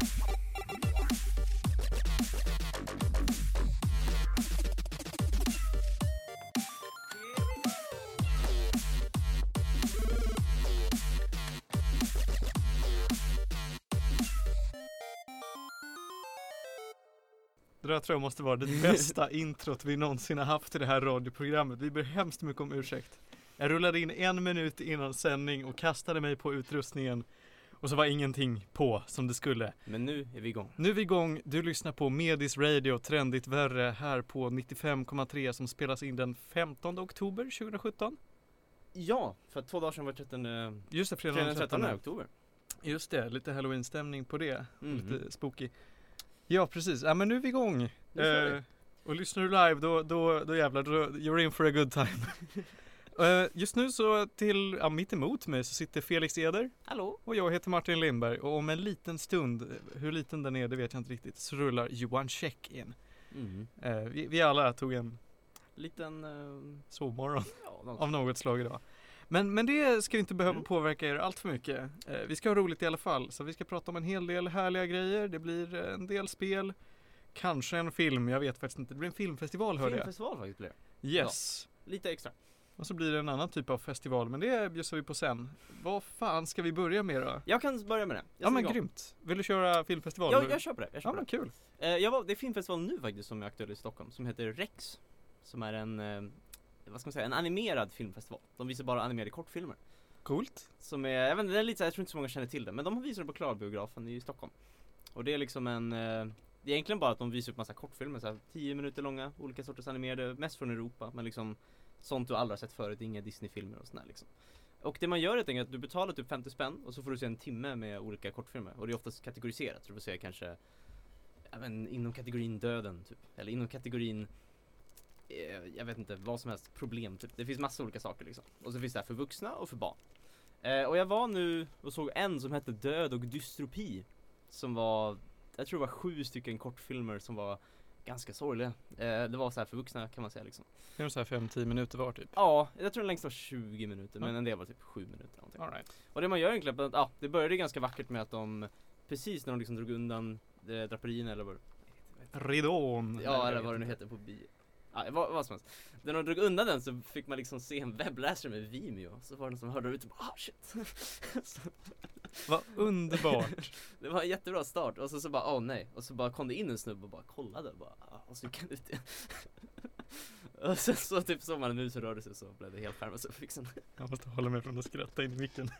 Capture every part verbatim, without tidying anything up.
Det där tror jag måste vara det bästa introt vi någonsin har haft i det här radioprogrammet. Vi ber hemskt mycket om ursäkt. Jag rullade in en minut innan sändning och kastade mig på utrustningen. Och så var ingenting på som det skulle. Men nu är vi igång. Nu är vi igång. Du lyssnar på Medis Radio, trendigt värre, här på nittiofem komma tre som spelas in den femtonde oktober tjugohundrasjutton. Ja, för två dagar sedan var trettonde. Just det, fredag den trettonde oktober. Just det, lite Halloween-stämning på det. Mm-hmm. Lite spooky. Ja, precis. Ja, men nu är vi igång. Eh, och lyssnar du live, då, då, då jävlar, då, you're in for a good time. eh, just nu så till, ja, mitt emot mig så sitter Felix Eder. Hallå. Och jag heter Martin Lindberg. Och om en liten stund, hur liten den är, det vet jag inte riktigt, så rullar Johan Check in. Mm. Eh, vi, vi alla tog en liten eh... sovmorgon ja, något. av något slag idag. Men, men det ska inte behöva mm. påverka er allt för mycket. Eh, vi ska ha roligt i alla fall. Så vi ska prata om en hel del härliga grejer. Det blir en del spel. Kanske en film. Jag vet faktiskt inte. Det blir en filmfestival, hörde jag. Filmfestival faktiskt blir det. Yes. Ja, lite extra. Och så blir det en annan typ av festival. Men det bjussar vi på sen. Vad fan ska vi börja med då? Jag kan börja med det. Ja, men igång. Grymt. Vill du köra filmfestival? Ja, jag köper det. Jag köper ja, men kul. Eh, jag var, det är filmfestival nu faktiskt som är aktuell i Stockholm. Som heter Rex. Som är en... Eh, vad ska man säga, en animerad filmfestival. De visar bara animerade kortfilmer. Coolt. Som är, jag, vet, det är lite, jag tror inte så många känner till det, men de visar det på Klarbiografen i Stockholm. Och det är liksom en, det är egentligen bara att de visar upp massa kortfilmer, så här tio minuter långa, olika sorters animerade, mest från Europa, men liksom sånt du aldrig har sett förut, inga Disney-filmer och sådär liksom. Och det man gör helt enkelt är att du betalar typ femtio spänn och så får du se en timme med olika kortfilmer. Och det är oftast kategoriserat, så du får se kanske, jag vet, inom kategorin döden typ, eller inom kategorin jag vet inte, vad som helst, problem typ. Det finns massa olika saker liksom. Och så finns det här för vuxna och för barn. eh, Och jag var nu och såg en som hette Död och dystopi. Som var, jag tror det var sju stycken kortfilmer som var ganska sorgliga. eh, Det var så här för vuxna kan man säga liksom. Det var så här fem till tio minuter var typ. Ja, jag tror den längst var tjugo minuter. Men mm. en del var typ sju minuter någonting. All right. Och det man gör egentligen, att, ah, det började ganska vackert med att de, precis när de liksom drog undan eh, draperierna eller vad ridån. Ja, eller vad det nu heter på bio. Ja, vad, vad som helst. När de drog undan den så fick man liksom se en webbläsare med Vimeo. Så var det som hörde ut och bara, ah shit. Vad underbart. Det var en jättebra start. Och så, så bara, åh oh, nej. Och så bara kom det in en snubbe och bara kollade. Och, bara, ah, och så kan det. Och sen så typ som man nu så rörde sig så blev det helt skärmen så fick sen. Jag måste hålla mig från att skratta in i micken.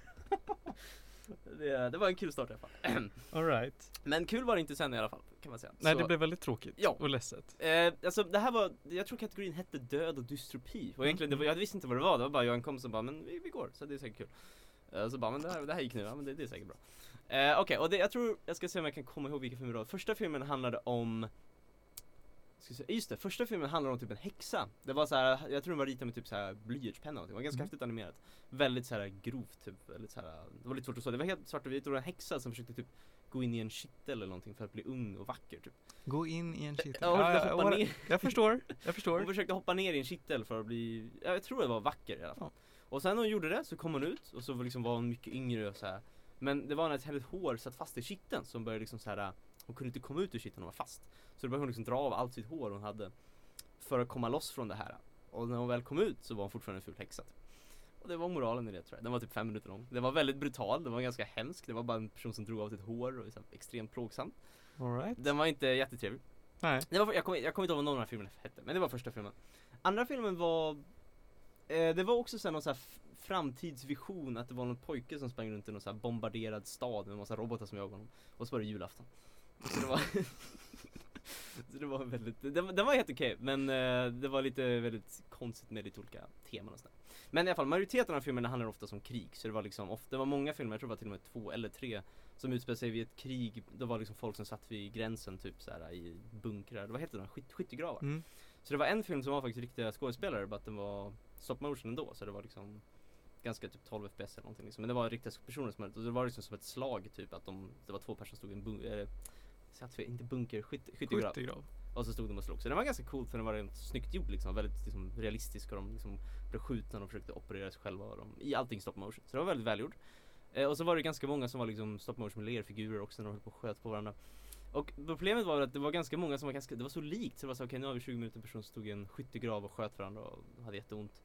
Det, det var en kul start i alla fall. All right. Men kul var det inte sen i alla fall, kan man säga. Nej, så, det blev väldigt tråkigt ja. och ledset. Eh, alltså, det här var, jag tror kategorin hette Död och dystopi. Och egentligen, det var, jag visste inte vad det var. Det var bara jag en kompis som bara, men vi, vi går, så det är säkert kul. Eh, så bara, men det här, det här gick nu, ja, men det, det är säkert bra. Eh, Okej, okay, och det, jag tror, jag ska se om jag kan komma ihåg vilka filmer det var. Första filmen handlade om... Ska se, just det, första filmen handlade om typ en häxa. Det var så här, jag tror den var ritad med typ så här blyertspenna. Det var ganska mm. häftigt animerat. Väldigt så här grovt typ, så här, det var lite svårt att så. Det var helt svart och vit och en häxa som försökte typ gå in i en kittel eller någonting för att bli ung och vacker typ. Gå in i en kittel. Ja, jag, hoppa ner. jag förstår. Jag förstår. Hon försökte hoppa ner i en kittel för att bli, jag tror det var vacker i alla fall. Ja. Och sen när hon gjorde det så kom hon ut och så liksom var hon mycket yngre och så här. Men det var när hennes hår satt fast i kitteln som började liksom så här. Hon kunde inte komma ut ur kitteln, hon var fast. Så då började hon liksom dra av allt sitt hår hon hade för att komma loss från det här. Och när hon väl kom ut så var hon fortfarande ful häxa. Och det var moralen i det tror jag. Den var typ fem minuter lång. Det var väldigt brutal, det var ganska hemskt. Det var bara en person som drog av sitt hår och liksom extremt plågsamt. All right. Den var inte jättetrevlig. Nej. Det var, jag kommer jag kom inte ihåg vad någon av de här filmerna hette, men det var första filmen. Andra filmen var... Eh, det var också så här någon så här f- framtidsvision att det var någon pojke som sprang runt i någon så här bombarderad stad med en massa robotar som jagade honom. Och så var det julafton. Så det var, så det var väldigt, den, den var helt okej, men uh, det var lite väldigt konstigt med lite olika teman och sådär. Men i alla fall, majoriteten av filmerna handlar ofta om krig, så det var liksom ofta, det var många filmer, jag tror det var till och med två eller tre som utspelade sig vid ett krig. Det var liksom folk som satt vid gränsen typ så här i bunkrar, det var helt enkelt skit, skyttegravar. Mm. Så det var en film som var faktiskt riktiga skådespelare, bara att den var stop motion ändå, så det var liksom ganska typ tolv F P S eller någonting liksom. Men det var riktiga personer som hade, och det var liksom som ett slag typ att de, det var två personer som stod i en bunker, äh, satt vi, inte bunker, skytte, skyttegrav. skyttegrav. Och så stod de och slog. Så det var ganska coolt för det var rent snyggt gjort liksom. Väldigt liksom, realistiskt och de liksom, blev skjutna och de försökte operera sig själva. Och de, i allting stop motion. Så det var väldigt välgjort. Eh, och så var det ganska många som var liksom stop motion med lerfigurer också när de höll på och sköt på varandra. Och problemet var att det var ganska många som var ganska, det var så likt så det var så okej, okay, nu har vi tjugo minuter person som stod i en skyttegrav och sköt varandra och hade jätteont.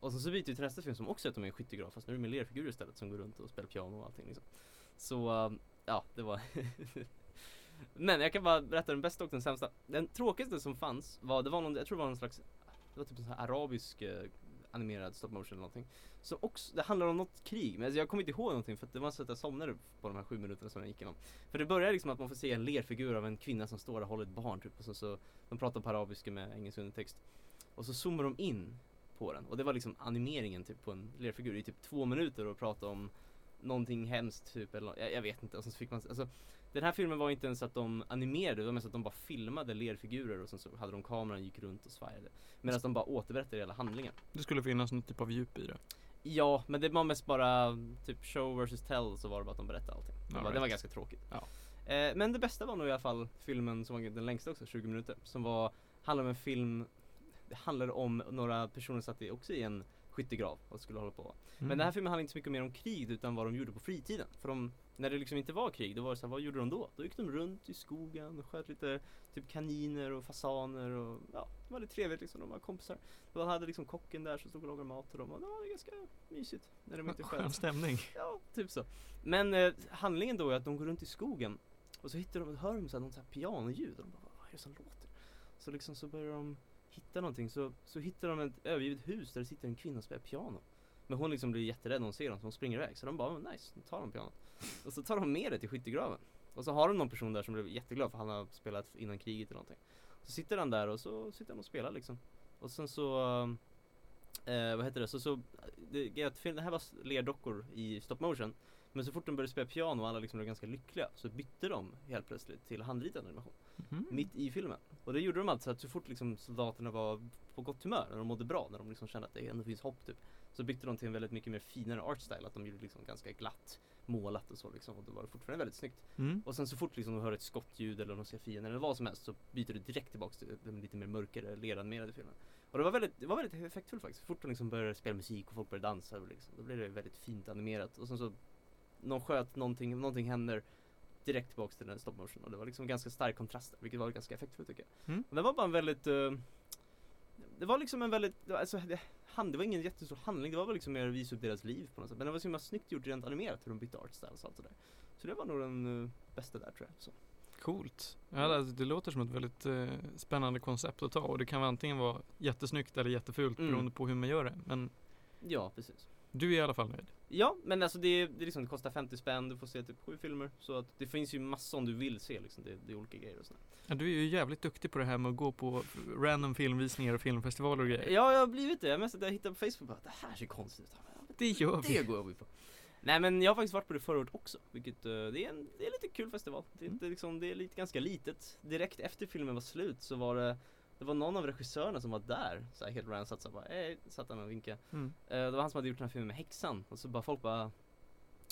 Och så, så byter vi till nästa film som också är att de är en skyttegrav fast nu är det med lerfigurer istället som går runt och spelar piano och allting liksom. Så um, ja, det var men jag kan bara berätta den bästa och den sämsta. Den tråkigaste som fanns var, det var någon, jag tror det var någon slags, det var typ en sån här arabisk eh, animerad stop motion eller någonting. Så också, det handlar om något krig, men alltså jag kommer inte ihåg någonting för att det var så att jag somnade på de här sju minuterna som jag gick igenom. För det börjar liksom att man får se en lerfigur av en kvinna som står och håller ett barn typ, och så, så de pratar på arabiska med engelsk undertext. Och så zoomar de in på den och det var liksom animeringen typ på en lerfigur i typ två minuter och prata om någonting hemskt typ eller jag, jag vet inte. Och så fick man, alltså, den här filmen var inte ens att de animerade, det var mest att de bara filmade lerfigurer och sen så hade de kameran, gick runt och svajade. Medan de bara återberättade hela handlingen. Det skulle finnas någon typ av djup i det. Ja, men det var mest bara typ show versus tell, så var det bara att de berättade allting. Det, all var, right. Det var ganska tråkigt. Ja. Eh, men det bästa var nog i alla fall filmen som var den längsta också, tjugo minuter, som var, handlade om en film, det handlade om några personer satt i, också i en skyttegrav och skulle hålla på. Mm. Men den här filmen handlade inte så mycket mer om krig utan vad de gjorde på fritiden. För de, när det liksom inte var krig, då var det så här, vad gjorde de då? Då gick de runt i skogen och sköt lite typ kaniner och fasaner och ja, det var lite trevligt liksom, de var kompisar. Då hade liksom kocken där som stod och lagade mat och de var, ja, det är ganska mysigt när de inte sköt. Skön stämning. Ja, typ så. Men eh, handlingen då är att de går runt i skogen och så hittar de, hör de så här, någon så här pianoljud och de bara, vad är det som låter? Så liksom så börjar de hitta någonting, så, så hittar de ett övergivet hus där det sitter en kvinna och spelar piano. Men hon liksom blir jätterädd när hon ser dem, så hon springer iväg. Så de bara, nice, nu tar de pianot. Och så tar de med det till skyttegraven. Och så har de någon person där som blev jätteglad för han har spelat innan kriget eller någonting. Så sitter han där och så sitter han och spelar liksom. Och sen så, eh, vad heter det? Så, så, det, det här var lerdockor i stop motion. Men så fort de började spela piano och alla liksom var ganska lyckliga, så bytte de helt plötsligt till handritad animation. Mm. Mitt i filmen. Och det gjorde de alltid så att så fort liksom soldaterna var på gott humör, när de mådde bra, när de liksom kände att det ändå finns hopp typ, så bytte de till en väldigt mycket mer finare artstyle, att de gjorde liksom ganska glatt målat och så liksom, och det var fortfarande väldigt snyggt. Mm. Och sen så fort liksom de hör ett skottljud eller de ser fienden eller vad som helst, så byter det direkt tillbaka till den lite mer mörkare, leranimerade filmen. Och det var väldigt, det var väldigt effektfullt faktiskt. Så fort de liksom började spela musik och folk började dansa liksom, då blev det väldigt fint animerat. Och sen så någon sköt, någonting, någonting händer, direkt tillbaka till den stop motion, och det var liksom ganska stark kontrast, vilket var ganska effektfullt tycker jag. Mm. Och det var bara en väldigt uh, det var liksom en väldigt det var, alltså, det, hand, det var ingen jättestor handling, det var väl liksom mer att visa upp deras liv på något sätt, men det var så himla snyggt gjort rent animerat hur de bytte artstyle och allt sådär. Så det var nog den uh, bästa där tror jag. Så. Coolt. Ja, alltså, det låter som ett väldigt uh, spännande koncept att ta, och det kan antingen vara jättesnyggt eller jättefult mm. beroende på hur man gör det, men ja, precis. Du är i alla fall nöjd. Ja, men alltså det, det, liksom, det kostar femtio spänn, du får se typ sju filmer. Så att det finns ju massor om du vill se liksom, det, det är olika grejer och sådär. Ja, du är ju jävligt duktig på det här med att gå på random filmvisningar och filmfestivaler och grejer. Ja, jag har blivit det, men så jag hittar på Facebook bara, det här ser konstigt ut. Ja, det gör vi. Det går jag på. Nej, men jag har faktiskt varit på det förra året också, vilket uh, det, är en, det är lite kul festival. Det är, inte, liksom, det är lite, ganska litet. Direkt efter filmen var slut så var det Det var någon av regissörerna som var där, så här helt random, satt bara, eh, satt han och vinkade. Mm. Eh, det var han som hade gjort den här filmen med häxan. Och så bara folk bara,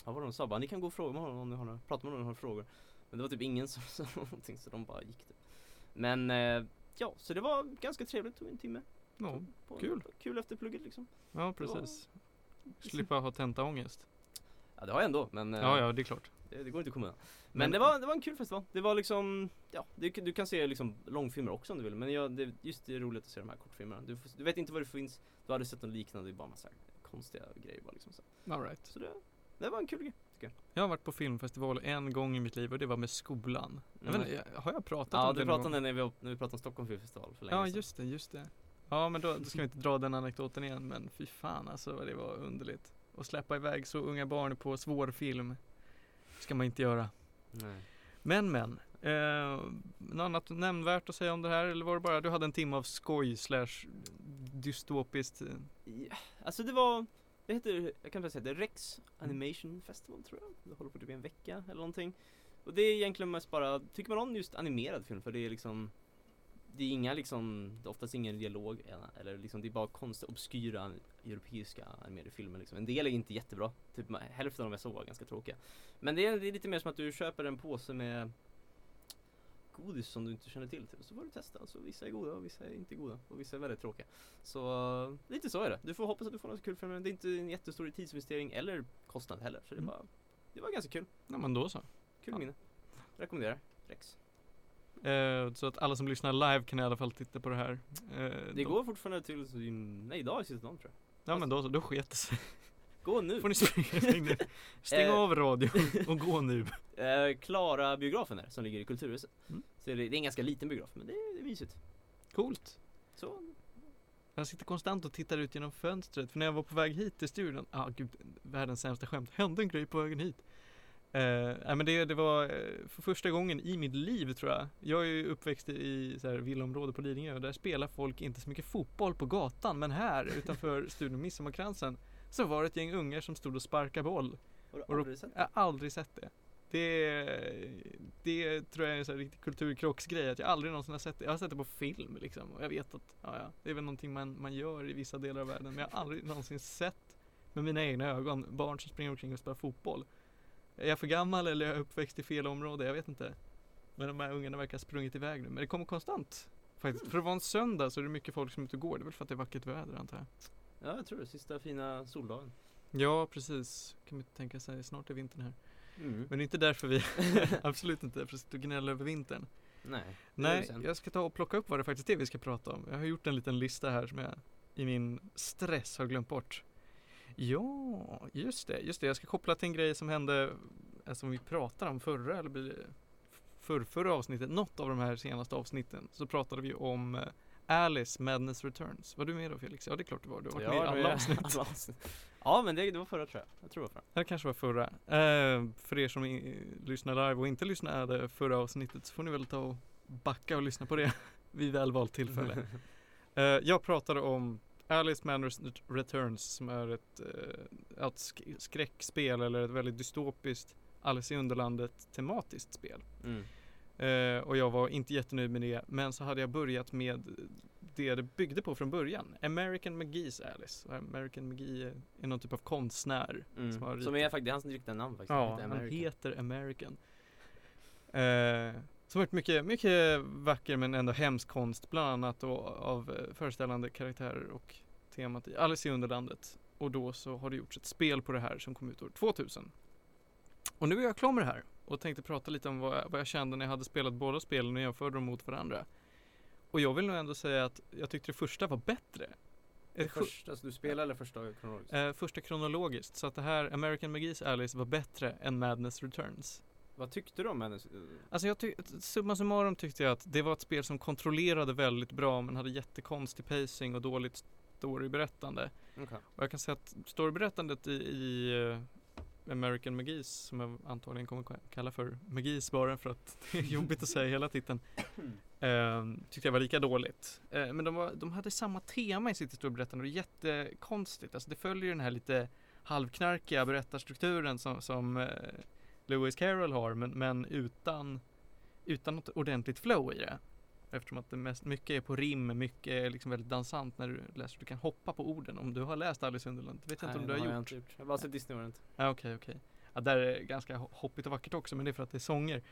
ja, vad de sa, bara, ni kan gå och fråga om ni har, prata med någon om ni har frågor. Men det var typ ingen som sa någonting, så de bara gick det. Men eh, ja, så det var ganska trevligt, tog en timme. Ja, på, kul. På, kul efter plugget liksom. Ja, precis. Var, slippa ha tentaångest. Ja, det har jag ändå, men eh, ja, ja, det är klart. Det, det går inte att komma. Men, men det var det var en kul festival. Det var liksom ja, det, du kan se liksom långfilmer också om du vill, men jag, det, just det är roligt att se de här kortfilmerna. Du, du vet inte vad det finns. Du hade sett något liknande, det är bara massa konstiga grejer bara liksom så. All right. Så det, det var en kul grej. Jag. jag har varit på filmfestival en gång i mitt liv och det var med skolan. Mm. Jag vet inte, har jag pratat ja, om det? Ja, du pratade när vi när vi pratade om Stockholm filmfestival för länge sedan. Ja, just det, just det. Ja, men då, då ska vi inte dra den anekdoten igen, men fy fan alltså, det var underligt. Och släppa iväg så unga barn på svår film ska man inte göra. Nej. Men, men. Eh, något annat nämnvärt att säga om det här? Eller var det bara, du hade en timme av skoj slash dystopiskt? Yeah. Alltså det var, det heter, jag kan bara säga det, Rex Animation Festival tror jag. Det håller på att bli en vecka eller någonting. Och det är egentligen mest bara, tycker man om just animerad film, för det är liksom, det är inga liksom, det är oftast ingen dialog eller liksom, det är bara konstiga, obskyra europeiska animerade filmer liksom. En del är inte jättebra, typ hälften av dem jag såg var ganska tråkiga. Men det är, det är lite mer som att du köper en påse med godis som du inte känner till, typ. Så får du testa, så alltså, vissa är goda och vissa är inte goda och vissa är väldigt tråkiga. Så lite så är det. Du får hoppas att du får något kul för mig. Det är inte en jättestor tidsinvestering eller kostnad heller, så det mm. bara, det var ganska kul. Ja, men då så. Kul ja. minne. Rekommenderar Rex. Eh, så att alla som lyssnar live kan i alla fall titta på det här. Eh, det då. Går fortfarande till så, nej, idag är sista dagen, tror jag. Ja, alltså. Men då så, då sket det sig. Gå nu. Får ni stänga stäng av radio och gå nu. Klara biografen där som ligger i Kulturhuset. Mm. Så det är en ganska liten biograf, men det är, det är mysigt. Coolt. Så. Jag sitter konstant och tittar ut genom fönstret. För när jag var på väg hit till studion, ah, gud, världens sämsta skämt. Hände en grej på vägen hit. Eh, nej, men det, det var för första gången i mitt liv, tror jag. Jag är ju uppväxt i så här, villaområde på Lidingö. Och där spelar folk inte så mycket fotboll på gatan. Men här utanför studion Midsommarkransen så var det ett gäng ungar som stod och sparkade boll. Har du och aldrig sett det? Jag har aldrig sett det. Det, det tror jag är en sån här riktig kulturkrocksgrej, att jag aldrig någonsin har sett det. Jag har sett det på film liksom, och jag vet att ja, ja, det är väl någonting man, man gör i vissa delar av världen. Men jag har aldrig någonsin sett med mina egna ögon barn som springer omkring och spelar fotboll. Är jag för gammal eller är jag uppväxt i fel område? Jag vet inte. Men de här ungarna verkar ha sprungit iväg nu. Men det kommer konstant faktiskt. Mm. För det var en söndag så är det mycket folk som inte går. Det är väl för att det är vackert väder, antar jag. Ja, jag tror det. Sista fina soldagen. Ja, precis. Kan man inte tänka sig, snart är vintern här. Mm. Men det är inte därför vi, absolut inte därför att sitta och gnälla över vintern. Nej. Nej, jag ska ta och plocka upp vad det faktiskt är vi ska prata om. Jag har gjort en liten lista här som jag i min stress har glömt bort. Ja, just det. Just det. Jag ska koppla till en grej som hände, som vi pratade om förra, eller för, förra avsnittet. Något av de här senaste avsnitten så pratade vi om Alice Madness Returns. Var du med då, Felix? Ja, det är klart det var. Du var ja, med i alla avsnitt. alla avsnitt. Ja, men det, det var förra, tror jag. Jag tror det var förra. Det kanske var förra. Eh, för er som i, lyssnar live och inte lyssnade förra avsnittet så får ni väl ta och backa och lyssna på det vid välvalt tillfälle. eh, jag pratade om Alice Madness Returns som är ett, eh, ett skräckspel eller ett väldigt dystopiskt Alice i Underlandet tematiskt spel. Mm. Uh, och jag var inte jättenöjd med det, men så hade jag börjat med det det byggde på från början, American McGee's Alice. American McGee är någon typ av konstnär mm. som, har som är faktiskt hans riktiga namn faktiskt. Ja, han heter American. uh, Som varit mycket, mycket vacker men ändå hemsk konst, bland annat då, av föreställande karaktärer och temat i Alice i Underlandet. Och då så har det gjorts ett spel på det här som kom ut år tvåtusen. Och nu är jag klar med det här och tänkte prata lite om vad jag, vad jag kände när jag hade spelat båda spelen och jämförde dem mot varandra. Och jag vill nog ändå säga att jag tyckte det första var bättre. Det första, alltså du spelade eller första kronologiskt? Eh, första kronologiskt, så att det här American McGee's Alice var bättre än Madness Returns. Vad tyckte du om Madness? Alltså jag tyck, summa summarum tyckte jag att det var ett spel som kontrollerade väldigt bra men hade jättekonstig pacing och dåligt storyberättande. Okay. Och jag kan säga att storyberättandet i... i American McGee's, som jag antagligen kommer kalla för McGee's bara för att det är jobbigt att säga hela titeln, ehm, tyckte jag var lika dåligt. Ehm, men de, var, de hade samma tema i sitt historieberättande och det är jättekonstigt. Alltså det följer den här lite halvknarkiga berättarstrukturen som, som eh, Lewis Carroll har, men, men utan, utan något ordentligt flow i det. Eftersom att det mest, mycket är på rim, mycket är liksom väldigt dansant när du läser. Du kan hoppa på orden om du har läst Alice i Underlandet. Vet jag inte om du har gjort. Jag har inte gjort. Jag har bara sett Disney World. Ja, okej, okej. Ja, där är det ganska hoppigt och vackert också, men det är för att det är sånger.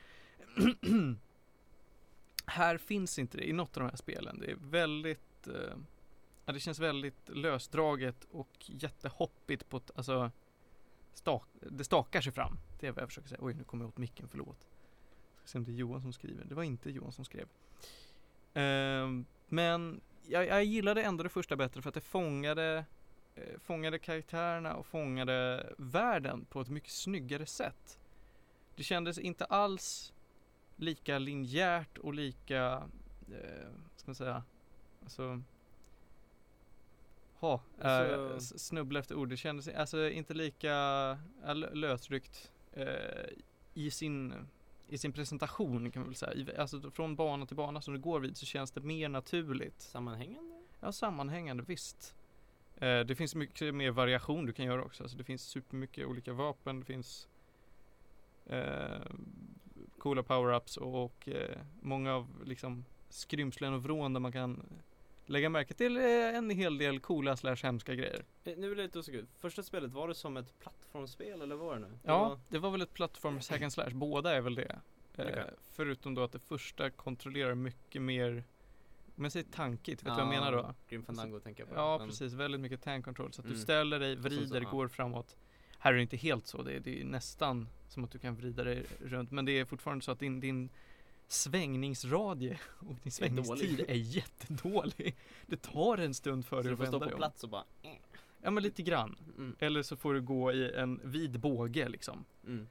Här finns inte det i något av de här spelen. Det är väldigt... Eh, ja, det känns väldigt lösdraget och jättehoppigt på ett... Alltså, stak, det stakar sig fram. Det är vad jag försöker säga. Oj, nu kommer jag åt micken, förlåt. Jag ska se om det är Johan som skriver. Det var inte Johan som skrev. Uh, men jag, jag gillade ändå det första bättre för att det fångade, eh, fångade karaktärerna och fångade världen på ett mycket snyggare sätt. Det kändes inte alls lika linjärt och lika, eh, ska man säga, alltså, ha, alltså, eh, snubbla efter ord. Det kändes alltså inte lika lösryckt eh, i sin... i sin presentation kan man väl säga. Alltså från bana till bana som det går vid så känns det mer naturligt. Sammanhängande? Ja, sammanhängande, visst. Eh, det finns mycket mer variation du kan göra också. Alltså det finns supermycket olika vapen. Det finns eh, coola power-ups och, och eh, många av liksom skrymslen och vrån där man kan lägga märke till eh, en hel del coola slash hemska grejer. Nu är det lite osäkert. Första spelet, var det som ett plattformsspel eller var det nu? Ja, det var väl ett plattforms hack and slash. Båda är väl det. Okay. Förutom då att det första kontrollerar mycket mer, men säg tankigt, vet du ja, vad jag menar då? Grim Fandango tänker jag på. Ja, men... precis. Väldigt mycket tank control. Så att mm. du ställer dig, vrider, så, så, går framåt. Här är det inte helt så. Det är, det är nästan som att du kan vrida dig runt. Men det är fortfarande så att din, din svängningsradie och din svängningstid är, är jättedålig. Det tar en stund för dig att vända dig. Så du får stå på plats och bara... Ja, men lite grann. Mm. Eller så får du gå i en vid båge, liksom. Mm.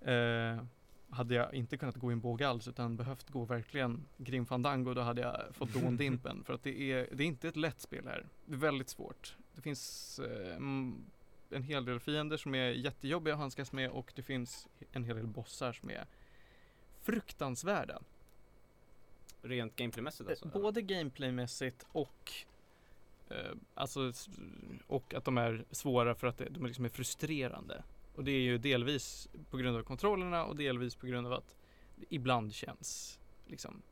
Eh, hade jag inte kunnat gå i en båge alls utan behövt gå verkligen Grim Fandango, då hade jag fått dåndimpen. För att det är, det är inte ett lätt spel här. Det är väldigt svårt. Det finns eh, en hel del fiender som är jättejobbiga att handskas med, och det finns en hel del bossar som är fruktansvärda. Rent gameplaymässigt alltså? Både gameplaymässigt och eh, alltså, och att de är svåra för att de liksom är frustrerande. Och det är ju delvis på grund av kontrollerna och delvis på grund av att det ibland känns liksom,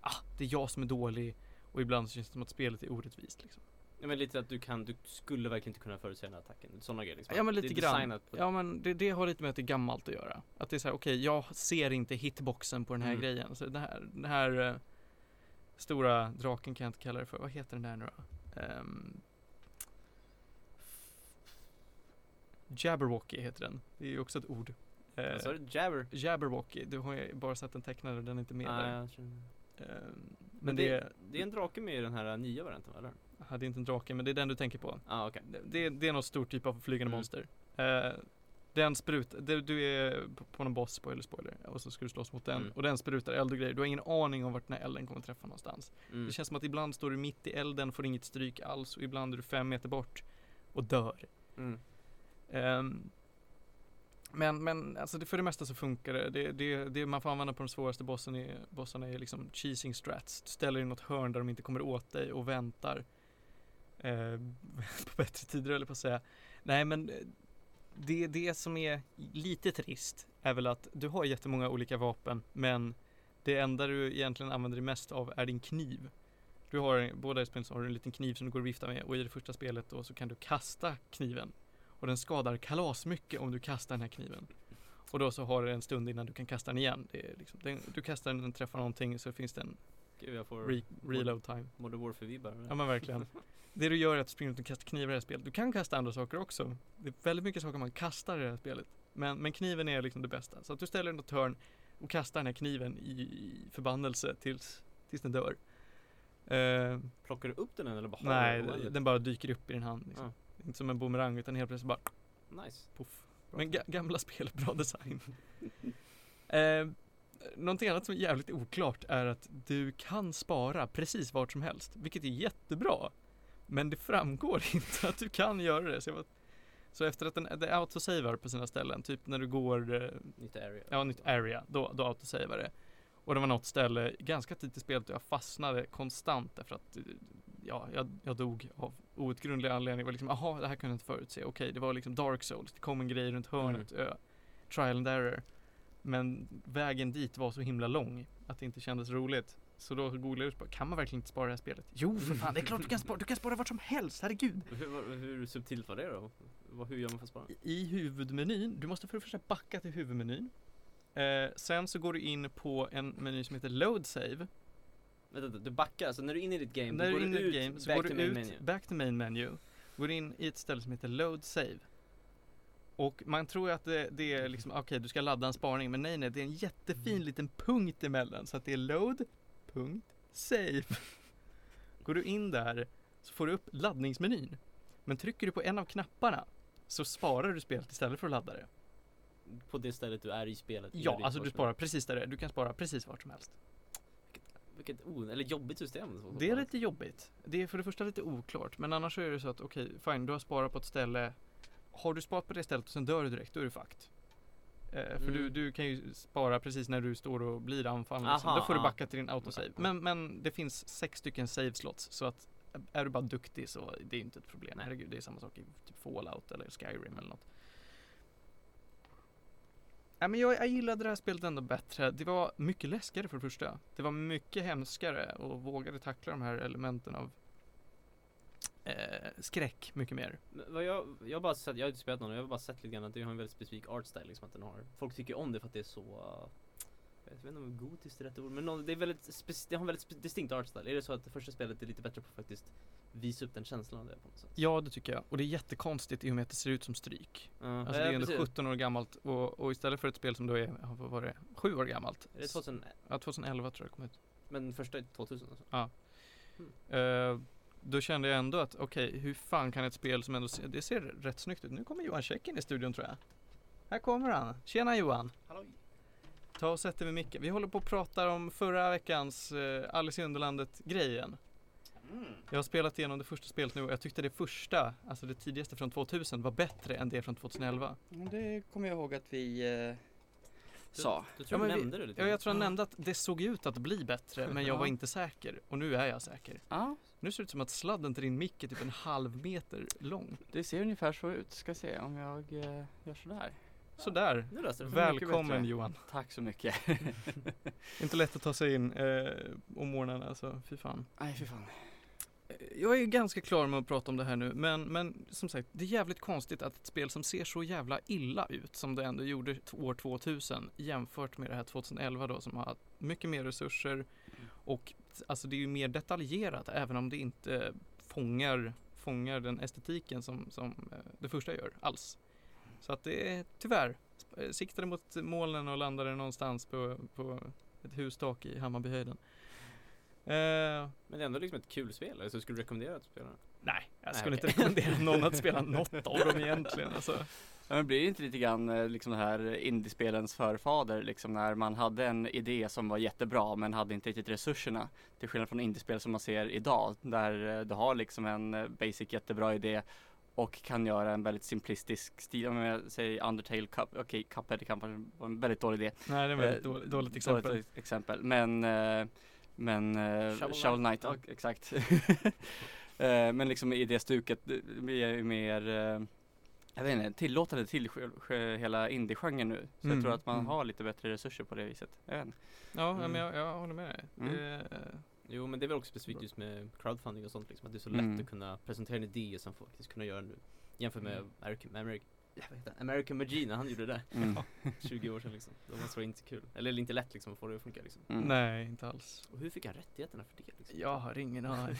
ah, det är jag som är dålig, och ibland så känns det som att spelet är orättvist liksom. Ja, men lite att du kan, du skulle verkligen inte kunna förutse den här attacken. Sådana grejer liksom. Ja, men lite grann. Ja, men det, det har lite med att det är gammalt att göra. Att det är så här, okej, okay, jag ser inte hitboxen på den här mm. grejen. Så den här, den här uh, stora draken kan jag inte kalla det för. Vad heter den där nu då? Um, Jabberwocky heter den. Det är ju också ett ord. Uh, så är det Jabber? Jabberwocky. Du har ju bara sett en tecknare, den är inte med ah, där. Jag tror... uh, men men det, det, det är en drake med i den här nya varianten, eller? Ja, det är inte en drake, men det är den du tänker på. Ah, okay. det, det är någon stor typ av flygande mm. monster. Uh, den sprutar, det, du är på någon boss, spoiler, spoiler, och så ska du slåss mot den. Mm. Och den sprutar eld och grejer. Du har ingen aning om vart den här elden kommer att träffa någonstans. Mm. Det känns som att ibland står du mitt i elden, får inget stryk alls, och ibland är du fem meter bort och dör. Mm. Um, men, men alltså det, för det mesta så funkar det. Det, det, det man får använda på de svåraste bossen är, bossarna är liksom cheesing strats. Du ställer in något hörn där de inte kommer åt dig och väntar uh, på bättre tider, eller på att säga. Nej, men det, det som är lite trist är väl att du har jättemånga olika vapen, men det enda du egentligen använder det mest av är din kniv. Du har, båda i spelet har du en liten kniv som du går och viftar med, och i det första spelet då så kan du kasta kniven. Och den skadar kalas mycket om du kastar den här kniven. Och då så har du en stund innan du kan kasta den igen. Det är liksom, den, du kastar den och den träffar någonting, så finns det en re- reload time. Modern Warfare-vibbar. Ja, men verkligen. Det du gör är att du springer ut och kastar knivar i det här spelet. Du kan kasta andra saker också. Det är väldigt mycket saker man kastar i det här spelet. Men, men kniven är liksom det bästa. Så att du ställer den åt hörn och kastar den här kniven i, i förbannelse tills, tills den dör. Uh, Plockar du upp den eller bara har nej, den? Nej, den bara dyker upp i din hand liksom. Ah. Inte som en boomerang, utan helt plötsligt bara... Nice. Puff. Men ga- gamla spel, bra design. eh, någonting annat som är jävligt oklart är att du kan spara precis vart som helst. Vilket är jättebra. Men det framgår inte att du kan göra det. Så, jag var... så efter att den det autosavar på sina ställen, typ när du går... Eh... Nytt area. Ja, nytt area. Då, då autosavar det. Och det var något ställe ganska tidigt i spelet där jag fastnade konstant därför att... Ja, jag, jag dog av outgrundliga anledningar. Jag var liksom, aha, det här kunde jag inte förutse. Okej, okay, det var liksom Dark Souls. Det kom en grej runt hörnet. Mm. Ö, trial and error. Men vägen dit var så himla lång att det inte kändes roligt. Så då googlade jag bara, kan man verkligen inte spara det här spelet? Jo, för fan, det är klart du kan spara. Du kan spara vart som helst, herregud. Hur, hur subtilt var det då? Hur gör man för att spara? I, i huvudmenyn, du måste för det första backa till huvudmenyn. Eh, sen så går du in på en meny som heter Load Save. Du backar, så när du är inne i ditt game, när går du, du ut, game, så back, går to main ut menu. back to main menu. Går in i ett ställe som heter Load Save. Och man tror att det, det är liksom, okej okay, du ska ladda en spaning, men nej nej, det är en jättefin mm. liten punkt emellan. Så att det är Load, punkt, Save. Går du in där så får du upp laddningsmenyn. Men trycker du på en av knapparna så sparar du spelet istället för att ladda det. På det stället du är i spelet? Ja, alltså du sparar precis där det är. Du kan spara precis vart som helst. Vilket o- eller jobbigt system. Så. Det är lite jobbigt. Det är för det första lite oklart. Men annars så är det så att okej, okay, fine, du har sparat på ett ställe. Har du sparat på det stället och sen dör du direkt, då är det fakt. Eh, för mm. du, du kan ju spara precis när du står och blir anfallen. Aha, då får du backa till din autosave. Okay. Men, men det finns sex stycken save-slots. Så att är du bara duktig så det är inte ett problem. Herregud, det är samma sak i typ Fallout eller Skyrim eller något. Ja, men jag, jag gillade det här spelet ändå bättre. Det var mycket läskigare för det första. Det var mycket hemskare och vågade tackla de här elementen av eh, skräck mycket mer. Men jag, jag, har bara sett, jag har inte spelat någon, jag har bara sett lite grann att det har en väldigt specifik artstyle liksom att den har. Folk tycker om det för att det är så uh, jag vet inte om gotiskt är rätt ord, men någon, det, är väldigt speci- det har en väldigt spe- distinkt artstyle. Är det så att det första spelet är lite bättre på att faktiskt visa upp den känslan av det på något sätt? Ja, det tycker jag. Och det är jättekonstigt i och med att det ser ut som stryk. Uh, alltså ja, det är ändå precis. sjutton år gammalt och, och istället för ett spel som då är, vad var det, sju år gammalt. Är det tvåtusen? Ja, tjugohundraelva tror jag kom ut. Men första är tvåtusen alltså? Ja. Mm. Uh, då kände jag ändå att okej, okay, hur fan kan ett spel som ändå ser, det ser rätt snyggt ut. Nu kommer Johan Käck in i studion tror jag. Här kommer han. Tjena Johan. Hallå. Ta och sätt dig med Micke. Vi håller på att prata om förra veckans eh, Alice i Underlandet-grejen. Mm. Jag har spelat igenom det första spelet nu och jag tyckte det första, alltså det tidigaste från tvåtusen, var bättre än det från tjugohundraelva. Mm, det kommer jag ihåg att vi eh, sa. Du, du tror ja, jag nämnde vi, det lite. Ja, jag tror jag nämnde att det såg ut att bli bättre, men jag var inte säker. Och nu är jag säker. Ah. Nu ser det ut som att sladden till din Micke är typ en halv meter lång. Det ser ungefär så ut. Ska se om jag eh, gör sådär. Sådär. Välkommen Johan. Tack så mycket. Inte lätt att ta sig in eh, om morgonen alltså. Fy fan. Nej, fy fan. Jag är ju ganska klar med att prata om det här nu. Men, men som sagt, det är jävligt konstigt att ett spel som ser så jävla illa ut som det ändå gjorde år tvåtusen jämfört med det här tjugohundraelva då som har mycket mer resurser. Mm. Och alltså, det är ju mer detaljerat även om det inte fångar, fångar den estetiken som, som det första gör alls. Så att det är tyvärr siktade mot molnen och landade någonstans på, på ett hustak i Hammarbyhöjden. Uh, Men det är ändå liksom ett kul spel, eller så skulle du rekommendera att spela? Nej, jag nej, skulle okay. inte rekommendera någon att spela något av dem egentligen. Alltså. Ja, men blir det inte lite grann liksom det här indiespelens förfader, liksom när man hade en idé som var jättebra men hade inte riktigt resurserna, till skillnad från indiespel som man ser idag där du har liksom en basic jättebra idé och kan göra en väldigt simplistisk stil. Om jag säger Undertale, Cup, okej, okay, Cuphead kan vara en väldigt dålig idé. Nej, det var ett dåligt, dåligt exempel. Dåligt exempel. Men, men Shovel, Shovel Knight, ja, exakt. Men liksom i det stuket blir ju mer, jag vet inte, tillåtande till hela indie-genren nu. Så mm. jag tror att man mm. har lite bättre resurser på det viset. Jag vet inte. Ja, mm. men jag, jag håller med dig. Mm. Det, jo, men det är väl också specifikt just med crowdfunding och sånt, liksom, att det är så lätt mm. att kunna presentera en idé som folk faktiskt kunde göra nu. Jämfört med American, American, American McGee när han gjorde det där mm. tjugo år sedan. Liksom. Då var det så inte kul. Eller inte lätt liksom, att få det att funka. Liksom. Mm. Nej, inte alls. Och hur fick han rättigheterna för det? Liksom? Jag har ingen aning.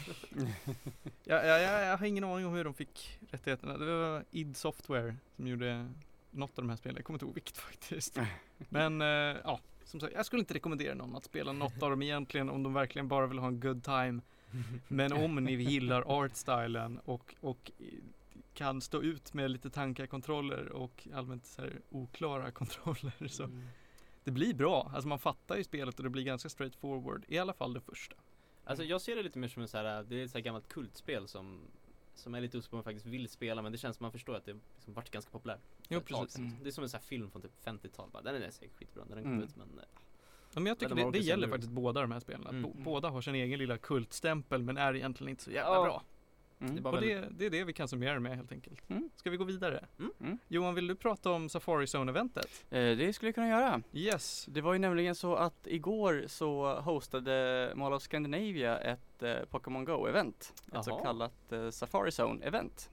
jag, jag, jag, jag har ingen aning om hur de fick rättigheterna. Det var id Software som gjorde något av de här spelen. Jag kommer inte ihåg vilket faktiskt. Men äh, ja. Som sagt, jag skulle inte rekommendera någon att spela något av dem egentligen om de verkligen bara vill ha en good time. Men om ni gillar artstylen och, och kan stå ut med lite tankarkontroller och allmänt så här oklara kontroller så mm. det blir bra. Alltså man fattar ju spelet och det blir ganska straightforward, i alla fall det första. Alltså jag ser det lite mer som en så här, det är ett så här gammalt kultspel som som är lite osäker på om man faktiskt vill spela, men det känns som man förstår att det liksom varit ganska populärt. Jo, precis. Mm. Det är som en sån här film från typ femtiotal. Den är säkert skitbra när den mm. kom ut, men... Ja, men jag tycker men det, det gäller faktiskt båda de här spelen. Mm. B- båda har sin egen lilla kultstämpel, men är egentligen inte så jävla oh. bra. Mm. Det är bara och väldigt... det, det är det vi kan summera med helt enkelt. Mm. Ska vi gå vidare? Mm. Mm. Johan, vill du prata om Safari Zone-eventet? Eh, det skulle jag kunna göra. Yes. Det var ju nämligen så att igår så hostade Mall of Scandinavia ett eh, Pokémon Go-event. Ett så kallat eh, Safari Zone-event.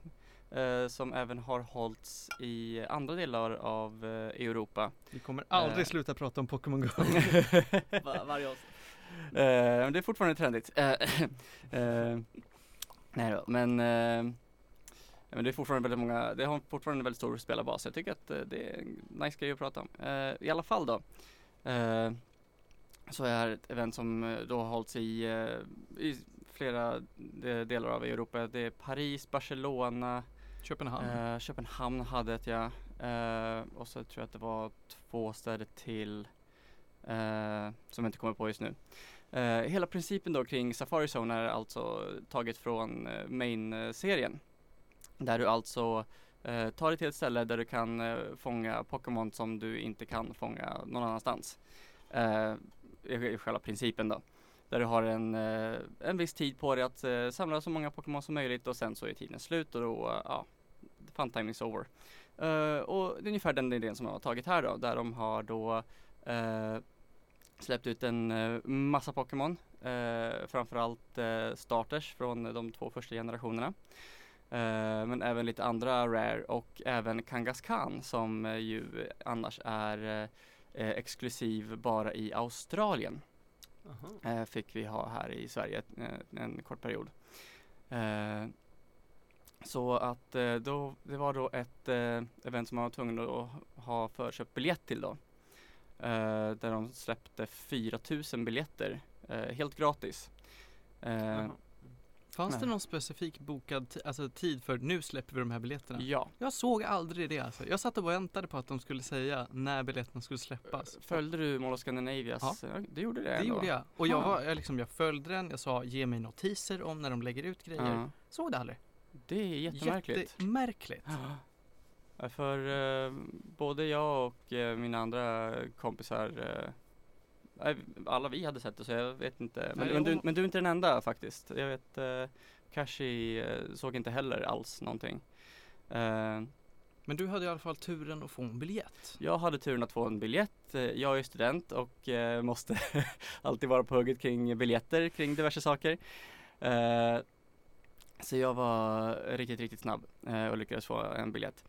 Eh, som även har hållits i andra delar av eh, Europa. Vi kommer aldrig eh. sluta prata om Pokémon Go. Var, varje år. Eh, det är fortfarande trendigt. Eh, eh, Nej då, men, eh, men det är fortfarande väldigt många, det har fortfarande en väldigt stor spelarbas. Jag tycker att eh, det är en nice grej att prata om. Eh, I alla fall då, eh, så är det ett event som då har hållits i, eh, i flera de, delar av Europa. Det är Paris, Barcelona, Köpenhamn, eh, Köpenhamn hade ett, ja. Eh, och så tror jag att det var två städer till eh, som jag inte kommer på just nu. Uh, hela principen då kring Safari Zone är alltså taget från uh, main-serien. Där du alltså uh, tar dig till ett ställe där du kan uh, fånga Pokémon som du inte kan fånga någon annanstans. Uh, i själva principen då. Där du har en, uh, en viss tid på dig att uh, samla så många Pokémon som möjligt och sen så är tiden slut och då, uh, ja, fun time is over. Uh, och det är ungefär den idén som jag har tagit här då. Där de har då... Uh, släppt ut en uh, massa Pokémon, uh, framförallt uh, starters från uh, de två första generationerna. Uh, men även lite andra rare och även Kangaskhan som uh, ju annars är uh, eh, exklusiv bara i Australien. Uh-huh. Eh, fick vi ha här i Sverige eh, en kort period. Eh, så att eh, då, det var då ett eh, event som man var tvungen att ha förköpt biljett till då. Eh, där de släppte fyra tusen biljetter eh, helt gratis. Eh, uh-huh. Fanns Nej. det någon specifik bokad t- alltså tid för nu släpper vi de här biljetterna? Ja. Jag såg aldrig det alltså. Jag satt och väntade på att de skulle säga när biljetterna skulle släppas. Följde du Mall of Scandinavia? Ja. Det gjorde det. Det ändå. gjorde jag. Och jag, var, jag, liksom, jag följde den. Jag sa ge mig notiser om när de lägger ut grejer. Uh-huh. Såg det aldrig. Det är jättemärkligt. Jättemärkligt. Uh-huh. För uh, både jag och uh, mina andra kompisar... Uh, alla vi hade sett det, så jag vet inte. Men, men, du, men du är inte den enda faktiskt. Jag vet, eh, Kashi eh, såg inte heller alls någonting. Eh, men du hade i alla fall turen att få en biljett. Jag hade turen att få en biljett. Jag är student och eh, måste alltid vara på hugget kring biljetter, kring diverse saker. Eh, så jag var riktigt, riktigt snabb eh, och lyckades få en biljett.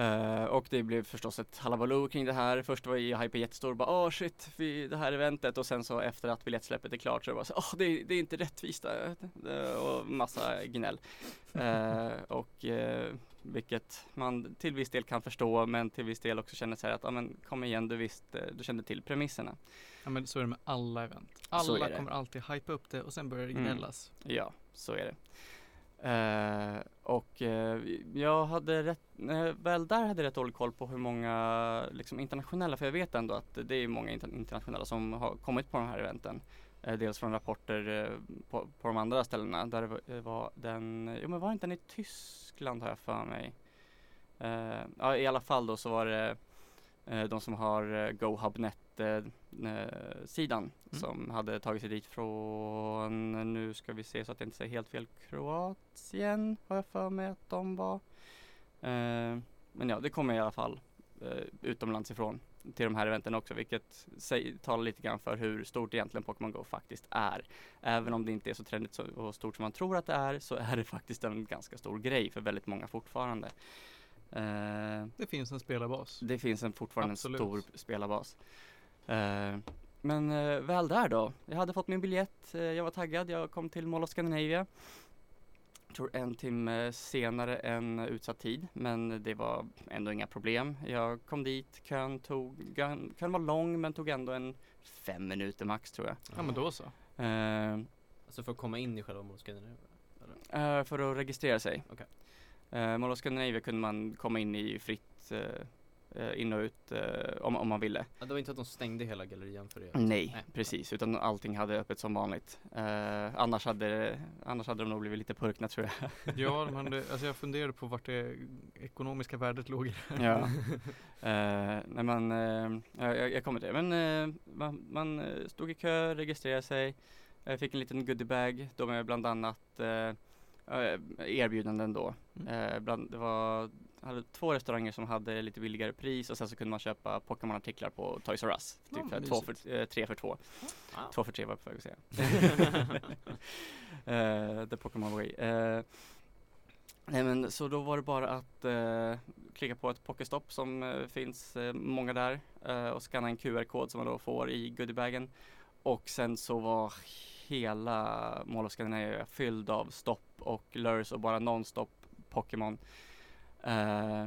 Uh, och det blev förstås ett halabaloo kring det här. Först var jag hype jättestor, bara åh oh, shit, vi, det här eventet. Och sen så efter att biljettsläppet är klart så var jag bara åh oh, det, det är inte rättvist. Och massa gnäll. uh, Och uh, vilket man till viss del kan förstå, men till viss del också känner så här att ah, men, kom igen, du, visste, du kände till premisserna. Ja, men så är det med alla event. Alla kommer alltid hype upp det och sen börjar det gnällas. Mm. Ja, så är det. Uh, och uh, jag hade rätt, uh, väl där hade rätt dålig koll på hur många liksom, internationella, för jag vet ändå att det är många inter- internationella som har kommit på de här eventen. Uh, dels från rapporter uh, på, på de andra ställena, där det var, var den, jo men var inte den i Tyskland har jag för mig. Uh, ja, i alla fall då så var det uh, de som har uh, GoHubNet-sidan. Uh, uh, Mm. Som hade tagit sig dit från, nu ska vi se så att jag inte säger helt fel, Kroatien har jag för mig att de var. Eh, men ja, det kommer i alla fall eh, utomlands ifrån till de här eventen också. Vilket säg, talar lite grann för hur stort egentligen Pokémon Go faktiskt är. Även om det inte är så trendigt så, och stort som man tror att det är, så är det faktiskt en ganska stor grej för väldigt många fortfarande. Eh, det finns en spelarbas. Det finns en, fortfarande Absolut. en stor spelarbas. Eh, Men eh, väl där då. Jag hade fått min biljett. Eh, jag var taggad. Jag kom till Mall of Scandinavia. Jag tror en timme senare än utsatt tid. Men det var ändå inga problem. Jag kom dit. Kön, tog, kön var lång men tog ändå en fem minuter max tror jag. Ja men då så. Eh, alltså för att komma in i själva Mall of Scandinavia? Eh, för att registrera sig. Okay. Eh, Mall of Scandinavia kunde man komma in i fritt... Eh, in och ut eh, om, om man ville. Ja, det var inte att de stängde hela gallerian för det? Alltså. Nej, Nej, precis. Utan allting hade öppet som vanligt. Eh, annars, hade, annars hade de nog blivit lite purkna, tror jag. Ja, de hade, alltså jag funderade på vart det ekonomiska värdet låg i det här. Ja. Eh, när man, eh, jag, jag kommer till det. Men eh, man, man stod i kö, registrerade sig, eh, fick en liten goodiebag. De är bland annat eh, erbjudanden då. Mm. Eh, bland, det var... hade två restauranger som hade lite billigare pris och sen så kunde man köpa Pokémon-artiklar på Toys R Us. Typ oh, två för, eh, tre för två. Wow. Två för tre var jag på väg att säga. uh, the Pokémon Way. Uh, nej men så då var det bara att uh, klicka på ett Pokéstop som uh, finns uh, många där uh, och scanna en Q R-kod som man då får i goodiebagen. Och sen så var hela Mall of Scandinavia fylld av stopp och lures och bara non-stop Pokémon. Uh,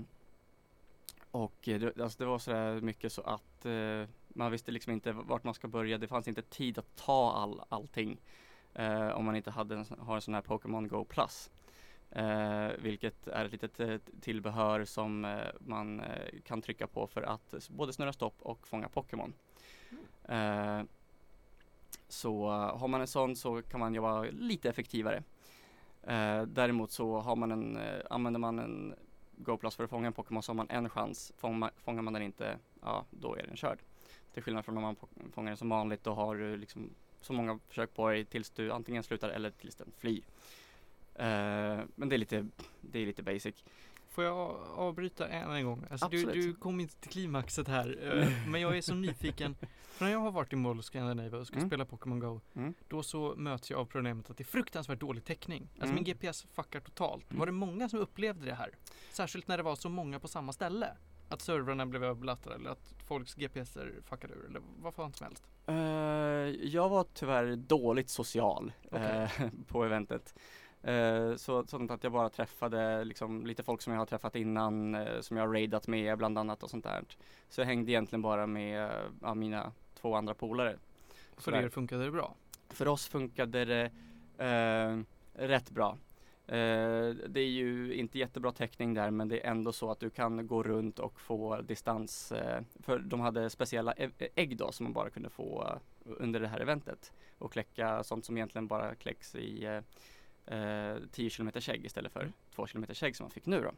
och det, alltså det var så mycket så att uh, man visste liksom inte vart man ska börja. Det fanns inte tid att ta all, allting uh, om man inte hade en, har en sån här Pokémon Go Plus, uh, vilket är ett litet uh, tillbehör som uh, man uh, kan trycka på för att både snurra stopp och fånga Pokémon. Mm. uh, Så uh, har man en sån så kan man jobba lite effektivare. uh, Däremot så har man en, uh, använder man en GoPlus för att fånga en Pokémon så har man en chans. Fånga, fångar man den inte, ja då är den körd. Till skillnad från om man po- fångar den som vanligt, då har du liksom så många försök på dig tills du antingen slutar eller tills den flyr. Uh, men det är, lite, det är lite basic. Får jag avbryta en, en gång? Alltså, du, du kom inte till klimaxet här, uh, men jag är så nyfiken. För när jag har varit i Mall of Scandinavia och ska mm. spela Pokémon Go, mm. då så möts jag av problemet att det är fruktansvärt dålig täckning. Alltså mm. min G P S fuckar totalt. Mm. Var det många som upplevde det här? Särskilt när det var så många på samma ställe. Att servrarna blev överbelastade eller att folks G P S-er fuckade ur eller vad fan som helst? Uh, jag var tyvärr dåligt social okay. uh, på eventet. Uh, så, sånt att jag bara träffade liksom, lite folk som jag har träffat innan, uh, som jag har raidat med bland annat och sånt där. Så jag hängde egentligen bara med uh, mina två andra polare. För er funkade det bra? För oss funkade det uh, rätt bra. Uh, det är ju inte jättebra täckning där, men det är ändå så att du kan gå runt och få distans. Uh, för de hade speciella ägg då som man bara kunde få uh, under det här eventet. Och kläcka sånt som egentligen bara kläcks i uh, uh, tio kilometer ägg istället för mm. två kilometer ägg som man fick nu då.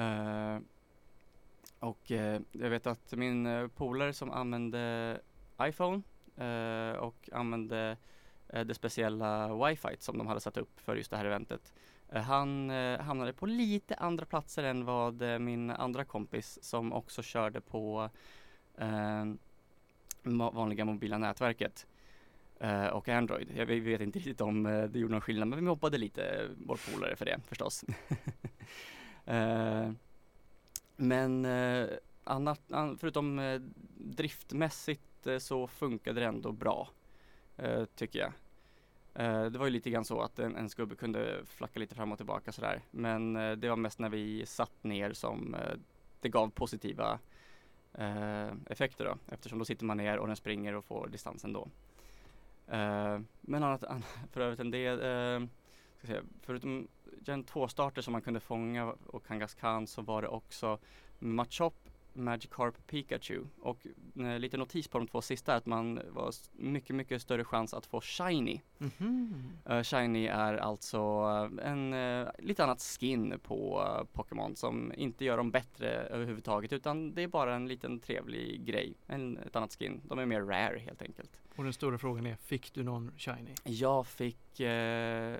Uh, och uh, jag vet att min uh, polare som använde iPhone uh, och använde det speciella wifi som de hade satt upp för just det här eventet. Han eh, hamnade på lite andra platser än vad eh, min andra kompis som också körde på eh, ma- vanliga mobila nätverket eh, och Android. Jag, vi vet inte riktigt om eh, det gjorde någon skillnad, men vi hoppade lite vår polare för det förstås. eh, men eh, annat, förutom eh, driftmässigt eh, så funkade det ändå bra. Uh, tycker jag. Uh, det var ju lite grann så att en, en skubbe kunde flacka lite fram och tillbaka sådär. Men uh, det var mest när vi satt ner som uh, det gav positiva uh, effekter då. Eftersom då sitter man ner och den springer och får distansen då. Uh, men annat, an- för övrigt än det, uh, ska säga, förutom den två starter som man kunde fånga och Kangaskhan så var det också Machop, Magikarp, Pikachu och eh, lite notis på de två sista att man var mycket mycket större chans att få Shiny. Mm-hmm. Uh, Shiny är alltså en uh, lite annat skin på uh, Pokémon som inte gör dem bättre överhuvudtaget utan det är bara en liten trevlig grej. En, ett annat skin. De är mer rare helt enkelt. Och den stora frågan är, fick du någon Shiny? Jag fick... Uh,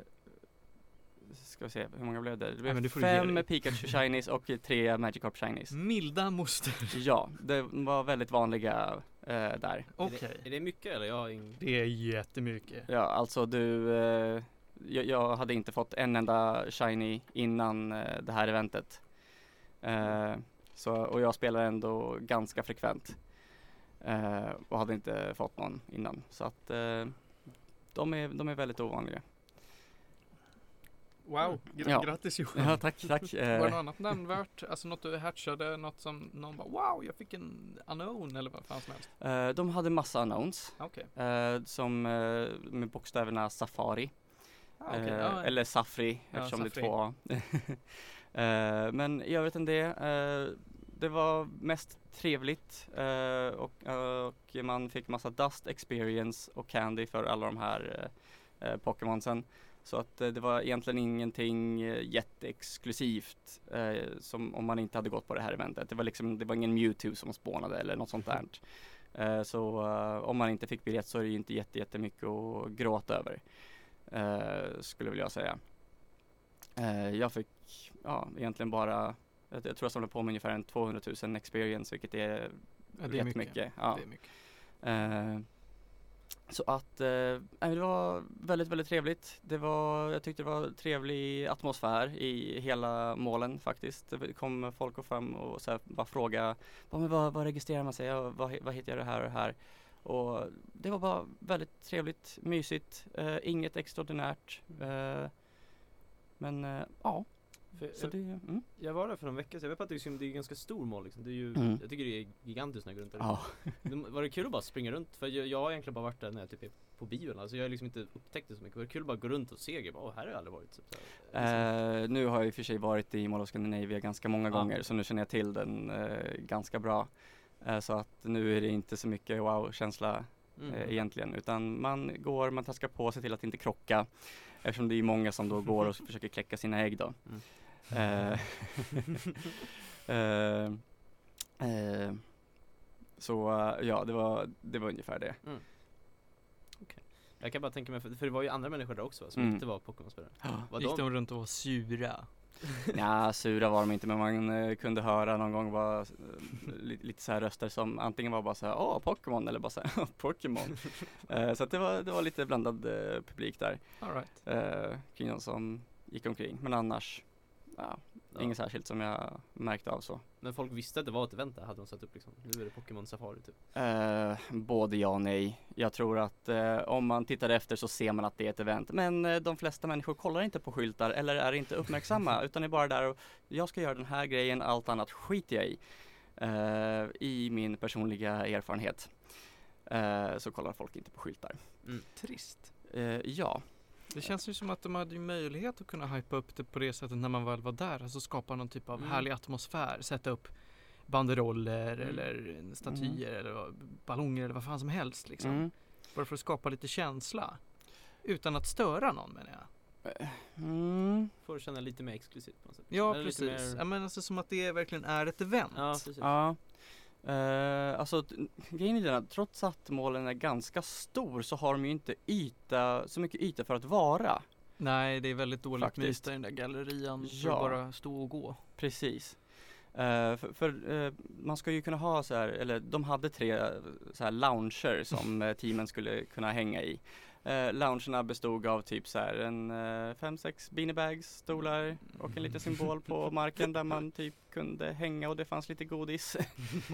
Ska vi se, hur många blev det? Det blev ja, fem Pikachu Shinies och tre Magikarp Shinies. Milda moster. Ja, det var väldigt vanliga uh, där. Okej. Okay. Är, är det mycket eller? Jag ing... Det är jättemycket. Ja, alltså du... Uh, jag, jag hade inte fått en enda Shiny innan uh, det här eventet. Uh, så, och jag spelar ändå ganska frekvent. Uh, och hade inte fått någon innan. Så att uh, de, är, de är väldigt ovanliga. Wow, gr- ja. Grattis Johan. Ja, tack, tack. Var det något annat nämnvärt? Alltså något du hatchade, något som någon bara, wow, jag fick en unknown eller vad fan som helst? Uh, de hade massa unknowns. Okay. Uh, som uh, med bokstäverna Safari. Ah, okay. uh, ah, eller Safri, ja, eftersom Safri. Det är två A. uh, men i övrigt än det, uh, det var mest trevligt. Uh, och, uh, och man fick massa dust, experience och candy för alla de här uh, uh, Pokémonsen. Så att eh, det var egentligen ingenting eh, jätteexklusivt eh, som om man inte hade gått på det här eventet. Det var liksom, det var ingen Mewtwo som spånade eller något sånt där. Eh, så eh, om man inte fick biljett så är det ju inte jätte, jättemycket att gråta över, eh, skulle vilja säga. Eh, jag fick ja, egentligen bara, jag, jag tror jag samlade på mig ungefär en tvåhundratusen experience, vilket är, ja, det är mycket. mycket. Ja. Det är mycket. Eh, Så att eh, det var väldigt, väldigt trevligt. Det var, jag tyckte det var trevlig atmosfär i hela målen faktiskt. Det kom folk och fram och så här, bara fråga, men vad, vad registrerar man sig? Vad, vad hittar jag det här och det här? Och det var bara väldigt trevligt, mysigt, eh, inget extraordinärt. Eh, men eh, ja. För, så jag, det, mm. jag var där för en vecka så jag vet att det är en ganska stor mål liksom. Det är ju, mm. jag tycker det är gigantiskt när jag går runt där. Ja. Det var det kul att bara springa runt för jag, jag har egentligen bara varit där när jag typ är på bio alltså jag har liksom inte upptäckt det så mycket. Det var kul att bara gå runt och se bara, åh, här har jag aldrig varit typ, så här, liksom. eh, nu har jag i och för sig varit i Mall of Scandinavia ganska många ja. gånger så nu känner jag till den eh, ganska bra. Eh, så att nu är det inte så mycket wow-känsla eh, mm. egentligen utan man går, man taskar på sig till att inte krocka. Eftersom det är många som då går och försöker kläcka sina ägg då. Mm. Uh, uh, uh, så uh, ja, det var, det var ungefär det. Mm. Okay. Jag kan bara tänka mig, för, för det var ju andra människor där också va, som mm. inte var Pokémon-spelare. Ja. Gick de, de runt och var sura? Nej, sura var de inte, men man uh, kunde höra någon gång bara, uh, li- lite så här röster som antingen var bara så här, åh, Pokémon, eller bara så här, Pokémon. uh, så att det, var, det var lite blandad uh, publik där. All right. uh, kring de som gick omkring, men annars... Ja, ja. Inget särskilt som jag märkte av så. Men folk visste att det var ett event där, hade de satt upp liksom. Nu är det Pokémon Safari typ. Eh, både ja och nej. Jag tror att eh, om man tittar efter så ser man att det är ett event. Men eh, de flesta människor kollar inte på skyltar eller är inte uppmärksamma. Utan är bara där och jag ska göra den här grejen, allt annat skiter jag i. Eh, I min personliga erfarenhet. Eh, så kollar folk inte på skyltar. Mm. Trist. Eh, ja. Det känns ju som att de hade ju möjlighet att kunna hypa upp det på det sättet när man väl var där. Alltså skapa någon typ av mm. härlig atmosfär. Sätta upp banderoller mm. eller statyer mm. eller ballonger eller vad fan som helst. Liksom. Mm. Bara för att skapa lite känsla. Utan att störa någon, menar jag. Mm. Får du känna lite mer exklusivt på något sätt. Ja, eller precis. Mer... Ja, men alltså, som att det verkligen är ett event. Ja, precis. Ja. Uh, alltså grejen är den, trots att målen är ganska stor så har de ju inte yta, så mycket yta för att vara. Nej, det är väldigt dåligt faktiskt. Med yta i den där gallerian, ja. För bara stå och gå. Precis. Uh, för för uh, man ska ju kunna ha så här, eller de hade tre så här lounger som teamen skulle kunna hänga i. Uh, loungerna bestod av typ så här en uh, fem, sex beaniebags, stolar och en liten symbol på marken där man typ kunde hänga och det fanns lite godis.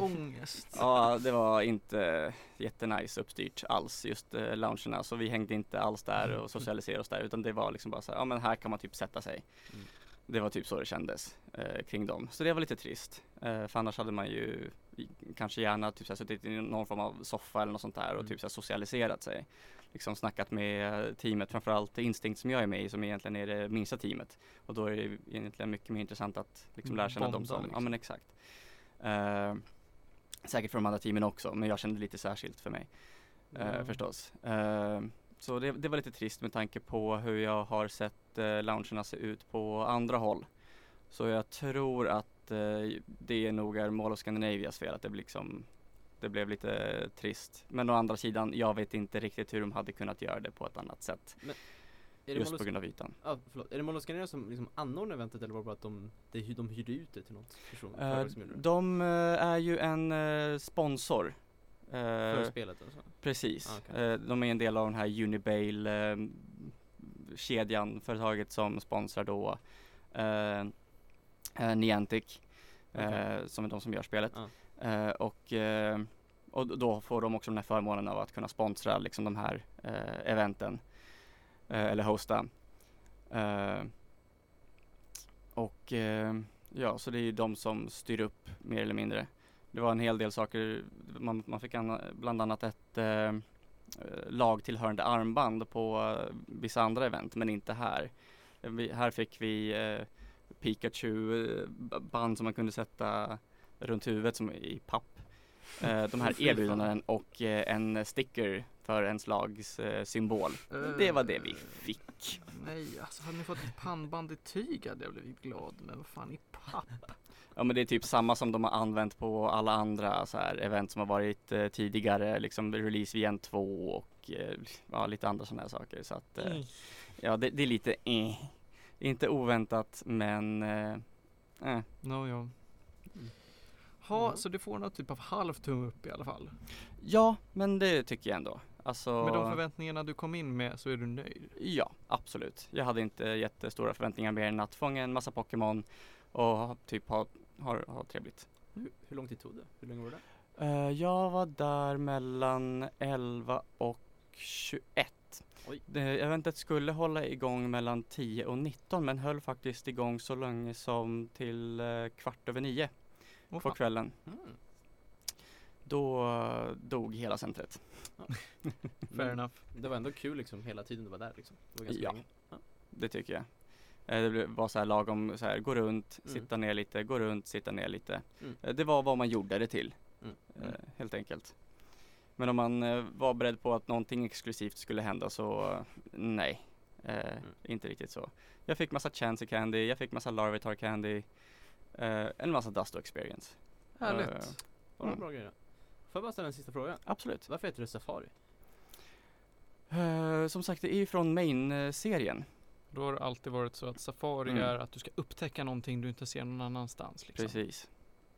Ångest. Ja, det var inte jättenice uppstyrt alls just uh, loungerna, så vi hängde inte alls där och socialiserade oss där, utan det var liksom bara så här, ja men här kan man typ sätta sig. Mm. Det var typ så det kändes eh, kring dem. Så det var lite trist. Eh, för annars hade man ju kanske gärna typ såhär, suttit i någon form av soffa eller något sånt där och mm. typ såhär, socialiserat sig. Liksom snackat med teamet, framförallt Instinct som jag är med i, som egentligen är det minsta teamet. Och då är det egentligen mycket mer intressant att liksom, lära känna Bonda, dem som. Liksom. Ja men exakt. Eh, säkert för de andra teamen också, men jag kände lite särskilt för mig. Eh, mm. Förstås. Eh, Så det, det var lite trist med tanke på hur jag har sett eh, loungerna se ut på andra håll. Så jag tror att eh, det nog är Mall of Scandinavias fel att det, liksom, det blev lite trist. Men å andra sidan, jag vet inte riktigt hur de hade kunnat göra det på ett annat sätt. Men är det just Mall of... på grund av ytan. Ja, förlåt. Är det Mall of Scandinavia som liksom anordnar eventet eller var det bara att de, de, de hyrde ut det till något person? Eh, de eh, är ju en eh, sponsor. För spelet alltså. Precis. Okay. De är en del av den här Unibail-kedjan, företaget som sponsrar då uh, Niantic, okay. uh, som är de som gör spelet. Uh. Uh, och, uh, och då får de också den här förmånen av att kunna sponsra liksom, de här uh, eventen, uh, eller hosta. Uh, och uh, ja, så det är ju de som styr upp mer eller mindre. Det var en hel del saker, man, man fick an, bland annat ett eh, lagtillhörande armband på eh, vissa andra event, men inte här. Vi, här fick vi eh, Pikachu-band som man kunde sätta runt huvudet som i papp. Eh, de här erbjudanden och eh, en sticker för ens lags eh, symbol. Uh, det var det vi fick. Nej, alltså hade ni fått ett pannband i tyg hade jag blivit glad, men vad fan i papp? Ja, men det är typ samma som de har använt på alla andra så här event som har varit eh, tidigare, liksom release V N två och eh, ja, lite andra sådana här saker. Så att, eh, mm. ja, det, det är lite eh, inte oväntat, men eh, eh. No, ja. Mm. Ha, mm. Så du får någon typ av halvtum upp i alla fall? Ja, men det tycker jag ändå. Alltså, med de förväntningarna du kom in med så är du nöjd? Ja, absolut. Jag hade inte jättestora förväntningar mer än att fånga en massa Pokémon och typ ha, ha, ha trevligt. Hur, hur lång tid tog det? Hur länge var du där? Uh, jag var där mellan elva och tjugoett. Oj. Det, eventet skulle hålla igång mellan tio och nitton men höll faktiskt igång så länge som till uh, kvart över nio oh, på kvällen. Mm. Då uh, dog hela centret. Ja. Fair enough. Det var ändå kul liksom, hela tiden du var där. Liksom. Det var ganska ja, länge. Ja, det tycker jag. Det var så här lagom, så här, gå runt, mm. sitta ner lite, gå runt, sitta ner lite. Mm. Det var vad man gjorde det till, mm. Mm. helt enkelt. Men om man var beredd på att någonting exklusivt skulle hända så nej, mm. Eh, inte riktigt så. Jag fick massa Chansey Candy, jag fick massa Larvitar Candy, eh, en massa Dusto Experience. Härligt. Uh, var det en bra grej då? Får jag bara ställa en sista fråga? Absolut. Varför heter det Safari? Uh, som sagt, det är ju från main-serien. Då har det alltid varit så att Safari mm. är att du ska upptäcka någonting du inte ser någon annanstans. Liksom. Precis.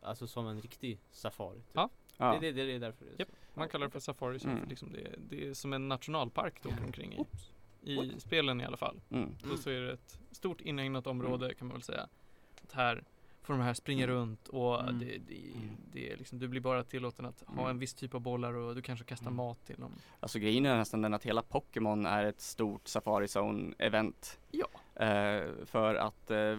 Alltså som en riktig Safari. Typ. Ja. Det, det, det, det är därför det är yep. Man kallar det för Safari. Mm. För liksom det, det är som en nationalpark du åker omkring i. Oops. I Oops. Spelen i alla fall. Mm. Mm. Så är det ett stort inhägnat område mm. kan man väl säga. sånt här får de här springa mm. runt och mm. det, det, det är liksom, du blir bara tillåten att mm. ha en viss typ av bollar och du kanske kastar mm. mat till dem. Alltså grejen är nästan den att hela Pokémon är ett stort Safari Zone-event. Ja. Uh, för att uh,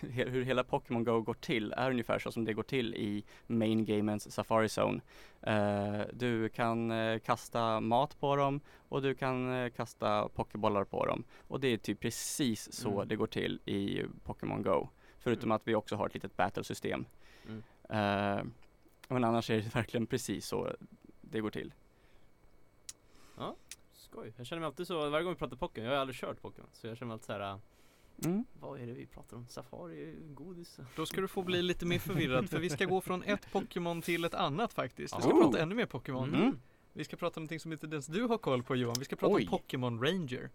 hur hela Pokémon Go går till är ungefär så som det går till i main gamens Safari Zone. Uh, du kan uh, kasta mat på dem och du kan uh, kasta pokébollar på dem. Och det är typ precis så mm. det går till i Pokémon Go. Förutom mm. att vi också har ett litet battle-system. Mm. Uh, men annars är det verkligen precis så det går till. Ja, skoj. Jag känner mig alltid så, varje gång vi pratar Pokémon, jag har aldrig kört Pokémon. Så jag känner mig alltid så här, mm. vad är det vi pratar om? Safari, godis? Då ska du få bli lite mer förvirrad, för vi ska gå från ett Pokémon till ett annat faktiskt. Vi ska oh. prata ännu mer Pokémon. Mm. Vi ska prata om någonting som inte ens du har koll på, Johan. Vi ska prata Oj. om Pokémon Ranger.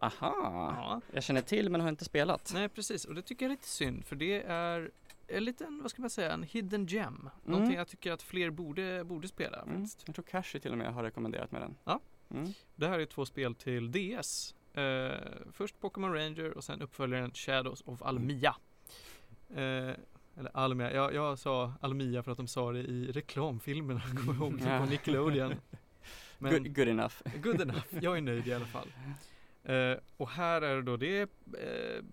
Aha, ja. Jag känner till men har inte spelat. Nej, precis. Och det tycker jag är lite synd. För det är en liten, vad ska man säga, en hidden gem. Mm. Någonting jag tycker att fler borde, borde spela. Mm. Jag tror Kashi till och med har rekommenderat med den. Ja. Mm. Det här är två spel till D S. Uh, först Pokémon Ranger och sen uppföljaren Shadows of Almia. Mm. Uh, Eller Almia. Jag, jag sa Almia för att de sa det i reklamfilmerna. Jag kommer ihåg det på Nickelodeon. Men good, good enough. Good enough. Jag är nöjd i alla fall. Uh, och här är det då, det är uh,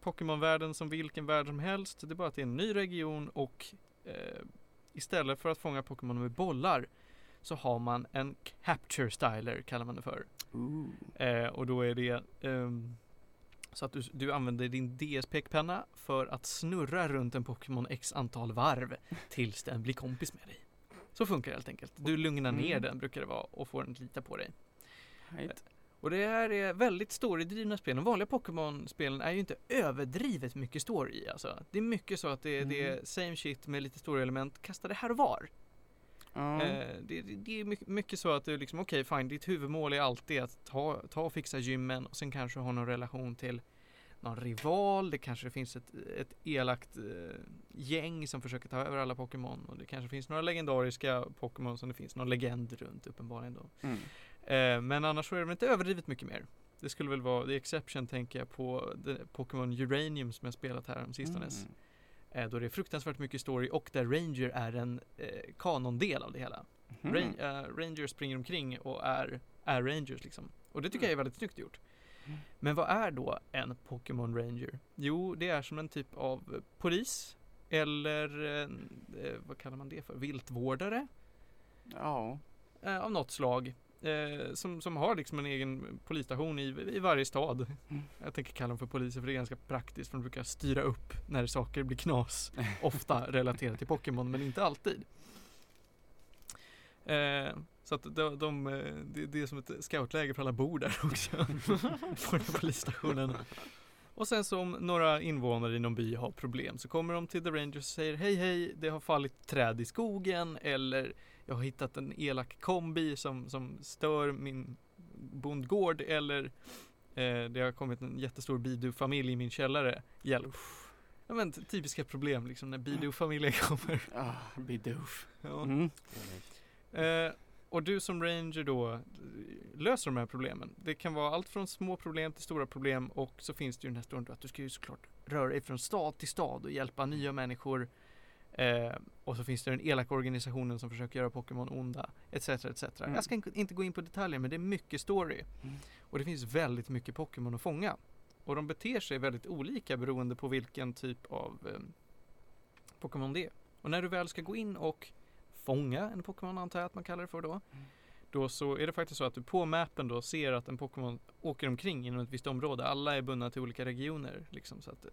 Pokémon-världen som vilken värld som helst. Det är bara att det är en ny region och uh, istället för att fånga Pokémon med bollar så har man en capture styler, kallar man det för. Uh, och då är det... Um, Så att du, du använder din D S-pekpenna för att snurra runt en Pokémon x antal varv tills den blir kompis med dig. Så funkar det helt enkelt. Du lugnar ner mm. den brukar det vara och får den att lita på dig. Right. Och det här är väldigt storydrivna spel. De vanliga Pokémon-spelen är ju inte överdrivet mycket story. Alltså. Det är mycket så att det, mm. det är same shit med lite story-element. Kasta det här och var. Mm. Eh, det, det, det är mycket, mycket så att du liksom, okej, okay, fine, ditt huvudmål är alltid att ta, ta och fixa gymmen och sen kanske ha någon relation till någon rival. Det kanske finns ett, ett elakt eh, gäng som försöker ta över alla Pokémon och det kanske finns några legendariska Pokémon som det finns någon legend runt uppenbarligen då. Mm. Eh, men annars så är det väl inte överdrivet mycket mer. Det skulle väl vara The Exception, tänker jag på Pokémon Uranium som jag spelat här om sistanes. Mm. Då det är fruktansvärt mycket story och där Ranger är en eh, kanondel av det hela. Mm. Ra- äh, Ranger springer omkring och är, är Rangers liksom. Och det tycker mm. jag är väldigt snyggt gjort. Mm. Men vad är då en Pokémon Ranger? Jo, det är som en typ av polis eller eh, vad kallar man det för? Viltvårdare? Ja. Eh, av något slag. Eh, som, som har liksom en egen polisstation i, i varje stad. Mm. Jag tänker kalla dem för poliser för det är ganska praktiskt för de brukar styra upp när saker blir knas. Ofta relaterat till Pokémon men inte alltid. Eh, så att de, de, det, det är som ett scoutläger för alla bor där också. På den här polisstationen. Och sen så om några invånare i någon by har problem så kommer de till The Rangers och säger hej hej, det har fallit träd i skogen eller jag har hittat en elak kombi som, som stör min bondgård eller eh, det har kommit en jättestor bidufamilj i min källare. Hjälp. Ja, men, typiska problem liksom när bidufamiljen kommer. Ah, biduf. Ja. Mm. Eh, och du som ranger då löser de här problemen. Det kan vara allt från små problem till stora problem och så finns det ju den här stunden att du ska ju såklart röra dig från stad till stad och hjälpa nya människor. Eh, och så finns det den elaka organisationen som försöker göra Pokémon onda, et cetera et cetera. Mm. Jag ska in- inte gå in på detaljer, men det är mycket story. Mm. Och det finns väldigt mycket Pokémon att fånga. Och de beter sig väldigt olika beroende på vilken typ av eh, Pokémon det är. Och när du väl ska gå in och fånga en Pokémon, antar jag att man kallar det för då, mm. då så är det faktiskt så att du på mappen då ser att en Pokémon åker omkring inom ett visst område. Alla är bundna till olika regioner. Liksom, så att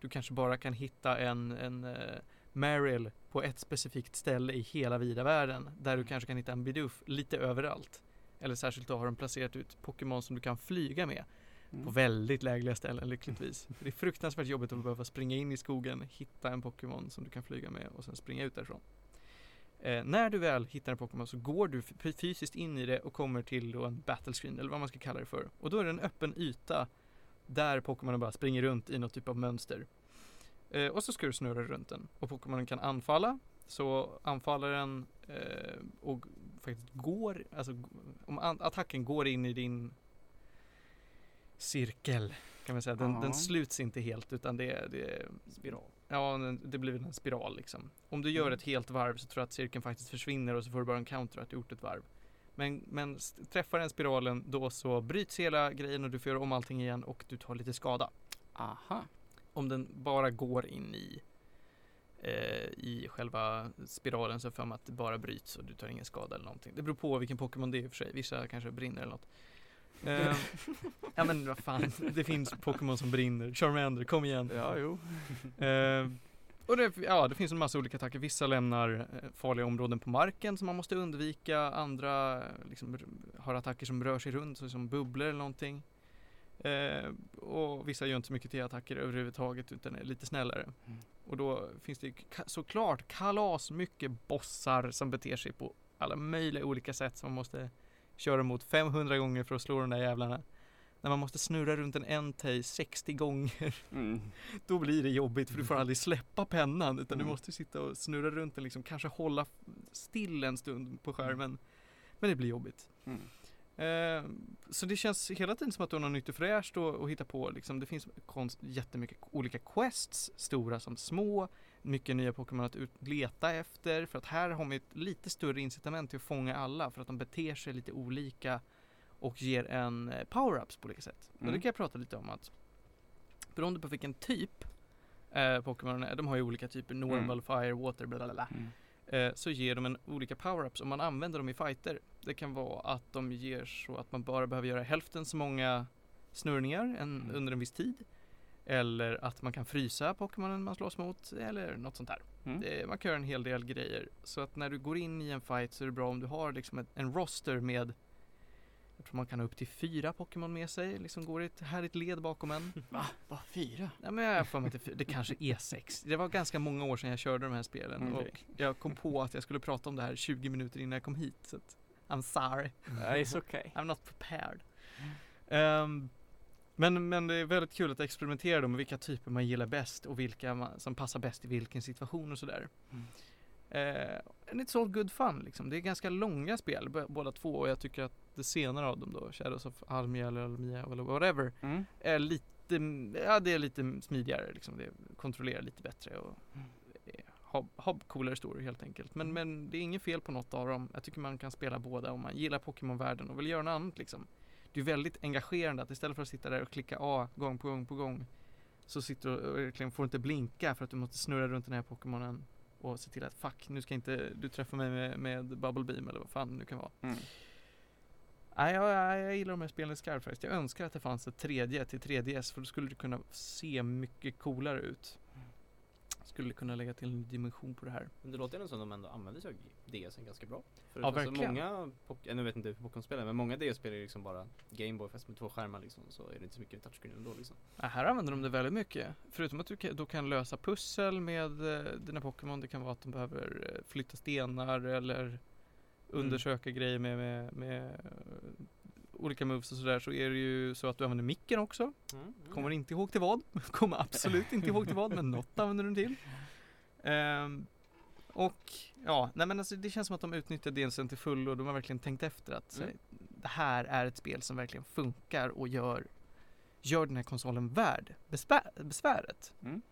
du kanske bara kan hitta en... en eh, Marill på ett specifikt ställe i hela vida världen där du kanske kan hitta en Bidoof lite överallt. Eller särskilt då har de placerat ut Pokémon som du kan flyga med mm. på väldigt lägliga ställen lyckligtvis. Det är fruktansvärt jobbigt att behöva springa in i skogen, hitta en Pokémon som du kan flyga med och sen springa ut därifrån. Eh, när du väl hittar en Pokémon så går du f- fysiskt in i det och kommer till då en battlescreen eller vad man ska kalla det för. Och då är det en öppen yta där Pokémon bara springer runt i något typ av mönster. Eh, och så ska du snurra runt den. Och Pokémonen kan anfalla. Så anfaller den eh, och faktiskt går. Alltså om an- attacken går in i din cirkel. kan man säga. Den, den sluts inte helt, utan det, det spiral. Ja, det blir en spiral liksom. Om du gör mm. ett helt varv så tror jag att cirkeln faktiskt försvinner och så får du bara en counter att du gjort ett varv. Men, men träffar den spiralen då så bryts hela grejen och du får göra om allting igen och du tar lite skada. Aha. Om den bara går in i eh, i själva spiralen så får man att det bara bryts och du tar ingen skada eller någonting. Det beror på vilken Pokémon det är i och för sig. Vissa kanske brinner eller något. uh, ja men vad fan, det finns Pokémon som brinner. Charmander, kom igen. Ja, jo. Uh, och det, ja, det finns en massa olika attacker. Vissa lämnar farliga områden på marken som man måste undvika. Andra liksom, har attacker som rör sig runt, så som bubblor eller någonting. Uh, och vissa gör inte så mycket till attacker överhuvudtaget utan är lite snällare. Mm. Och då finns det ka- såklart kalas mycket bossar som beter sig på alla möjliga olika sätt som man måste kör emot femhundra gånger för att slå de där jävlarna. När man måste snurra runt en entej sextio gånger. Mm. Då blir det jobbigt för du får aldrig släppa pennan. Utan mm. du måste sitta och snurra runt den. Liksom, kanske hålla still en stund på skärmen. Men det blir jobbigt. Mm. Eh, så det känns hela tiden som att du har något nytt och fräscht att hitta på. Liksom, det finns konst, jättemycket olika quests. Stora som små. Mycket nya Pokémon att ut- leta efter. För att här har man ett lite större incitament till att fånga alla. För att de beter sig lite olika. Och ger en power-ups på olika sätt. Mm. Och det kan jag prata lite om att. Beroende på vilken typ eh, Pokémon är. De har ju olika typer. Normal, mm. fire, water, blablabla. Mm. Eh, så ger de en olika power-ups. Om man använder dem i fighter. Det kan vara att de ger så att man bara behöver göra hälften så många snurrningar en, mm. under en viss tid. Eller att man kan frysa Pokémonen man slåss mot. Eller något sånt där. Mm. Det, man kan göra en hel del grejer. Så att när du går in i en fight så är det bra om du har liksom ett, en roster med. Jag tror man kan ha upp till fyra Pokémon med sig. Liksom går i ett härligt led bakom en. Va? Bara fyra? Ja, men jag får mig till fyra. Det kanske är sex. Det var ganska många år sedan jag körde de här spelen. Mm. Och jag kom på att jag skulle prata om det här tjugo minuter innan jag kom hit. Så att, I'm sorry. It's okay. I'm not prepared. Um, Men, men det är väldigt kul att experimentera då med vilka typer man gillar bäst och vilka man, som passar bäst i vilken situation och sådär. Mm. Eh, and it's all good fun liksom. Det är ganska långa spel b- båda två och jag tycker att det senare av dem då, Shadows of Almia eller Almia eller whatever, mm. är lite, ja, det är lite smidigare liksom. Det kontrollerar lite bättre och mm. har ha coolare story helt enkelt. Men, men det är inget fel på något av dem. Jag tycker man kan spela båda om man gillar Pokémon-världen och vill göra något annat liksom. Det är väldigt engagerande att istället för att sitta där och klicka A gång på gång på gång så sitter du och verkligen får inte blinka för att du måste snurra runt den här Pokémonen och se till att fuck, nu ska inte du träffa mig med, med Bubble Beam eller vad fan nu kan vara. Mm. Ja, jag, jag gillar de här spelen skarpt faktiskt. Jag önskar att det fanns ett tredje till tre D S för då skulle det kunna se mycket coolare ut. Skulle kunna lägga till en dimension på det här. Men det låter ändå som de ändå använder sig av D S'en ganska bra. För ja, verkligen. Många, jag vet inte hur Pokémon-spelare, men många D S-spel är liksom bara Game Boy fast med två skärmar liksom, så är det inte så mycket touchscreen ändå liksom. Ja, här använder de det väldigt mycket. Förutom att du kan, då kan lösa pussel med dina Pokémon, det kan vara att de behöver flytta stenar eller undersöka mm. grejer med, med, med olika moves och sådär, så är det ju så att du använder micken också. Mm, mm. Kommer inte ihåg till vad. Kommer absolut inte ihåg till vad, men något använder du till. Um, och ja, nej men alltså, det känns som att de utnyttjar D L C:n till full och de har verkligen tänkt efter att mm. så, det här är ett spel som verkligen funkar och gör, gör den här konsolen värd bespä- besväret. Mm.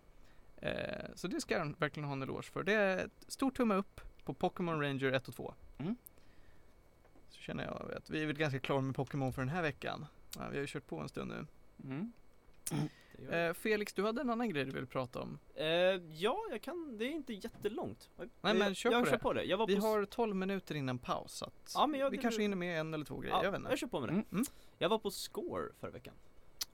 Uh, så det ska de verkligen ha en eloge för. Det är ett stort tumme upp på Pokémon Ranger ett och två. Mm. Så känner jag att vi är väl ganska klara med Pokémon för den här veckan. Ja, vi har ju kört på en stund nu. Mm. Eh, Felix, du hade en annan grej du ville prata om. Eh, ja, jag kan. Det är inte jättelångt. Nej, jag, men kör, jag, på, jag det. kör på det. Jag var vi på... har tolv minuter innan paus. Så att ja, men jag, vi det... kanske hinner med en eller två grejer. Ja, jag vet inte. Jag kör på med det. Mm. Mm. Jag var på Score förra veckan.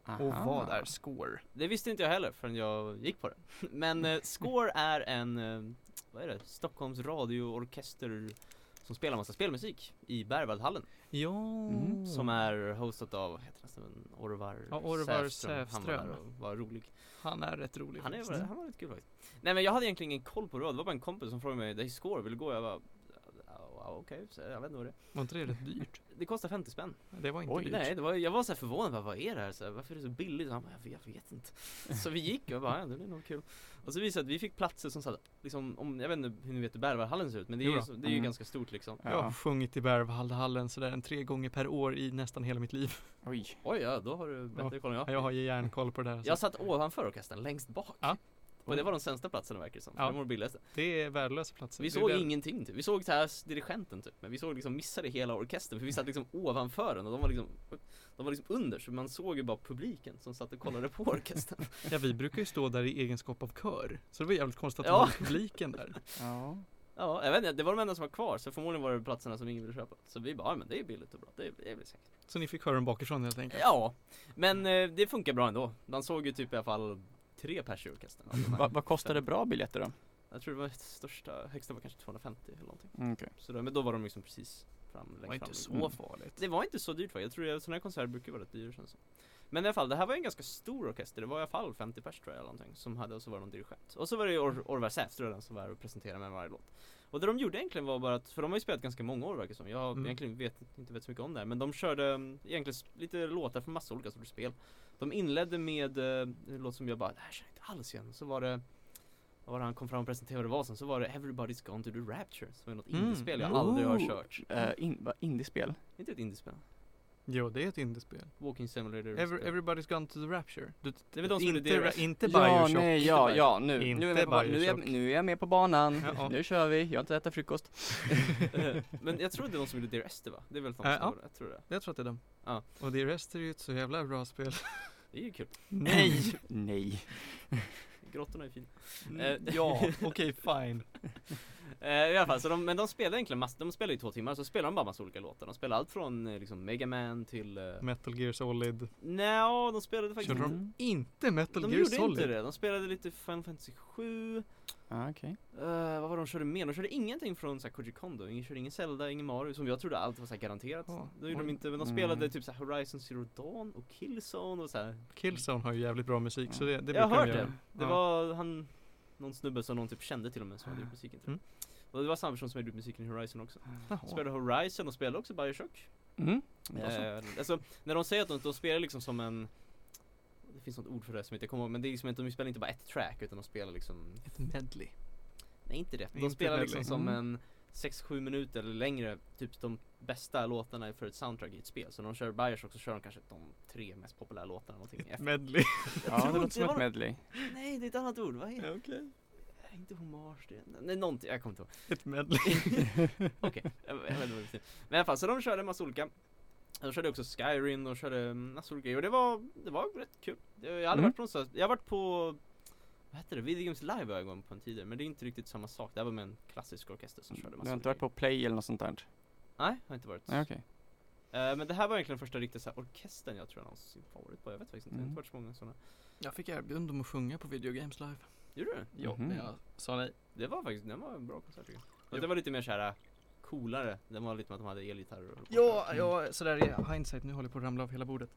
Aha. Och vad är Score? Det visste inte jag heller förrän jag gick på det. Men eh, Score är en... Eh, vad är det? Stockholms radioorkester... som spelar massa spelmusik i Berwaldhallen. Ja. Mm. Som är hostat av heter nästan Orvar ja, Orvar Sävström. Han var, var rolig. Han är rätt rolig. Han är faktiskt. han var rätt kul faktiskt. Nej men jag hade egentligen ingen koll på det. Det var bara en kompis som frågade mig, "Hej Score, vill du gå?" Jag bara wow, okej, okay. Jag vet inte vad det är. Var inte det rätt dyrt? Det kostar femtio spänn. Det var inte Oj, dyrt. Nej, det var, jag var så här förvånad, bara, vad är det här? Så här, varför är det så billigt? Han bara, jag vet, jag vet inte. Så vi gick och bara, ja, det blir nog kul. Och så visade att vi fick platser som så här, liksom, om, jag vet inte hur ni vet hur Berwaldhallen ser ut, men det är ju, så, det är ju mm. ganska stort liksom. Ja. Jag har sjungit i Berwaldhallen sådär en tre gånger per år i nästan hela mitt liv. Oj. Oj, ja, då har du bättre ja. koll än jag. Jag har ju järnkoll på det där. Så. Jag satt ovanför orkestern, längst bak. Ja. Och det var de sämsta platserna verkar det som. Ja. De var det är värdelösa platser. Vi såg det... ingenting typ. Vi såg så här dirigenten typ. Men vi såg liksom missade hela orkestern. För vi satt liksom ovanför den. Och de var liksom, de var liksom under. Så man såg ju bara publiken som satt och kollade på orkestern. Ja, vi brukar ju stå där i egenskap av kör. Så det var jävligt konstigt att ja. publiken där. Ja. Ja, jag vet inte. Det var de enda som var kvar. Så förmodligen var det platserna som ingen ville köpa. Så vi bara, ja, men det är billigt och bra. Det, det blir säkert. Så ni fick höra dem bakifrån helt enkelt? Ja. Men eh, det funkar bra ändå. Man såg ju typ i alla fall... Tre personer kastan. Alltså vad va kostade bra biljetter då? Jag tror det var största, högsta var kanske tvåhundrafemtio eller någonting. Mm, okay. Så då, men då var de liksom precis fram. Det var inte fram. så mm. farligt. Det var inte så dyrt va? Jag tror att sådana här konserter brukar vara rätt dyra. Men i alla fall, det här var en ganska stor orkester. Det var i alla fall femtio pers tror jag eller någonting. Som hade, och så var de dirigent. Och så var det ju Or- Orvar Sävström som var och presenterade med varje låt. Och det de gjorde egentligen var bara att, för de har ju spelat ganska många år verkar som. Jag mm. egentligen vet, inte vet så mycket om det här. Men de körde um, egentligen lite låtar från massa olika sorters spel. De inledde med uh, en låt som jag bara, det här känner jag inte alls igen. Så var det, vad var det han kom fram och presenterade vad som? Så var det Everybody's Gone to the Rapture. Som är något mm. indiespel jag aldrig oh. har kört. Uh, in, va, indiespel? Inte ett indiespel. Jo, det är ett indiespel. Walking Simulator. Every, Everybody's Gone to the Rapture. Du, det är de som inte, ra- inte Bioshock. Ja, nej, ja, ja, nu. Inte nu, är på, nu, är, nu är jag med på banan. Ja, nu kör vi. Jag har inte ätit frukost. Men jag tror det är de som gjorde Dear Esther, va? Det är väl fan äh, ja. jag tror det. Jag tror att det är dem. Ja. Och Dear Esther är ju ett så jävla bra spel. Det är ju kul. Nej! Nej. Grottorna är fina. Mm. Uh, ja, okej, okay, fine. Uh, I alla fall, så de, men de spelar egentligen mass, de spelar i två timmar, så spelar de bara massa olika låtar. De spelar allt från liksom, Mega Man till... Uh... Metal Gear Solid. Nej, no, de spelade faktiskt... Körde de inte Metal de Gear Solid? De gjorde inte det. De spelade lite Final Fantasy sju. Ah, okej. Okay. Uh, vad var de körde mer? De körde ingenting från så här, Koji Kondo. Ingen körde ingen Zelda, ingen Mario, som jag trodde allt var så här, garanterat. Oh. Då gjorde de inte, men de spelade mm. typ så här, Horizon Zero Dawn och Killzone och så här. Killzone har ju jävligt bra musik, mm. så det, det jag brukar de göra. Jag hörde det. Det ja. var han... Någon snubbe som någon typ kände till och med som hade gjort musiken till. Mm. Och det var samma person som hade gjort musiken i Horizon också. Jaha. Spelade Horizon och spelade också Bioshock. Mm. Eh, alltså, när de säger att de, de spelar liksom som en... Det finns något ord för det som inte jag kommer ihåg. Men det är liksom inte, de spelar inte bara ett track utan de spelar liksom... Ett medley. Nej, inte det. De inte spelar medley. Liksom som mm. en sex sju minuter eller längre. Typ de bästa låtarna för ett soundtrack i ett spel. Så när de kör Bioshock så kör de kanske de tre mest populära låtarna. Ett medley. Ja, det låter som ett medley. Nej, det är ett annat ord. Vad är det? Ja, okej. Okay. Inte hommage, det är... Nej, någonting. Jag kommer inte ihåg. Ett medley. Okej. Okay. Men i alla fall, så de körde en massa olika. De körde också Skyrim och körde en massa olika. Och det var, det var rätt kul. Jag har aldrig mm. varit på någonstans. Jag har varit på... Vad heter det? Video Games Live var jag gång på en tidigare. Men det är inte riktigt samma sak. Det var med en klassisk orkester som körde massa. Du har inte varit på Play eller något sånt där? Nej, jag har inte varit. Nej, okej. Okay. Uh, men det här var egentligen första riktiga så här, orkestern jag tror jag någonsin varit på. Jag vet faktiskt inte. Mm. Det har inte varit så många sådana. Jag fick erbjudande om att sjunga på Video Games Live. Gjorde du? Ja, mm. jag sa nej. Det var faktiskt, det var en bra konsert tycker jag. Och det var lite mer så här coolare. Det var lite med att de hade elgitarrer. Ja, mm. ja, så där i hindsight. Nu håller jag på att ramla av hela bordet.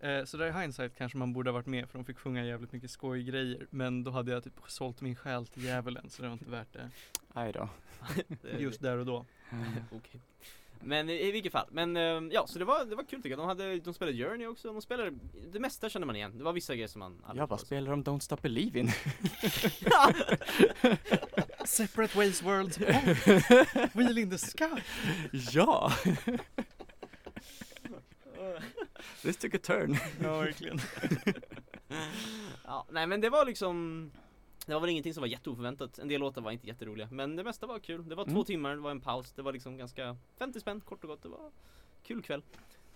Eh, så där i hindsight kanske man borde ha varit med för de fick sjunga jävligt mycket skojgrejer. Men då hade jag typ sålt min själ till djävulen så det var inte värt det. Aj då. Just där och då. Mm. Okej. Okay. Men i vilket fall, men ja, så det var, det var kul tycker jag. De, hade, de spelade Journey också, de spelade, det mesta kände man igen. Det var vissa grejer som man... Ja, vad spelar de Don't Stop Believing? Separate Ways Worlds. Oh. Wheel in the Sky. Ja. This took a turn. Ja, verkligen. Ja, nej, men det var liksom... Det var väl ingenting som var jätteoförväntat. En del låtar var inte jätteroliga. Men det mesta var kul. Det var mm. två timmar, det var en paus. Det var liksom ganska femtio spänn, kort och gott. Det var kul kväll.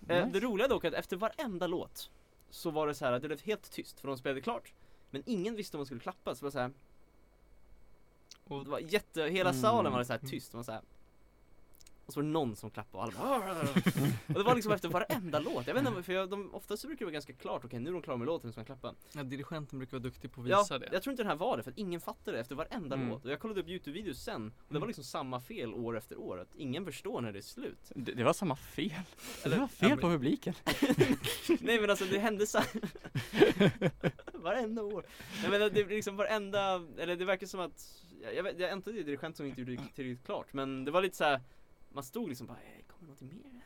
Nice. Eh, det roliga dock är att efter varenda låt så var det så här att det blev helt tyst. För de spelade klart. Men ingen visste om man skulle klappa. Så det var så här. Och det var jätte... Hela salen var det så här tyst. Man så här. Och så var det någon som klappade och alla och det var liksom efter varenda låt. Jag vet inte, för jag, de, oftast brukar det vara ganska klart. Okej, okay, nu är de klara med låten som man klappar. Ja, dirigenten brukar vara duktig på att visa ja, det. Jag tror inte den här var det, för att ingen fattade det efter varenda mm. låt. Och jag kollade upp YouTube-videos sen. Och det var liksom samma fel år efter år. Att ingen förstår när det är slut. Det, det var samma fel. Eller, det var fel ja, men... på publiken. Nej, men alltså det hände så varenda år. Jag menar, det är liksom varenda... Eller det verkar som att... Jag, jag, jag äntade dirigent som inte gjorde det riktigt klart. Men det var lite så här... man stod liksom bara, kommer något mer?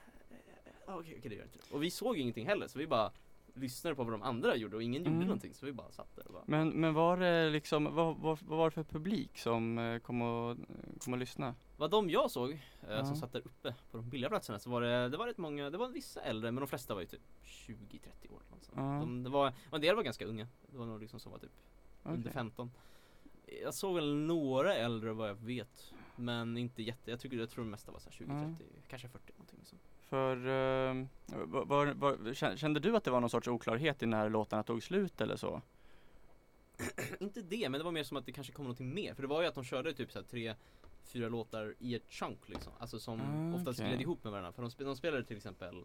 Okej, okay, okay, det gör jag inte. Och vi såg ingenting heller, så vi bara lyssnade på vad de andra gjorde och ingen mm. gjorde någonting, så vi bara satt där och bara... Men, men var det liksom, vad, vad, vad var det för publik som kom och, kom och lyssna? Vad de jag såg, ja. som satt där uppe på de billiga platserna, så var det, det var rätt många, det var vissa äldre, men de flesta var ju typ tjugo till trettio år. Alltså. Ja. De, det var, en del var ganska unga, det var några liksom som var typ okay. under femton. Jag såg väl några äldre vad jag vet, men inte jätte, jag tycker jag tror det mesta var så här tjugo trettio, mm. kanske fyrtio någonting liksom. För uh, var, var, kände du att det var någon sorts oklarhet i när låtarna tog slut eller så? Inte det, men det var mer som att det kanske kom någonting mer, för det var ju att de körde typ så här tre fyra låtar i ett chunk liksom, alltså som mm, ofta okay. spelade ihop med varandra, för de, sp- de spelade till exempel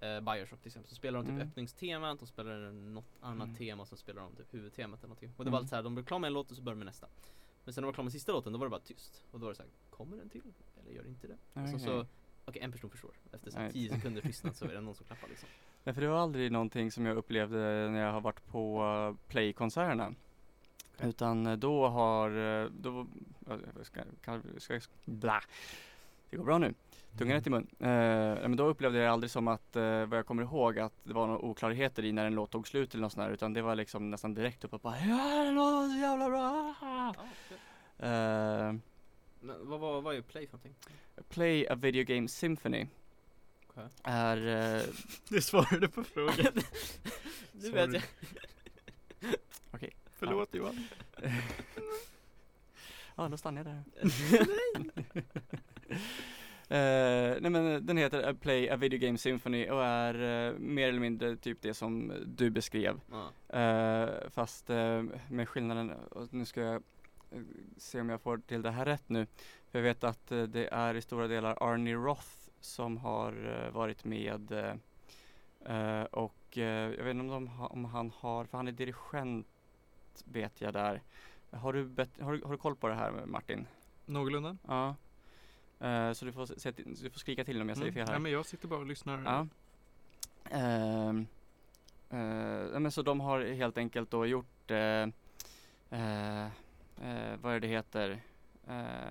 eh, Bioshock till exempel, så spelade de typ mm. öppningstemat, de spelade något annat mm. tema, så spelade de typ huvudtemat eller någonting. Och det mm. var allt så här, de blev klara med en låt och så började med nästa. Men sen när de var klara med sista låten, då var det bara tyst. Och då var det så här, kommer den till? Eller gör det inte det? Okay. Alltså, så, okej, en person förstår. Efter så tio sekunder tystnad så är det någon som klappar liksom. Nej, för det var aldrig någonting som jag upplevde när jag har varit på Play-konserterna. Okay. Utan då har... Då, ska, ska, ska, bla. Det går bra nu. Tungan rätt i mun. Eh, men då upplevde jag aldrig som att, eh, vad jag kommer ihåg, att det var några oklarheter i när en låt tog slut eller något sånt där, utan det var liksom nästan direkt upp och bara, ja, den var så jävla bra! Ah, okay. eh, men vad, vad, vad är Play för någonting? Play A Video Game Symphony. Okay. Är... Eh, du svarade på frågan. Nu vet jag. Okej. Okay. Förlåt ja. Johan. Ja, då stannar jag där. Uh, nej men den heter Play A Video Game Symphony och är uh, mer eller mindre typ det som du beskrev. Mm. Uh, fast uh, med skillnaden, och nu ska jag se om jag får till det här rätt nu. För jag vet att uh, det är i stora delar Arnie Roth som har uh, varit med uh, uh, och uh, jag vet inte om, de ha, om han har, för han är dirigent vet jag där. Har du, bet- har, har du koll på det här Martin? Någorlunda? Ja. Uh. Uh, så du får, se, du får skrika till om jag säger mm. fel här. Ja, men jag sitter bara och lyssnar. Ja. Uh, uh, men så de har helt enkelt då gjort... Uh, uh, uh, vad är det heter? Uh,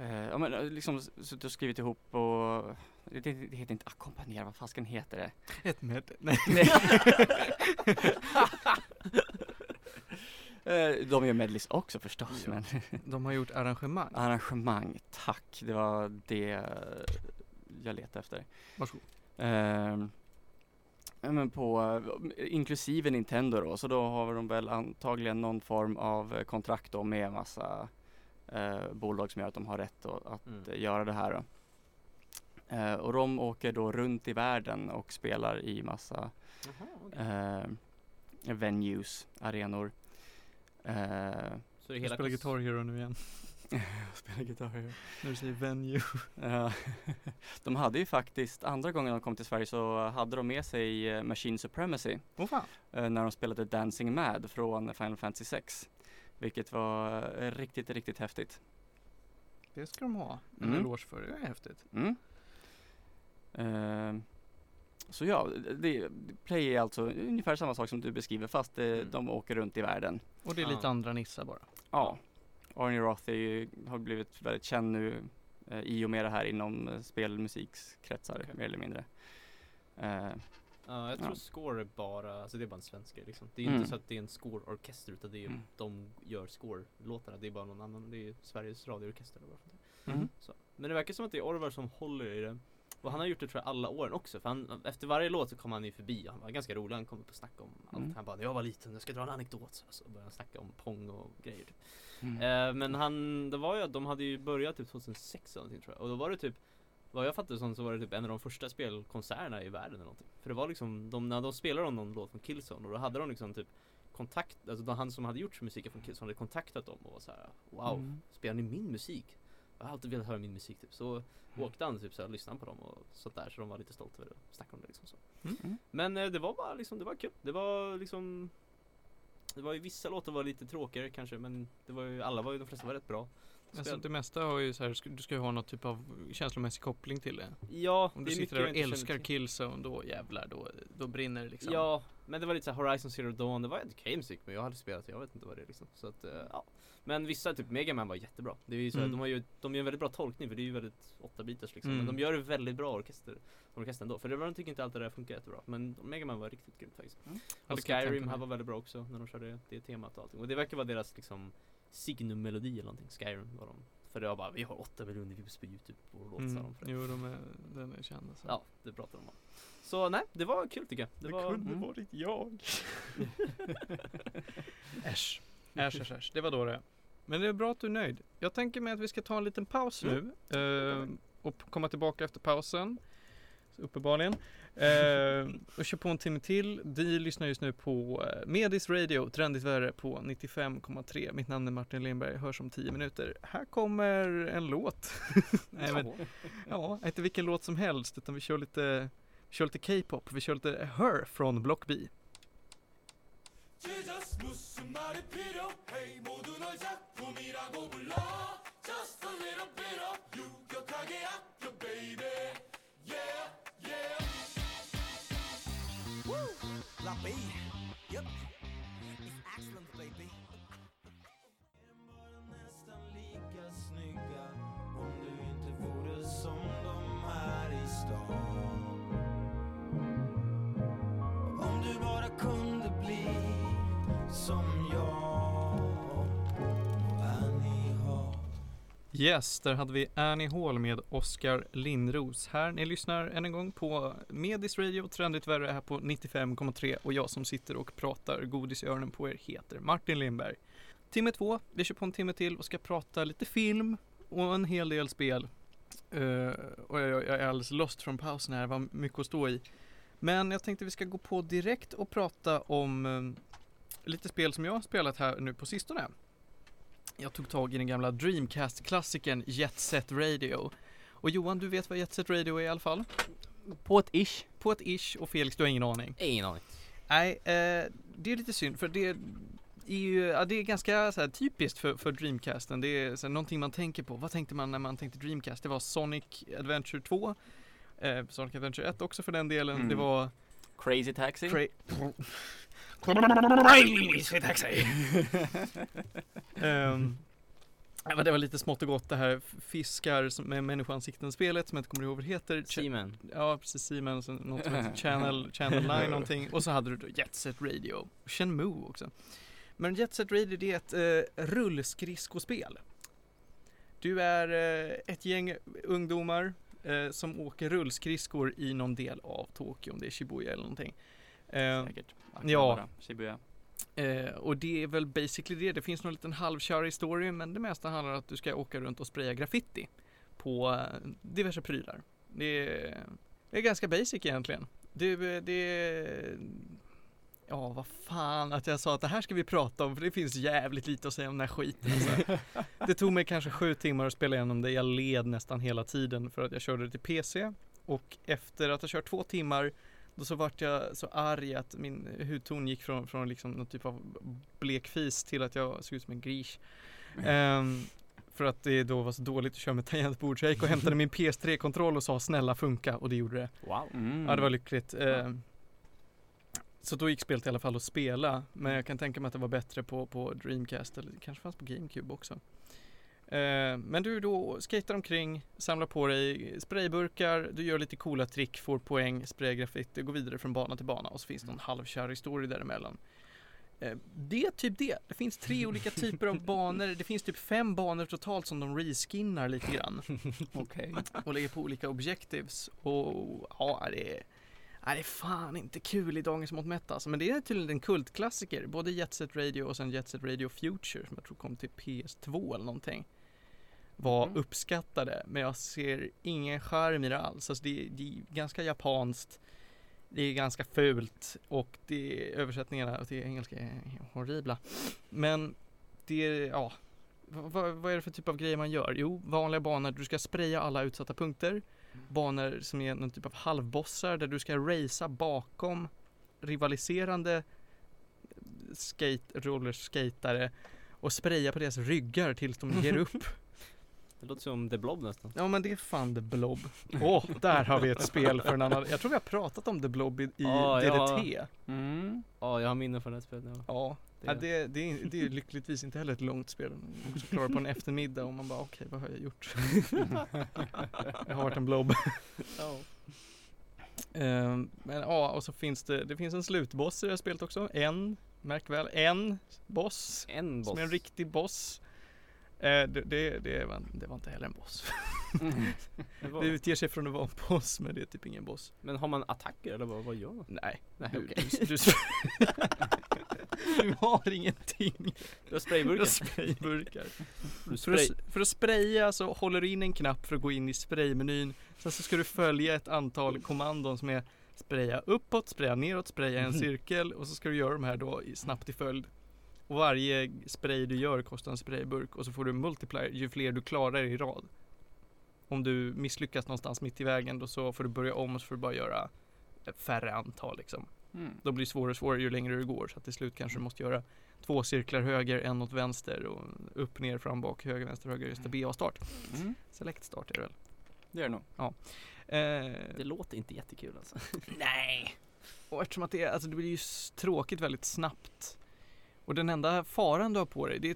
uh, ja, men liksom suttit och skrivit ihop och... Det, det, det heter inte ackompanjera, vad fasken heter det? Ett med... Nej, nej. De gör medleys också förstås. Ja. Men de har gjort arrangemang. Arrangemang, tack. Det var det jag letade efter. Varsågod. Uh, men på, inklusive Nintendo då. Så då har de väl antagligen någon form av kontrakt då med en massa uh, bolag som gör att de har rätt då, att mm. göra det här. Då. Uh, och de åker då runt i världen och spelar i massa Aha, okay. uh, venues, arenor. Uh, så det hela spelar Guitar Hero nu igen. spelar Guitar Hero. När du säger venue. Uh, de hade ju faktiskt, andra gången de kom till Sverige så hade de med sig uh, Machine Supremacy. Oh, fan. Uh, när de spelade Dancing Mad från Final Fantasy sex. Vilket var uh, riktigt, riktigt häftigt. Det ska de ha. En mm. eloge för det är häftigt. Mm. Uh, så ja, det, Play är alltså ungefär samma sak som du beskriver fast det, mm. de åker runt i världen. Och det är lite ah. andra nissar bara. Ja, Arnie Roth är ju, har blivit väldigt känd nu eh, i och med det här inom eh, spelmusikskretsar okay. mer eller mindre. Eh, uh, jag tror ja. score är bara, alltså det är bara en svensk grej liksom. Det är ju mm. inte så att det är en scoreorkester utan det är ju, mm. de gör score-låtarna. Det är bara någon annan, det är Sveriges radioorkester eller vad mm. så. Men det verkar som att det är Orvar som håller i det. Och han har gjort det tror jag alla åren också. För han, efter varje låt så kom han ju förbi. Han var ganska rolig. Han kom upp och snackade om mm. allt. Han bara, jag var liten, jag ska dra en anekdot. Så, så började han snacka om Pong och grejer. Mm. Eh, men han, det var ju att de hade ju börjat typ tjugohundrasex eller någonting tror jag. Och då var det typ, vad jag fattade som så var det typ en av de första spelkonserterna i världen eller någonting. För det var liksom, de, när de spelade om någon låt från Killzone. Och då hade de liksom typ kontakt, alltså de, han som hade gjort musiken från Killzone hade kontaktat dem och var så här, wow, mm. spelar ni min musik? Jag har alltid velat höra min musik typ. Så mm. åkte han typ så här, lyssnade på dem och sånt där. Så de var lite stolta över det och snackade om det liksom så. Mm. Men eh, det var bara liksom, det var kul. Det var liksom, det var ju vissa låtar var lite tråkigare kanske. Men det var ju, alla var ju, de flesta var rätt bra. Men så det mesta har ju så här, du ska ju ha någon typ av känslomässig koppling till det. Ja, om det du sitter där och älskar Killzone, då jävlar, då, då brinner det liksom. Ja, Men det var lite så här Horizon Zero Dawn, det var inte okej musik, men jag hade spelat det, jag vet inte vad det är liksom. Så att, ja. Men vissa, typ Mega Man var jättebra. Det är ju så här, mm. de har ju de gör en väldigt bra tolkning, för det är ju väldigt åtta-bitars liksom. Mm. Men de gör det väldigt bra orkester, orkestern då. För det var, de tycker inte alltid det där funkar jättebra. Men Mega Man var riktigt grymt faktiskt. Mm. Och Skyrim här var väldigt bra också, när de körde det temat och allting. Och det verkar vara deras liksom signummelodi eller någonting, Skyrim var de. För det var bara, vi har åtta miljoner views på YouTube och låtsar mm. dem för det. Jo, de är, den är kända så. Ja, det pratar de om. Så nej, det var kul tycker jag. Det, det var, kunde mm. varit jag. äsch. äsch, äsch, äsch. Det var då det. Men det är bra att du är nöjd. Jag tänker mig att vi ska ta en liten paus mm. nu. Eh, och komma tillbaka efter pausen. Uppenbarligen. Eh, och kör på en timme till. Vi lyssnar just nu på Medis Radio, trendigt värre på nittiofem komma tre. Mitt namn är Martin Lindberg, hörs om tio minuter. Här kommer en låt. Nej, men, ja, inte vilken låt som helst, utan vi kör lite... Vi kör lite K-pop, vi kör lite Her från Block B. Yes, där hade vi Annie Hall med Oskar Lindros här. Ni lyssnar än en gång på Medis Radio, trendigt värre här på nittiofem komma tre. Och jag som sitter och pratar godis i öronen på er heter Martin Lindberg. Timme två, vi kör på en timme till och ska prata lite film och en hel del spel. Uh, och jag, jag är alldeles lost från pausen här, det var mycket att stå i. Men jag tänkte vi ska gå på direkt och prata om um, lite spel som jag har spelat här nu på sistone. Jag tog tag i den gamla Dreamcast-klassiken Jet Set Radio. Och Johan, du vet vad Jet Set Radio är i alla fall? På ett ish. På ett ish. Och Felix, du har ingen aning? Ingen aning. Nej, eh, det är lite synd. För det är ju ja, det är ganska så här, typiskt för, för Dreamcasten. Det är så här, någonting man tänker på. Vad tänkte man när man tänkte Dreamcast? Det var Sonic Adventure två. Eh, Sonic Adventure ett också för den delen. Mm. Det var... Crazy Taxi? Cra- um, det var lite smått och gott det här fiskar med människoansikten-spelet som jag inte kommer ihåg vad det heter. Seaman. Ja, precis, Seaman. Något som heter Channel, Channel nio någonting. Och så hade du då Jet Set Radio. Shenmue också. Men Jet Set Radio, det är ett eh, rullskridskospel. Du är eh, ett gäng ungdomar eh, som åker rullskridskor i någon del av Tokyo, om det är Shibuya eller någonting. Eh, Säkert. Ja, Shibuya. Eh, och det är väl basically det. Det finns någon liten halvkör historia, men det mesta handlar om att du ska åka runt och spraya graffiti på diverse prylar. Det är, det är ganska basic egentligen. Du, det ja, vad fan att jag sa att det här ska vi prata om, för det finns jävligt lite att säga om den här skiten. Alltså. Det tog mig kanske sju timmar att spela igenom det. Jag led nästan hela tiden för att jag körde det till P C. Och efter att ha kört två timmar då så vart jag så arg att min hudton gick från, från liksom någon typ av blekfis till att jag såg ut som en gris. Um, för att det då var så dåligt att köra med tangentbord. Så jag gick och hämtade min P S tre-kontroll och sa snälla funka. Och det gjorde det. Wow. Mm. Ja, det var lyckligt. Um, så då gick spelet i alla fall att spela. Men jag kan tänka mig att det var bättre på, på Dreamcast. Eller det kanske fanns på Gamecube också. Men du då skater omkring, samlar på dig sprayburkar, du gör lite coola trick, får poäng, sprayar graffiti, går vidare från bana till bana och så finns det någon halvkär historia däremellan. Det är typ det. Det finns tre olika typer av banor. Det finns typ fem banor totalt som de reskinnar lite grann. Okej. Okay. Och lägger på olika objectives. Och ja, det är, ja, det är fan inte kul i dagens mått mätt alltså. Men det är tydligen en kultklassiker. Både Jet Set Radio och sen Jet Set Radio Future som jag tror kom till P S två eller någonting. Var mm. uppskattade, men jag ser ingen charm i det alls. Alltså det, det är ganska japanskt, det är ganska fult och det, översättningarna till engelska är horribla. Men det är, ja, vad, vad är det för typ av grejer man gör? Jo, vanliga banor, du ska spraya alla utsatta punkter. Banor som är någon typ av halvbossar där du ska racea bakom rivaliserande skate, rollerskatare och spraya på deras ryggar tills de ger upp. Det låter som The Blob nästan. Ja, men det är fan The Blob. Åh, oh, där har vi ett spel för en annan. Jag tror vi har pratat om The Blob i, i ah, D D T. Ja, mm. ah, jag har minne från det här spelet. Ja, ah. det. Ah, det, det, är, det är lyckligtvis inte heller ett långt spel. Man klarar på en eftermiddag och man bara, okej, okay, vad har jag gjort? Jag har varit en blob. oh. um, men ja, ah, och så finns det, det finns en slutboss i det här spelet också. En, märk väl, en boss. En boss. Som är en riktig boss. Det, det, det, var, det var inte heller en boss. Mm. Det, var... det utger sig från att vara en boss, men det är typ ingen boss. Men har man attacker eller vad, vad gör man? Nej, Nej du, okay. du, du, du har ingenting. Du har sprayburkar. Du har sprayburkar. Du spray... för, att, för att spraya så håller du in en knapp för att gå in i spraymenyn. Sen så ska du följa ett antal kommandon som är spraya uppåt, spraya neråt, spraya en mm. cirkel. Och så ska du göra de här då snabbt i följd. Och varje spray du gör kostar en sprayburk. Och så får du multiplier ju fler du klarar i rad. Om du misslyckas någonstans mitt i vägen, då så får du börja om och så får du bara göra färre antal. Liksom. Mm. Då blir det svårare och svårare ju längre du går. Så att till slut kanske du måste göra två cirklar höger, en åt vänster. Och upp, ner, fram, bak, höger, vänster, höger. Just det, B A-start. Mm. Select start är det väl? Det gör det nog. Ja. Eh, det låter inte jättekul alltså. Nej. Och eftersom att det, alltså, det blir ju tråkigt väldigt snabbt. Och den enda faran du har på dig, det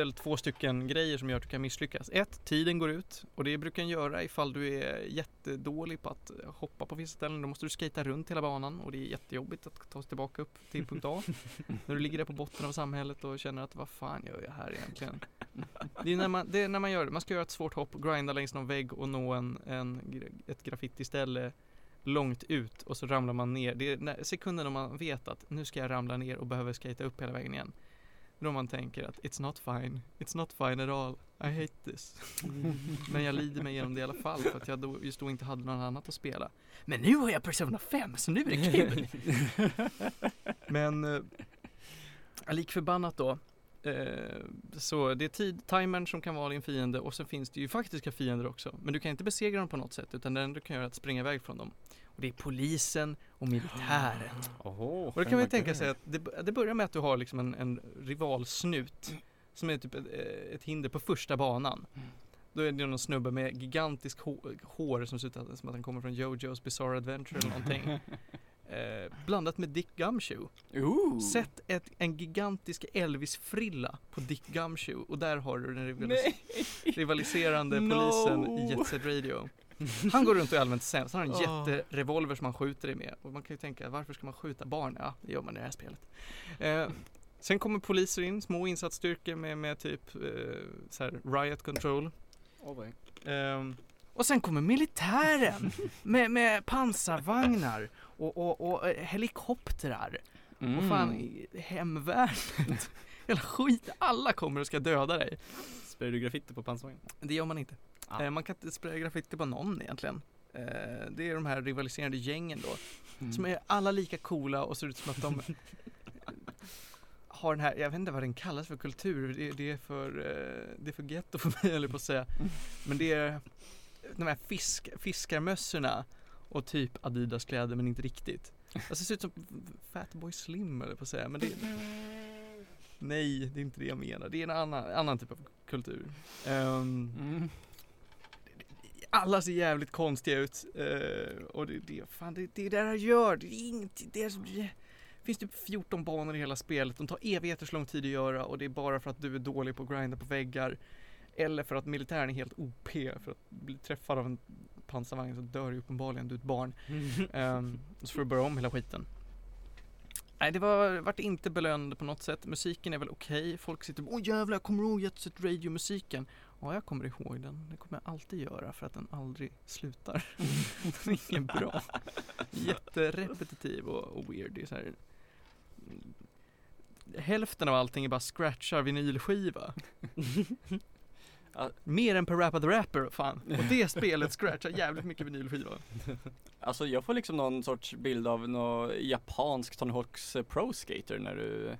är två stycken grejer som gör att du kan misslyckas. Ett, tiden går ut. Och det brukar den göra ifall du är jättedålig på att hoppa på vissa ställen. Då måste du skata runt hela banan och det är jättejobbigt att ta sig tillbaka upp till punkt A. När du ligger där på botten av samhället och känner att vad fan gör jag här egentligen? Det är när man, det är när man gör det. Man ska göra ett svårt hopp, grinda längs någon vägg och nå en, en, ett graffiti-ställe långt ut och så ramlar man ner. Det är när, sekunden om man vet att nu ska jag ramla ner och behöver skata upp hela vägen igen. Då man tänker att it's not fine. It's not fine at all. I hate this. Mm. Men jag lider mig igenom det i alla fall för att jag då, just då inte hade någon annat att spela. Men nu har jag Persona fem så nu är det kul. Men eh, likförbannat då. Eh, så det är tid, timern som kan vara din fiende och så finns det ju faktiska fiender också. Men du kan inte besegra dem på något sätt utan det enda du kan göra är att springa iväg från dem. Och det är polisen och militären. Oh, och då kan man ju tänka sig att det, det börjar med att du har liksom en, en rivalsnut som är typ ett, ett hinder på första banan. Då är det någon snubbe med gigantisk hår, hår som ser ut som att han kommer från JoJo's Bizarre Adventure eller någonting. Eh, blandat med Dick Gumshoe. Ooh. Sätt ett, en gigantisk Elvis-frilla på Dick Gumshoe och där har du den rivalis- rivaliserande no. polisen i Jet Set Radio. Han går runt och är allmänt sämst. Han har en oh. jätterevolver som han skjuter i med. Och man kan ju tänka, varför ska man skjuta barn? Ja, det gör man i det här spelet. Eh, sen kommer poliser in, små insatsstyrkor med, med typ eh, så här, riot control. Oh, eh, och sen kommer militären med, med pansarvagnar. Och, och, och helikoptrar. Mm. Och fan, hemvärnet. Hela skit. Alla kommer och ska döda dig. Sprayar du graffiti på pansarvagnen? Det gör man inte. Ah. Eh, man kan inte spraya graffiti på någon egentligen. Eh, det är de här rivaliserande gängen då. Mm. Som är alla lika coola och ser ut som att de har den här, jag vet inte vad den kallas för kultur. Det, det är för eh, det är för ghetto för mig, eller på att säga. Men det är de här fisk, fiskarmössorna. Och typ Adidas kläder, men inte riktigt. Alltså det ser ut som Fatboy Slim eller på att säga. Men det är... Nej, det är inte det jag menar. Det är en annan, annan typ av kultur. Um, mm. Alla ser jävligt konstiga ut. Uh, och det, det, fan, det, det är det jag gör. Det är inget, det, är som, det finns typ fjorton banor i hela spelet. De tar evigheters lång tid att göra. Och det är bara för att du är dålig på att grinda på väggar. Eller för att militären är helt O P. För att bli träffad av en pansarvagn så dör ju uppenbarligen du ett barn. um, och så får du börja om hela skiten. Nej, det var vart inte belönande på något sätt. Musiken är väl okej. Okay. Folk sitter och åh jävlar, jag kommer ihåg Jet Set Radio-musiken. Ja, jag kommer ihåg den. Det kommer jag alltid göra för att den aldrig slutar. Den är ingen bra. Jätterepetitiv och, och weird. Det är så här... Hälften av allting är bara scratchar vinylskiva. Uh, Mer än per Rappa the Rapper, fan. Och det spelet scratchar jävligt mycket vinylskivor. Alltså jag får liksom någon sorts bild av någon japansk Tony Hawk's Pro Skater när du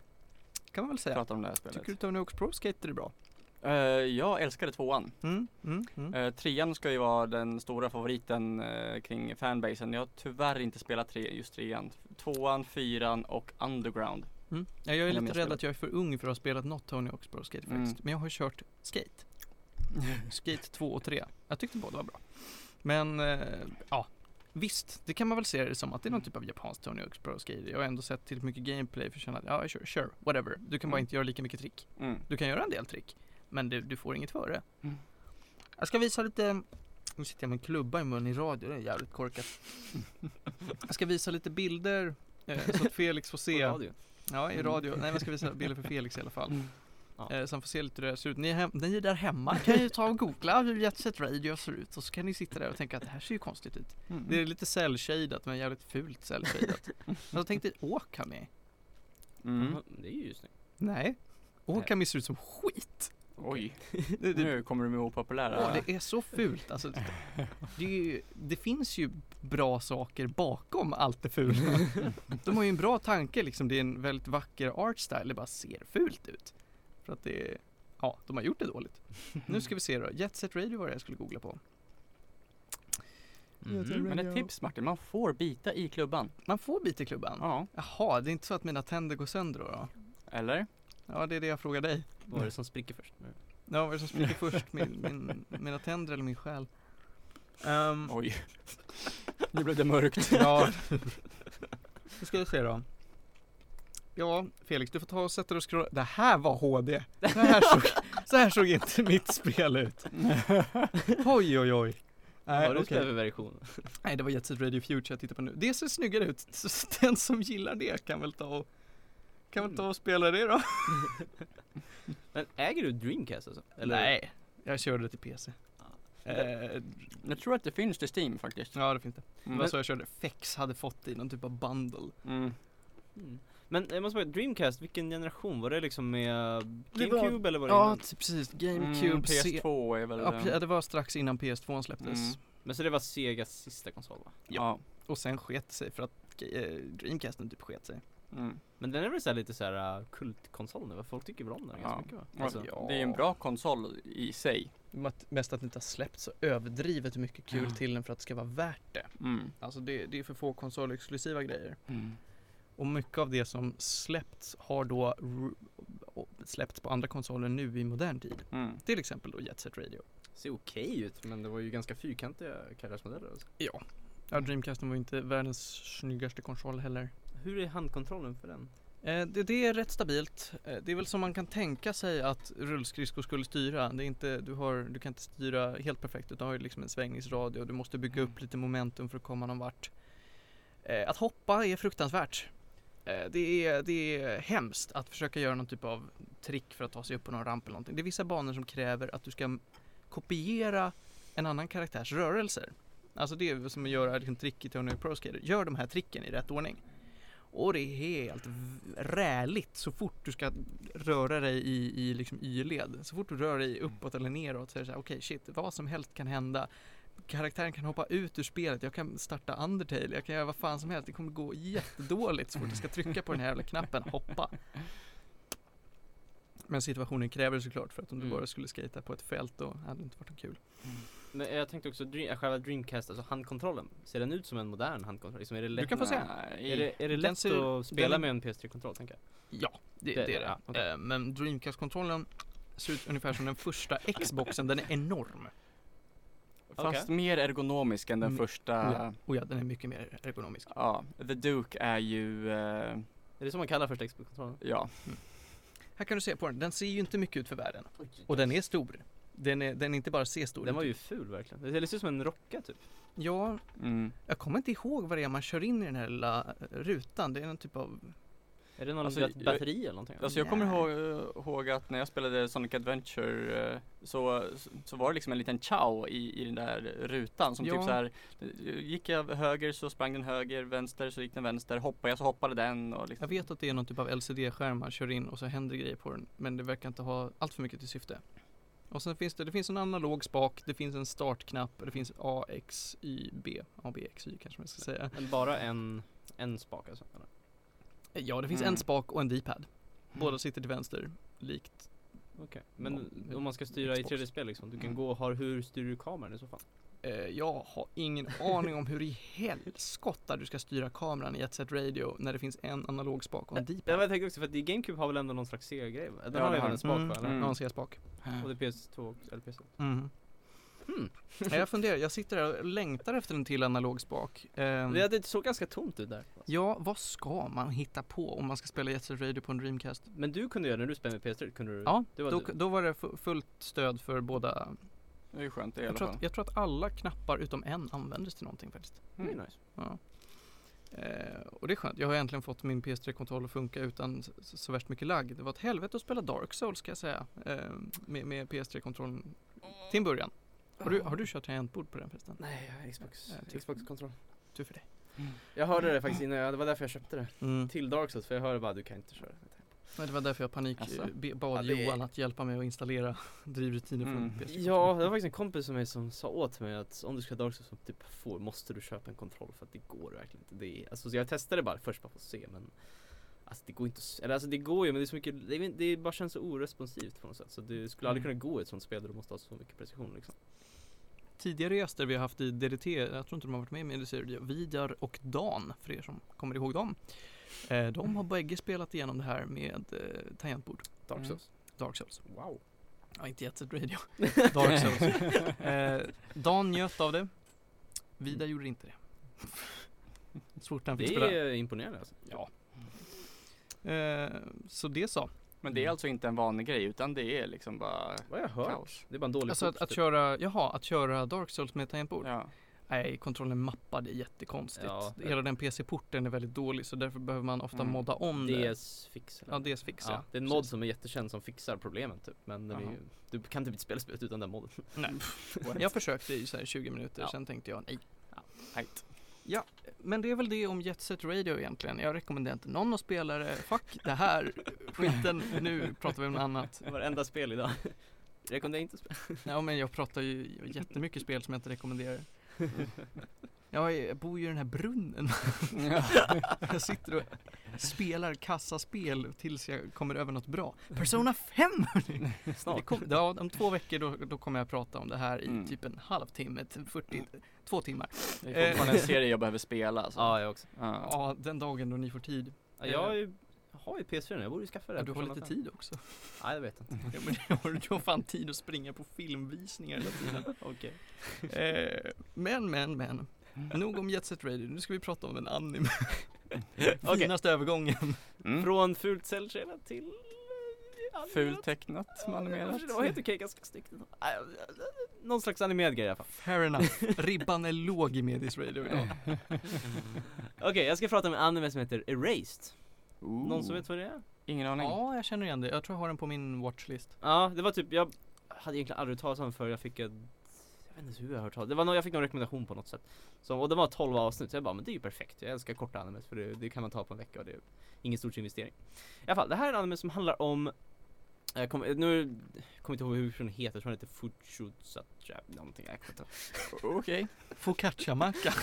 kan man väl säga. Pratar om det här spelet. Tycker du Tony Hawk's Pro Skater är bra? Uh, jag älskade tvåan. Mm, mm, mm. Uh, trean ska ju vara den stora favoriten uh, kring fanbasen. Jag har tyvärr inte spelat tre, just trean. Tvåan, fyran och Underground. Mm. Ja, jag är lite rädd spelat. Att jag är för ung för att ha spelat något Tony Hawk's Pro Skater faktiskt. Mm. Men jag har kört skate. Skate två och tre. Jag tyckte båda var bra. Men eh, ja, visst, det kan man väl se det som att det är någon typ av japansk Tony Hawk's Pro Skater. Jag har ändå sett till mycket gameplay för att känna att ja, sure, sure, whatever. Du kan bara mm. inte göra lika mycket trick. Mm. Du kan göra en del trick, men du, du får inget för det. Mm. Jag ska visa lite... Nu sitter jag med en klubba i munnen i radio, det är jävligt korkat. Jag ska visa lite bilder eh, så att Felix får se... radio. Ja, i radio. Nej, men jag ska visa bilder för Felix i alla fall. Mm. Ja. Eh, så han får se lite hur det ser ut. Ni är, hem- ni är där hemma, kan ju ta och googla hur Jet Set Radio ser ut. Och så kan ni sitta där och tänka att det här ser ju konstigt ut. Mm. Det är lite cell-shadat, men jävligt fult cell-shadat. Men så tänkte jag, Åkami. Mm. Mm. Det är ju snyggt. Nej, Åkami ser ut som skit. Oj, det, det, nu kommer du med opopulära. Åh, det är så fult. Alltså, det, det, är ju, det finns ju bra saker bakom allt det fula. De har ju en bra tanke. Liksom. Det är en väldigt vacker art style. Det bara ser fult ut. För att det är, ja, de har gjort det dåligt. Nu ska vi se då. Jet Set Radio var det jag skulle googla på. Mm. Men ett tips, Martin, man får bita i klubban. Man får bita i klubban? Ja. Jaha, det är inte så att mina tänder går sönder då? då? Eller? Ja, det är det jag frågar dig. Vad är det som spricker först? Ja, vad är det som spricker först? Min, min, mina tänder eller min själ? Um, Oj. Nu blev det mörkt. Ja. Nu ska jag se då. Ja, Felix, du får ta och sätta dig och scrolla. Det här var H D. Det här såg, så här såg inte mitt spel ut. Oj, oj, oj. Nej, var det okay. Överversion? Nej, det var Jet Set Radio Future jag tittar på nu. Det ser snyggare ut. Så den som gillar det kan väl ta och... Kan man ta och spela det då? Men äger du Dreamcast alltså? Eller? Nej, jag körde det till P C. Ja. Eh, jag tror att det finns till Steam faktiskt. Ja, det finns det. Mm. Men så jag körde Fex hade fått i någon typ av bundle. Mm. Mm. Men jag måste säga, Dreamcast, vilken generation? Var det liksom med Gamecube var, eller var det? Ja, typ, precis. Gamecube, mm, P S två är väl ja, det. Ja, det var strax innan P S två släpptes. Mm. Men så det var Segas sista konsol va? Ja. ja. Och sen sket sig för att eh, Dreamcasten typ sket sig. Mm. Men den är väl så lite så här uh, kultkonsol nu. Folk tycker bra om den ja. ganska mycket va? Alltså, ja. Det är ju en bra konsol i sig. Mest att den inte har släppt så överdrivet mycket kul mm. till den för att det ska vara värt det. Mm. Alltså det, det är för få konsolexklusiva grejer. Mm. Och mycket av det som släppts har då r- släppts på andra konsoler nu i modern tid. Mm. Till exempel då Jet Set Radio. Ser okej ut, men det var ju ganska fyrkantiga karaktärsmodeller. Alltså. Ja. Ja, Dreamcasten var inte världens snyggaste konsol heller. Hur är handkontrollen för den? Eh, det, det är rätt stabilt. Eh, det är väl som man kan tänka sig att rullskridskor skulle styra. Det är inte, du, har, du kan inte styra helt perfekt utan du har liksom en svängningsradie och du måste bygga upp lite momentum för att komma någon vart. Eh, att hoppa är fruktansvärt. Eh, det, är, det är hemskt att försöka göra någon typ av trick för att ta sig upp på någon ramp eller någonting. Det är vissa banor som kräver att du ska kopiera en annan karaktärs rörelser. Alltså det är som att göra liksom trick i Tony Hawk's Pro Skater. Gör de här tricken i rätt ordning. Och det är helt v- räligt så fort du ska röra dig i, i liksom Y-led. Så fort du rör dig uppåt eller neråt så är det så här, okej, okay, shit, vad som helst kan hända. Karaktären kan hoppa ut ur spelet. Jag kan starta Undertale. Jag kan göra vad fan som helst. Det kommer gå jättedåligt så fort jag ska trycka på den här jävla knappen. Hoppa. Men situationen kräver såklart för att om du mm. bara skulle skata på ett fält då hade det inte varit kul. Mm. Men jag tänkte också, dream, själva Dreamcast, alltså handkontrollen, ser den ut som en modern handkontroll? Liksom är det lätt, du kan få se. Är det, är det lätt ser, att spela den, med en P S tre-kontroll, tänker jag? Ja, det, det, det är det. Ja, okay. Men Dreamcast-kontrollen ser ut ungefär som den första Xboxen, den är enorm. Fast okay. mer ergonomisk än den mm. första... Ja. Oh ja, den är mycket mer ergonomisk. Ja, The Duke är ju... Uh... Är det som man kallar första Xbox-kontrollen? Ja. Mm. Här kan du se på den, den ser ju inte mycket ut för världen. Och den är stor. Den är, den är inte bara C-stor. Den var ju ful verkligen. Det ser ut som en rocka typ. Ja, mm. jag kommer inte ihåg vad det är man kör in i den här lilla rutan. Det är någon typ av... Är det någon alltså, batteri jag, eller någonting? Alltså jag yeah. kommer ihåg, ihåg att när jag spelade Sonic Adventure så, så var det liksom en liten chow i, i den där rutan. Som ja. typ så här, gick jag höger så sprang den höger, vänster så gick den vänster, hoppade jag så hoppade den. Och liksom. Jag vet att det är någon typ av L C D-skärm man kör in och så händer grejer på den. Men det verkar inte ha allt för mycket till syfte. Och sen finns det, det finns en analog spak, det finns en startknapp, det finns A, X, Y, B. A, B, X, Y kanske man ska säga. Men bara en, en spak alltså? Eller? Ja, det finns mm. en spak och en D-pad. Båda mm. sitter till vänster, likt. Okej, okay. Men ja, om man ska styra Xbox. I tre D-spel liksom, du kan mm. gå och ha, hur styr du kameran i så fall? Eh, jag har ingen aning om hur i helskotta du ska styra kameran i Jet Set Radio när det finns en analog spak och en D-pad. Jag tänkte också, för att Gamecube har väl ändå någon slags C-grej? Den ja, har ju en spak, mm. eller? Mm. Någon C-spak. Mm. Och det är P S två eller P S två. Mm. Mm. Jag funderar, jag sitter där och längtar efter en till analog spak. Um, det, det såg ganska tomt ut där. Ja, vad ska man hitta på om man ska spela Jet Set Radio på en Dreamcast? Men du kunde göra det när du spelade med P S tre, kunde du? Ja, var då, då var det f- fullt stöd för båda. Det är skönt i alla jag, tror att, jag tror att alla knappar utom en användes till någonting faktiskt. Mm, mm. Nice. Ja. Eh, och det är skönt, jag har egentligen fått min P S tre-kontroll att funka utan så, så värst mycket lagg. Det var ett helvete att spela Dark Souls, ska jag säga, eh, med, med P S tre-kontrollen till början. Har du, har du kört tangentbord på den förresten? Nej, jag har Xbox, ja, Xbox-kontroll. Tur för dig. Mm. Jag hörde det faktiskt innan, jag, det var därför jag köpte det. Mm. Till Dark Souls, för jag hörde bara, du kan inte köra det. Nej, det var därför jag panik alltså, be, bad ja, Johan är... att hjälpa mig att installera drivrutiner från mm. P S tre. Ja, det var faktiskt en kompis som, mig som sa åt mig att om du ska ha Dark Souls som typ får, måste du köpa en kontroll för att det går verkligen inte. Det är, alltså, jag testade bara först bara för att se, men alltså, det går inte, eller, alltså, det går ju, men det är så mycket, det, det bara känns så oresponsivt på något sätt. Så det skulle aldrig mm. kunna gå i ett sånt spel där du måste ha så mycket precision liksom. Tidigare gäster vi har haft i D D T, jag tror inte de har varit med i Medis Radio, Vidar och Dan, för er som kommer ihåg dem. Eh, de har bägge spelat igenom det här med eh, tangentbord. Dark Souls. Mm. Dark Souls. Wow. Ja, inte Jet Set Radio. Dark Souls. eh, Dan njöt av det. Vidar mm. gjorde inte det. Svårt han fick spela. Det är imponerande alltså. Ja. Eh, så det sa. Men det är alltså inte en vanlig grej, utan det är liksom bara vad jag hör. Kaos. Det är bara en dålig alltså att, att köra, jaha, att köra Dark Souls med tangentbord. Ja. Nej, kontrollen mappad är jättekonstigt. Ja, det... Hela den P C-porten är väldigt dålig, så därför behöver man ofta mm. modda om det. D S-fix. Ja, D S-fix. Ja, det är en mod som är jättekänd som fixar problemen typ. Men den är ju, du kan typ inte spela spelet utan den modden. Nej. Jag försökte i så här tjugo minuter, ja. Sen tänkte jag nej. Ja. Right. Ja, men det är väl det om Jet Set Radio egentligen. Jag rekommenderar inte någon att spela det. Fuck det här skiten, nu pratar vi om något annat. Varenda spel idag. Rekommenderar inte spel. Ja, men jag pratar ju jättemycket spel som jag inte rekommenderar. Mm. Jag bor ju i den här brunnen. Ja. Jag sitter och spelar kassaspel tills jag kommer över något bra. Persona fem snart. Kom, ja, om två veckor då, då kommer jag prata om det här i mm. typ en halvtimme, fyrtio, mm. två timmar. Det är fortfarande en serie jag behöver spela. Så. Ja, jag också. Ja. Ja, den dagen då ni får tid. Ja, jag har ju, ju P S fyra nu, jag borde ju skaffa det. Ja, du har lite fem. Tid också. Nej, jag vet inte. Ja, men du har fan tid att springa på filmvisningar hela tiden. Okej. Okay. Eh, men, men, men. Nog om Jet Set Radio, nu ska vi prata om en anime. Finaste okay. övergången. Mm. Från fult cellshader till... Fultecknat med animerat. Det var helt okej, ganska snyggt. Någon slags animerad grej i alla fall. Fair enough. Ribban är låg i Medis Radio idag. Okej, okay, jag ska prata om en anime som heter Erased. Ooh. Någon som vet vad det är? Ingen aning. Ja, jag känner igen det. Jag tror jag har den på min watchlist. Ja, det var typ... Jag hade egentligen aldrig talat om för jag fick ett... Jag vet inte hur jag har hört talas. Det var någon, jag fick någon rekommendation på något sätt. Så, och det var tolv avsnitt. Så jag bara, men det är ju perfekt. Jag älskar korta animes. För det, det kan man ta på en vecka. Och det är ingen stor investering. I alla fall, det här är en anime som handlar om... Jag kom, nu kommer inte ihåg hur den heter. Jag tror den heter Fuchutsacha. Någonting jag kan ta. Okej. Focaccia-macka.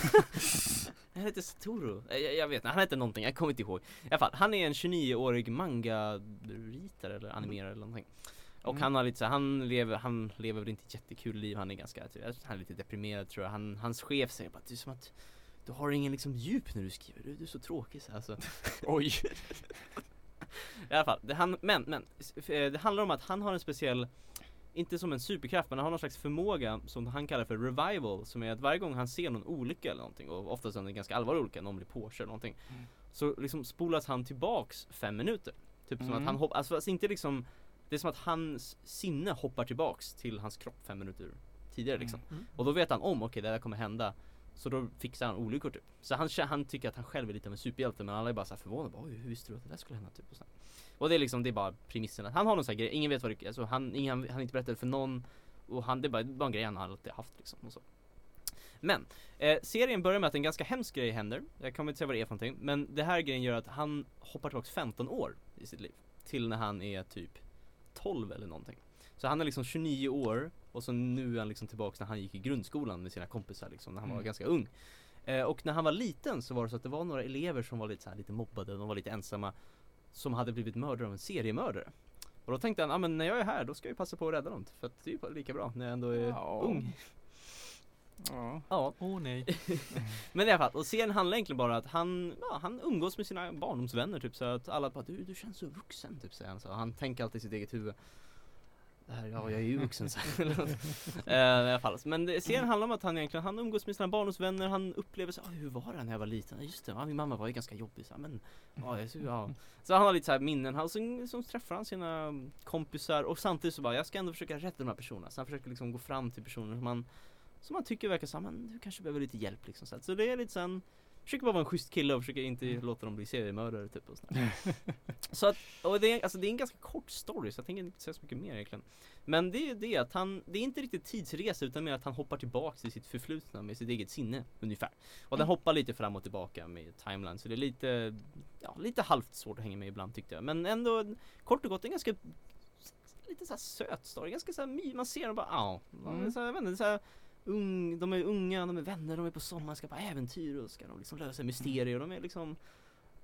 Han heter Satoru. Jag, jag vet inte. Han heter någonting. Jag kommer inte ihåg. I alla fall, han är en tjugonio-årig manga-ritare. Eller animerare eller någonting. Och mm. han har lite så han lever han lever väl inte ett jättekul liv, han är ganska han är lite deprimerad tror jag. Han hans chef säger bara du som att du har ingen liksom djup när du skriver. Du, du är så tråkig så alltså. Oj. I alla fall, det han men men det handlar om att han har en speciell inte som en superkraft, men han har någon slags förmåga som han kallar för revival, som är att varje gång han ser någon olycka eller någonting, och oftast är det en ganska allvarlig olycka, någon blir påkörd eller någonting, mm. så liksom spolas han tillbaks fem minuter. Typ mm. som att han hopp, alltså, alltså inte liksom det är som att hans sinne hoppar tillbaks till hans kropp fem minuter tidigare liksom. Mm. Och då vet han om, okej okay, det där kommer hända. Så då fixar han olyckor typ. Så han, han tycker att han själv är lite av en superhjälte. Men alla är bara så här förvånade. Oj, hur visste du att det där skulle hända typ? Och, så och det är liksom, det är bara premissen. Han har någon sån här grej, ingen vet vad det är. Alltså, han, ingen, han inte berättade för någon. Och han, det är bara, bara en grej han har alltid haft liksom. Och så. Men, eh, serien börjar med att en ganska hemsk grej händer. Jag kommer inte säga vad det är för någonting. Men det här grejen gör att han hoppar tillbaks femton år i sitt liv. Till när han är typ tolv eller någonting. Så han är liksom tjugonio år och så nu är han liksom tillbaka när han gick i grundskolan med sina kompisar liksom, när han mm. var ganska ung. Eh, och när han var liten så var det så att det var några elever som var lite så här, lite mobbade, de var lite ensamma, som hade blivit mördare av en seriemördare. Och då tänkte han, ah, men när jag är här då ska jag passa på att rädda dem, för att det är ju lika bra när jag ändå är ja. ung. Ja. Ja. Oh, nej. Men i alla fall, och serien handlar egentligen bara att han, ja, han umgås med sina barndomsvänner typ, så att alla bara, du, du känns så vuxen typ, så han, så han tänker alltid i sitt eget huvud. Det här, ja, jag är ju vuxen så. eh, i alla fall. Men serien handlar om att han egentligen han umgås med sina barn och vänner. Han upplever så, ah, hur var det när jag var liten? Just det, ah, min mamma var ju ganska jobbig. Så, men, ah, jag, så, ah. så han har lite så här minnen. Han så, så träffar han sina kompisar. Och samtidigt så bara, jag ska ändå försöka rätta de här personerna. Så han försöker liksom gå fram till personer som man, som man tycker verkar så här, men du kanske behöver lite hjälp. Liksom, så, så det är lite sen. Försöker bara vara en schysst kille och försöker inte mm. låta dem bli seriemördare typ och sådär. Så att, och det är, alltså det är en ganska kort story så jag tänker inte säga så mycket mer egentligen. Men det är ju det att han, det är inte riktigt tidsresa utan mer att han hoppar tillbaka till sitt förflutna med sitt eget sinne ungefär. Och mm. den hoppar lite fram och tillbaka med timeline så det är lite, ja, lite halvt svårt att hänga med ibland tyckte jag. Men ändå kort och gott en ganska lite så här söt story, ganska så här my, man ser och bara ja, mm. så här, jag vet inte, så här Ung, de är unga, de är vänner, de är på sommaren, ska på äventyr och ska de liksom lösa mysterier. De är liksom,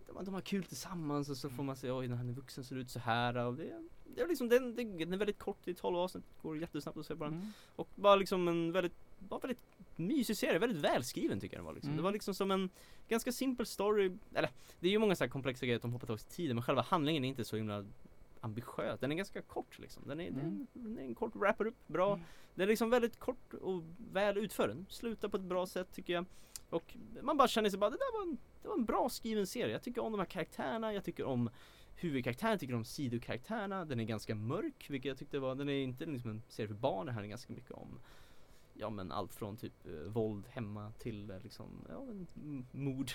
de, de har kul tillsammans och så får man se, oj när han är vuxen ser ut så här. Och det, det är liksom, den, det, den är väldigt kort i tolv avsnitt, går jättesnabbt att se bara. Mm. Och bara liksom en väldigt, bara väldigt mysig serie, väldigt välskriven tycker jag den var liksom. Mm. Det var liksom som en ganska simpel story, eller det är ju många så här komplexa grejer att de hoppar tillbaka i tiden, men själva handlingen är inte så himla ambitiös. Den är ganska kort liksom. Den är, mm. den, den är en kort wrapper upp, bra. Mm. Den är liksom väldigt kort och väl utförd. Slutar på ett bra sätt tycker jag. Och man bara känner sig bara, det där var en, det var en bra skriven serie. Jag tycker om de här karaktärerna, jag tycker om huvudkaraktärerna, jag tycker om sidokaraktärerna. Den är ganska mörk, vilket jag tyckte var, den är inte liksom en serie för barn, det här är ganska mycket om ja men allt från typ eh, våld hemma till eh, liksom ja, m- mord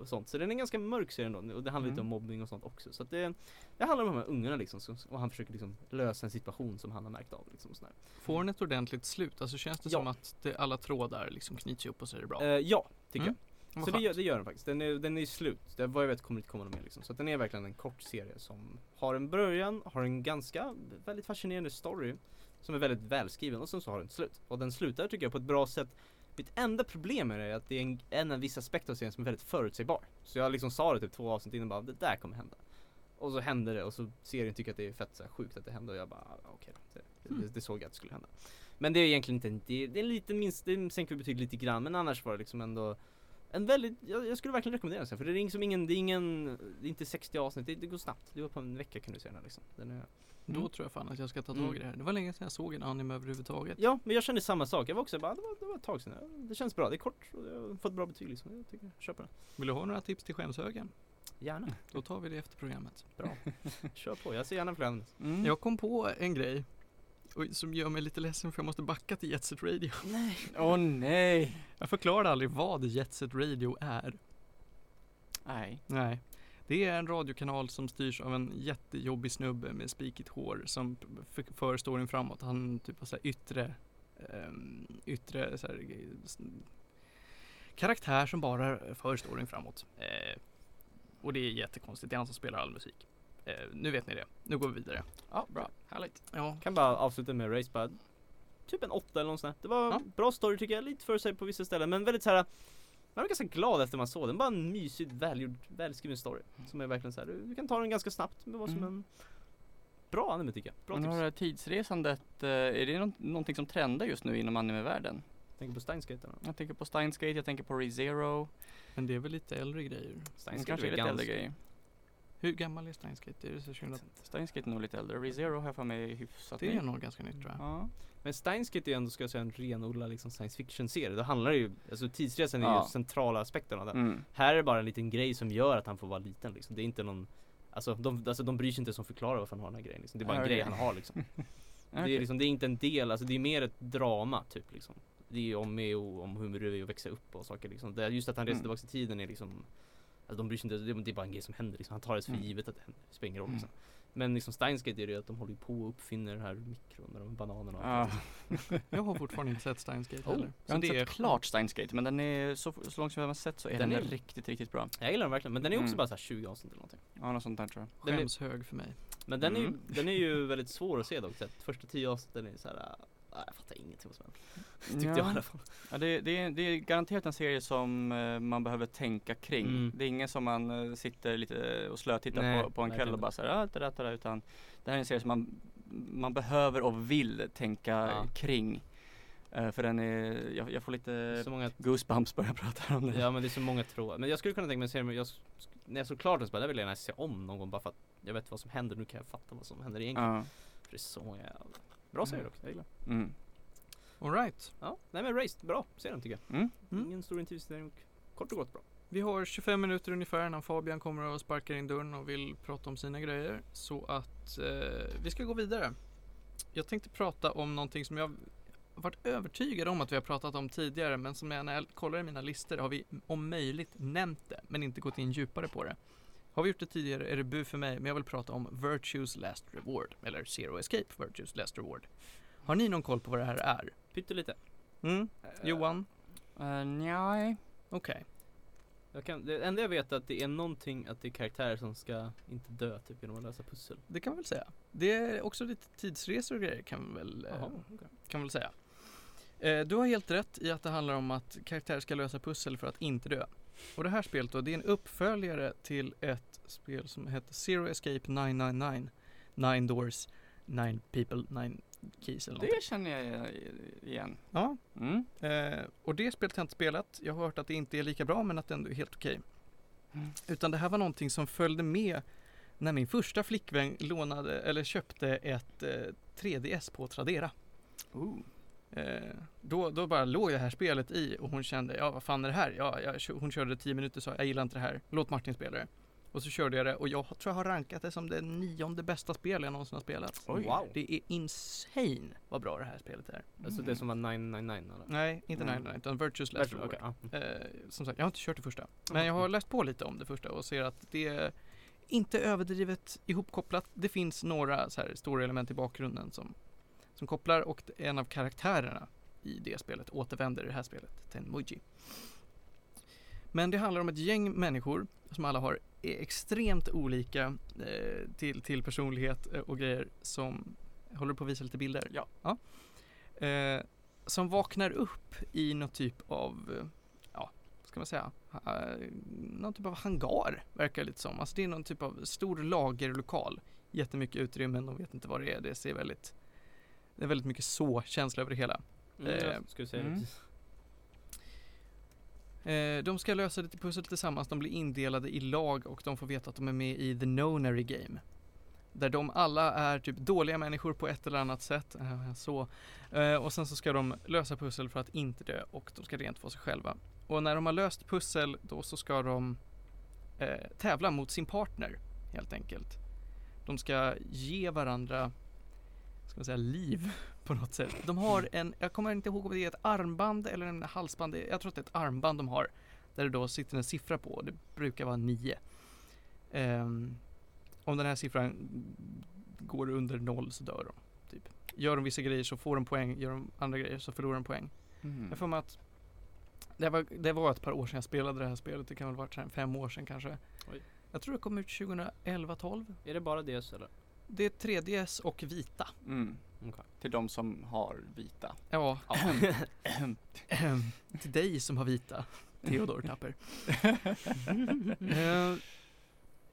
och sånt. Så den är en ganska mörk serien då och det handlar mm. lite om mobbning och sånt också. Så att det, det handlar om de här ungarna liksom som, och han försöker liksom lösa en situation som han har märkt av liksom sådär. Får den ett ordentligt slut? Alltså känns det ja. som att det, alla trådar liksom knyts ihop och så är det bra? Eh, ja, tycker mm. jag. Så det gör, det gör den faktiskt. Den är, den är slut. Det var jag vet kommer inte komma mer liksom. Så att den är verkligen en kort serie som har en början, har en ganska väldigt fascinerande story. Som är väldigt välskriven och sen så har den slut. Och den slutar tycker jag på ett bra sätt. Mitt enda problem är att det är en, en av vissa aspekter av serien som är väldigt förutsägbar. Så jag liksom sa det typ två avsnitt innan bara, det där kommer hända. Och så händer det och så serien tycker att det är fett så här sjukt att det händer. Och jag bara, okej, okay, det, det, det såg jag att det skulle hända. Men det är egentligen inte en, det, det är en liten minst, det sänker betyg lite grann. Men annars var det liksom ändå en väldigt, jag, jag skulle verkligen rekommendera den. För det är liksom ingen, det är ingen, det är inte sextio avsnitt, det, det går snabbt. Det går på en vecka kan du se den här liksom. Den är... Mm. Då tror jag fan att jag ska ta tag i det här. Det var länge sedan jag såg en anime överhuvudtaget. Ja, men jag kände samma sak. Jag var också bara, det var, det var ett tag sedan. Det känns bra, det är kort och jag har fått bra betyg liksom. Jag tycker jag köper den. Vill du ha några tips till skämshögen? Gärna. Då tar vi det efter programmet. Bra, kör på. Jag ser gärna fram. Mm. Jag kom på en grej som gör mig lite ledsen för jag måste backa till Jet Set Radio. Nej. Åh oh, nej. Jag förklarar aldrig vad Jet Set Radio är. Nej. Nej. Det är en radiokanal som styrs av en jättejobbig snubbe med spikigt hår som f- för storyn framåt. Han typ har så här yttre, um, yttre så här, karaktär som bara för storyn framåt. Eh, och det är jättekonstigt. Det är han som spelar all musik. Eh, nu vet ni det. Nu går vi vidare. Ja, bra. Härligt. Ja. Kan bara avsluta med Racebud. Typ en åtta eller något sånt. Det var ja. bra story tycker jag. Lite för sig på vissa ställen. Men väldigt så här... Man var ganska glad efter man såg den. Bara en mysig, välgjord, välskriven story. Som är verkligen så här, du, du kan ta den ganska snabbt. Men det var som mm. en bra anime tycker jag. Bra tips. Men det här tidsresandet, är det något, någonting som trendar just nu inom animevärlden? Jag tänker på Steins;Gate. Jag tänker på Steins;Gate, jag tänker på ReZero. Men det är väl lite äldre grejer? Steins;Gate kanske är lite äldre grejer. Hur gammal är Steins;Gate? Är det så tjugo... Steins;Gate är nog lite äldre. ReZero har jag för mig hyfsat. Det är ny. nog ganska nytt tror jag. Ja. Men Steins;Gate är ändå ska jag säga en renodlad liksom science fiction-serie. Det handlar ju, alltså tidsresan ja. är ju centrala aspekten av den. Mm. Här är bara en liten grej som gör att han får vara liten liksom. Det är inte någon, alltså de, alltså, de bryr sig inte som förklarar varför han har den här grejen liksom. Det är bara en okay. grej han har liksom. okay. Det är liksom, det är inte en del, alltså det är mer ett drama typ liksom. Det är om, och, om hur det är att växa upp och saker liksom. Det är just att han reser mm. tillbaka i tiden är liksom, de bryr sig inte, det är bara en grej som händer liksom. Han tar det för givet att det springer om liksom. Men liksom Steins;Gate är det att de håller på och uppfinner den här mikron med de bananerna och ah. Jag har fortfarande inte sett Steins;Gate oh. heller. Jag har inte sett är... klart Steins;Gate, men den är så, så långt som jag har sett så är den, den är riktigt, riktigt bra. Jag gillar den verkligen, men den är också mm. bara så här tjugo avsnitt eller någonting. Ja, något sånt där tror jag. Den Skäms är... hög för mig. Men den är, mm. den är ju väldigt svår att se dock. Första tio avsnitt är så här... Nej, jag fattar ingenting vad som händer. Tyckte jag i alla fall. Ja, det, det, är, det är garanterat en serie som eh, man behöver tänka kring. Mm. Det är ingen som man eh, sitter lite och slötittar nej, på, på en nej, kväll och bara så här, ah, det, där, det, där, utan det här är en serie som man, man behöver och vill tänka ja. kring. Eh, för den är, jag, jag får lite många t- goosebumps börja prata om det. Ja, men det är så många tråd. Men jag skulle kunna tänka mig en serie, men jag, när jag såg klart den så bara, där vill jag gärna se om någon gång bara för att jag vet vad som händer, nu kan jag fatta vad som händer egentligen. Ja. För det är så jävla... Bra serie dock, jag gillar. Mm. All right. Ja, nej men Race, bra serien tycker jag. Mm. Mm. Ingen stor intervjuserie, kort och gott bra. Vi har tjugofem minuter ungefär innan Fabian kommer och sparkar in dörren och vill prata om sina grejer. Så att eh, vi ska gå vidare. Jag tänkte prata om någonting som jag varit övertygad om att vi har pratat om tidigare. Men som jag, när jag kollar i mina listor har vi om möjligt nämnt det. Men inte gått in djupare på det. Har vi gjort det tidigare är det bu för mig. Men jag vill prata om Virtue's Last Reward. Eller Zero Escape Virtue's Last Reward. Har ni någon koll på vad det här är? Pyttelite. Mm. Uh, Johan? Uh, nej. Okej. Okay. Jag kan, det enda jag vet är att det är någonting att det är karaktärer som ska inte dö typ genom att lösa pussel. Det kan man väl säga. Det är också lite tidsresor och grejer kan man väl, Aha, eh, okay. kan man väl säga. Eh, du har helt rätt i att det handlar om att karaktärer ska lösa pussel för att inte dö. Och det här spelet då, det är en uppföljare till ett spel som heter Zero Escape nine nine nine. Nine Doors, Nine People, Nine Keys eller någonting. Det känner jag igen. Ja, mm. eh, och det spelet har jag inte spelat. Jag har hört att det inte är lika bra men att det ändå är helt okej. Mm. Utan det här var någonting som följde med när min första flickvän lånade eller köpte ett eh, tre D S på Tradera. Oh. Eh, då, då bara låg det här spelet i och hon kände, ja vad fan är det här? Ja, jag, hon körde tio minuter och sa, jag gillar inte det här. Låt Martin spela det. Och så körde jag det och jag tror jag har rankat det som det nionde bästa spel jag någonsin har spelat. Oj, wow. Det är insane vad bra det här spelet är. Mm. Alltså det som var nine nine nine eller? Nej, inte mm. nine nine nine utan Virtue's Last Reward. Okay. Mm. Eh, som sagt, jag har inte kört det första. Men jag har läst på lite om det första och ser att det är inte överdrivet ihopkopplat. Det finns några så här stora element i bakgrunden som, som kopplar och en av karaktärerna i det spelet återvänder i det här spelet till en Muji. Men det handlar om ett gäng människor som alla har är extremt olika eh, till, till personlighet och grejer som, håller på att visa lite bilder? Ja. ja. Eh, som vaknar upp i någon typ av, ja, ska man säga, eh, någon typ av hangar verkar lite som. Alltså det är någon typ av stor lagerlokal. Jättemycket utrymmen, de vet inte vad det är. Det ser väldigt, det är väldigt mycket så-känsla över det hela. Mm, eh, jag skulle säga mm. det. Eh, de ska lösa lite pussel tillsammans, de blir indelade i lag och de får veta att de är med i The Nonary Game. Där de alla är typ dåliga människor på ett eller annat sätt. Eh, så. Eh, och sen så ska de lösa pussel för att inte dö och de ska rent få sig själva. Och när de har löst pussel då så ska de eh, tävla mot sin partner helt enkelt. De ska ge varandra, ska man säga, liv på något sätt. De har en, jag kommer inte ihåg om det är ett armband eller en halsband. Jag tror att det är ett armband de har. Där det då sitter en siffra på. Det brukar vara nio. Um, om den här siffran går under noll så dör de. Typ. Gör de vissa grejer så får de poäng. Gör de andra grejer så förlorar de poäng. Mm. Jag får med att det var, det var ett par år sedan jag spelade det här spelet. Det kan väl ha varit fem år sedan kanske. Oj. Jag tror det kom ut tjugoelva tolv. Är det bara det eller? Det är tre D S och Vita. Mm. Okay. Till de som har Vita. Ja. Till dig som har Vita. Theodor Tapper. uh,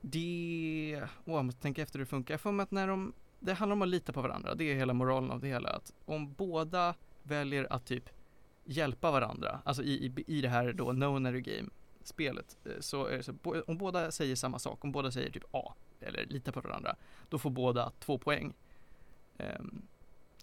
det... Oh, jag måste tänka efter hur det funkar. Jag får med att när de... Det handlar om att lita på varandra. Det är hela moralen av det hela. Att om båda väljer att typ hjälpa varandra. Alltså i, i, i det här då Nonary Game-spelet. Så är det så, om båda säger samma sak. Om båda säger typ A. Eller lita på varandra. Då får båda två poäng. Um,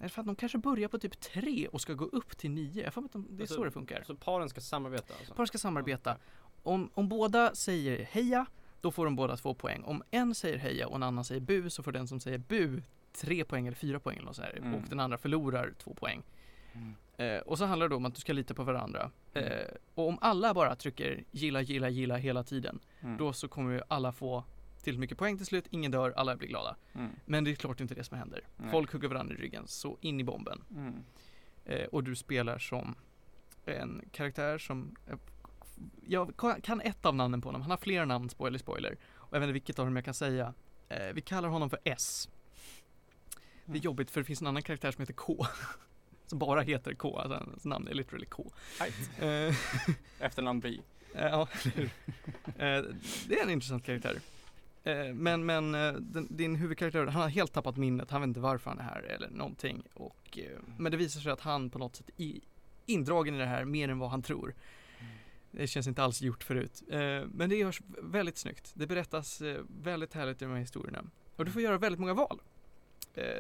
för att de kanske börjar på typ tre och ska gå upp till nio. Jag får att de, det är alltså, så det funkar. Så paren ska samarbeta? Alltså. Paren ska samarbeta. Om, om båda säger heja, då får de båda två poäng. Om en säger heja och en annan säger bu, så får den som säger bu tre poäng eller fyra poäng. Eller så här. Mm. Och den andra förlorar två poäng. Mm. Uh, och så handlar det om att du ska lita på varandra. Mm. Uh, och om alla bara trycker gilla, gilla, gilla hela tiden, mm. då så kommer ju alla få till mycket poäng till slut, ingen dör, alla blir glada. Mm. Men det är klart inte det som händer. Nej. Folk hugger varandra i ryggen, så in i bomben. Mm. Eh, och du spelar som en karaktär som... Eh, jag kan ett av namnen på honom. Han har flera namn, spoiler, spoiler. Och även vilket av dem jag kan säga. Eh, vi kallar honom för S. Mm. Det är jobbigt för det finns en annan karaktär som heter K. Som bara heter K. Alltså hans namn är literally K. Eh. Efternamn B. Eh, ja, eh, det är en intressant karaktär. Men, men den, din huvudkaraktär, han har helt tappat minnet. Han vet inte varför han är här eller någonting. Och, men det visar sig att han på något sätt är indragen i det här mer än vad han tror. Det känns inte alls gjort förut. Men det görs väldigt snyggt. Det berättas väldigt härligt i de här historierna. Och du får göra väldigt många val.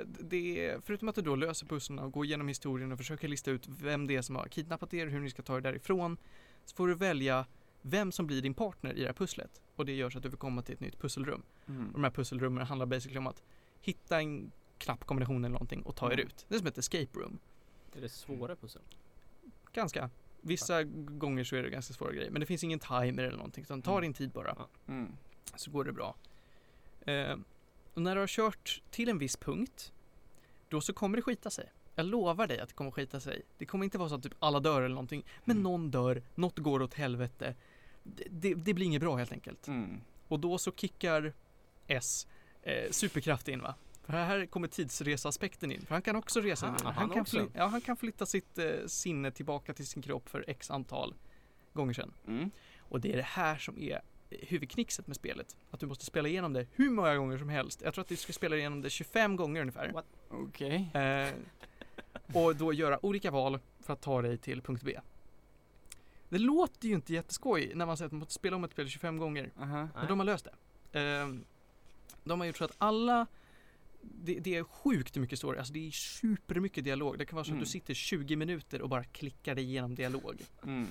det är, förutom att du då löser pusslen och går igenom historien och försöker lista ut vem det är som har kidnappat er, hur ni ska ta er därifrån, så får du välja vem som blir din partner i det här pusslet. Och det gör så att du får komma till ett nytt pusselrum. Mm. Och de här pusselrummen handlar basically om att hitta en knappkombination eller någonting och ta er ut. Det är som ett escape room. Är det svåra pussel? Ganska. Vissa ja. gånger så är det ganska svåra grejer. Men det finns ingen timer eller någonting. Utan ta mm. din tid bara. Ja. Mm. Så går det bra. Eh, och när du har kört till en viss punkt, då så kommer det skita sig. Jag lovar dig att det kommer skita sig. Det kommer inte vara så att typ alla dör eller någonting. Men mm. någon dör. Något går åt helvete. Det, det, det blir inget bra helt enkelt. Mm. Och då så kickar S eh, superkraft in, va? För här kommer tidsresaspekten in. För han kan också resa. Ah, han, han, kan också. Fly- ja, han kan flytta sitt eh, sinne tillbaka till sin kropp för x antal gånger sedan. Mm. Och det är det här som är huvudknixet med spelet. Att du måste spela igenom det hur många gånger som helst. Jag tror att du ska spela igenom det tjugofem gånger ungefär. Okej. Okay. Eh, och då göra olika val för att ta dig till punkt B. Det låter ju inte jätteskoj när man säger att man måste spela om ett spel tjugofem gånger. Uh-huh. Men de har löst det. Eh, de har gjort så att alla... Det, det är sjukt mycket story. Alltså det är supermycket dialog. Det kan vara så mm. att du sitter tjugo minuter och bara klickar dig igenom dialog. Mm.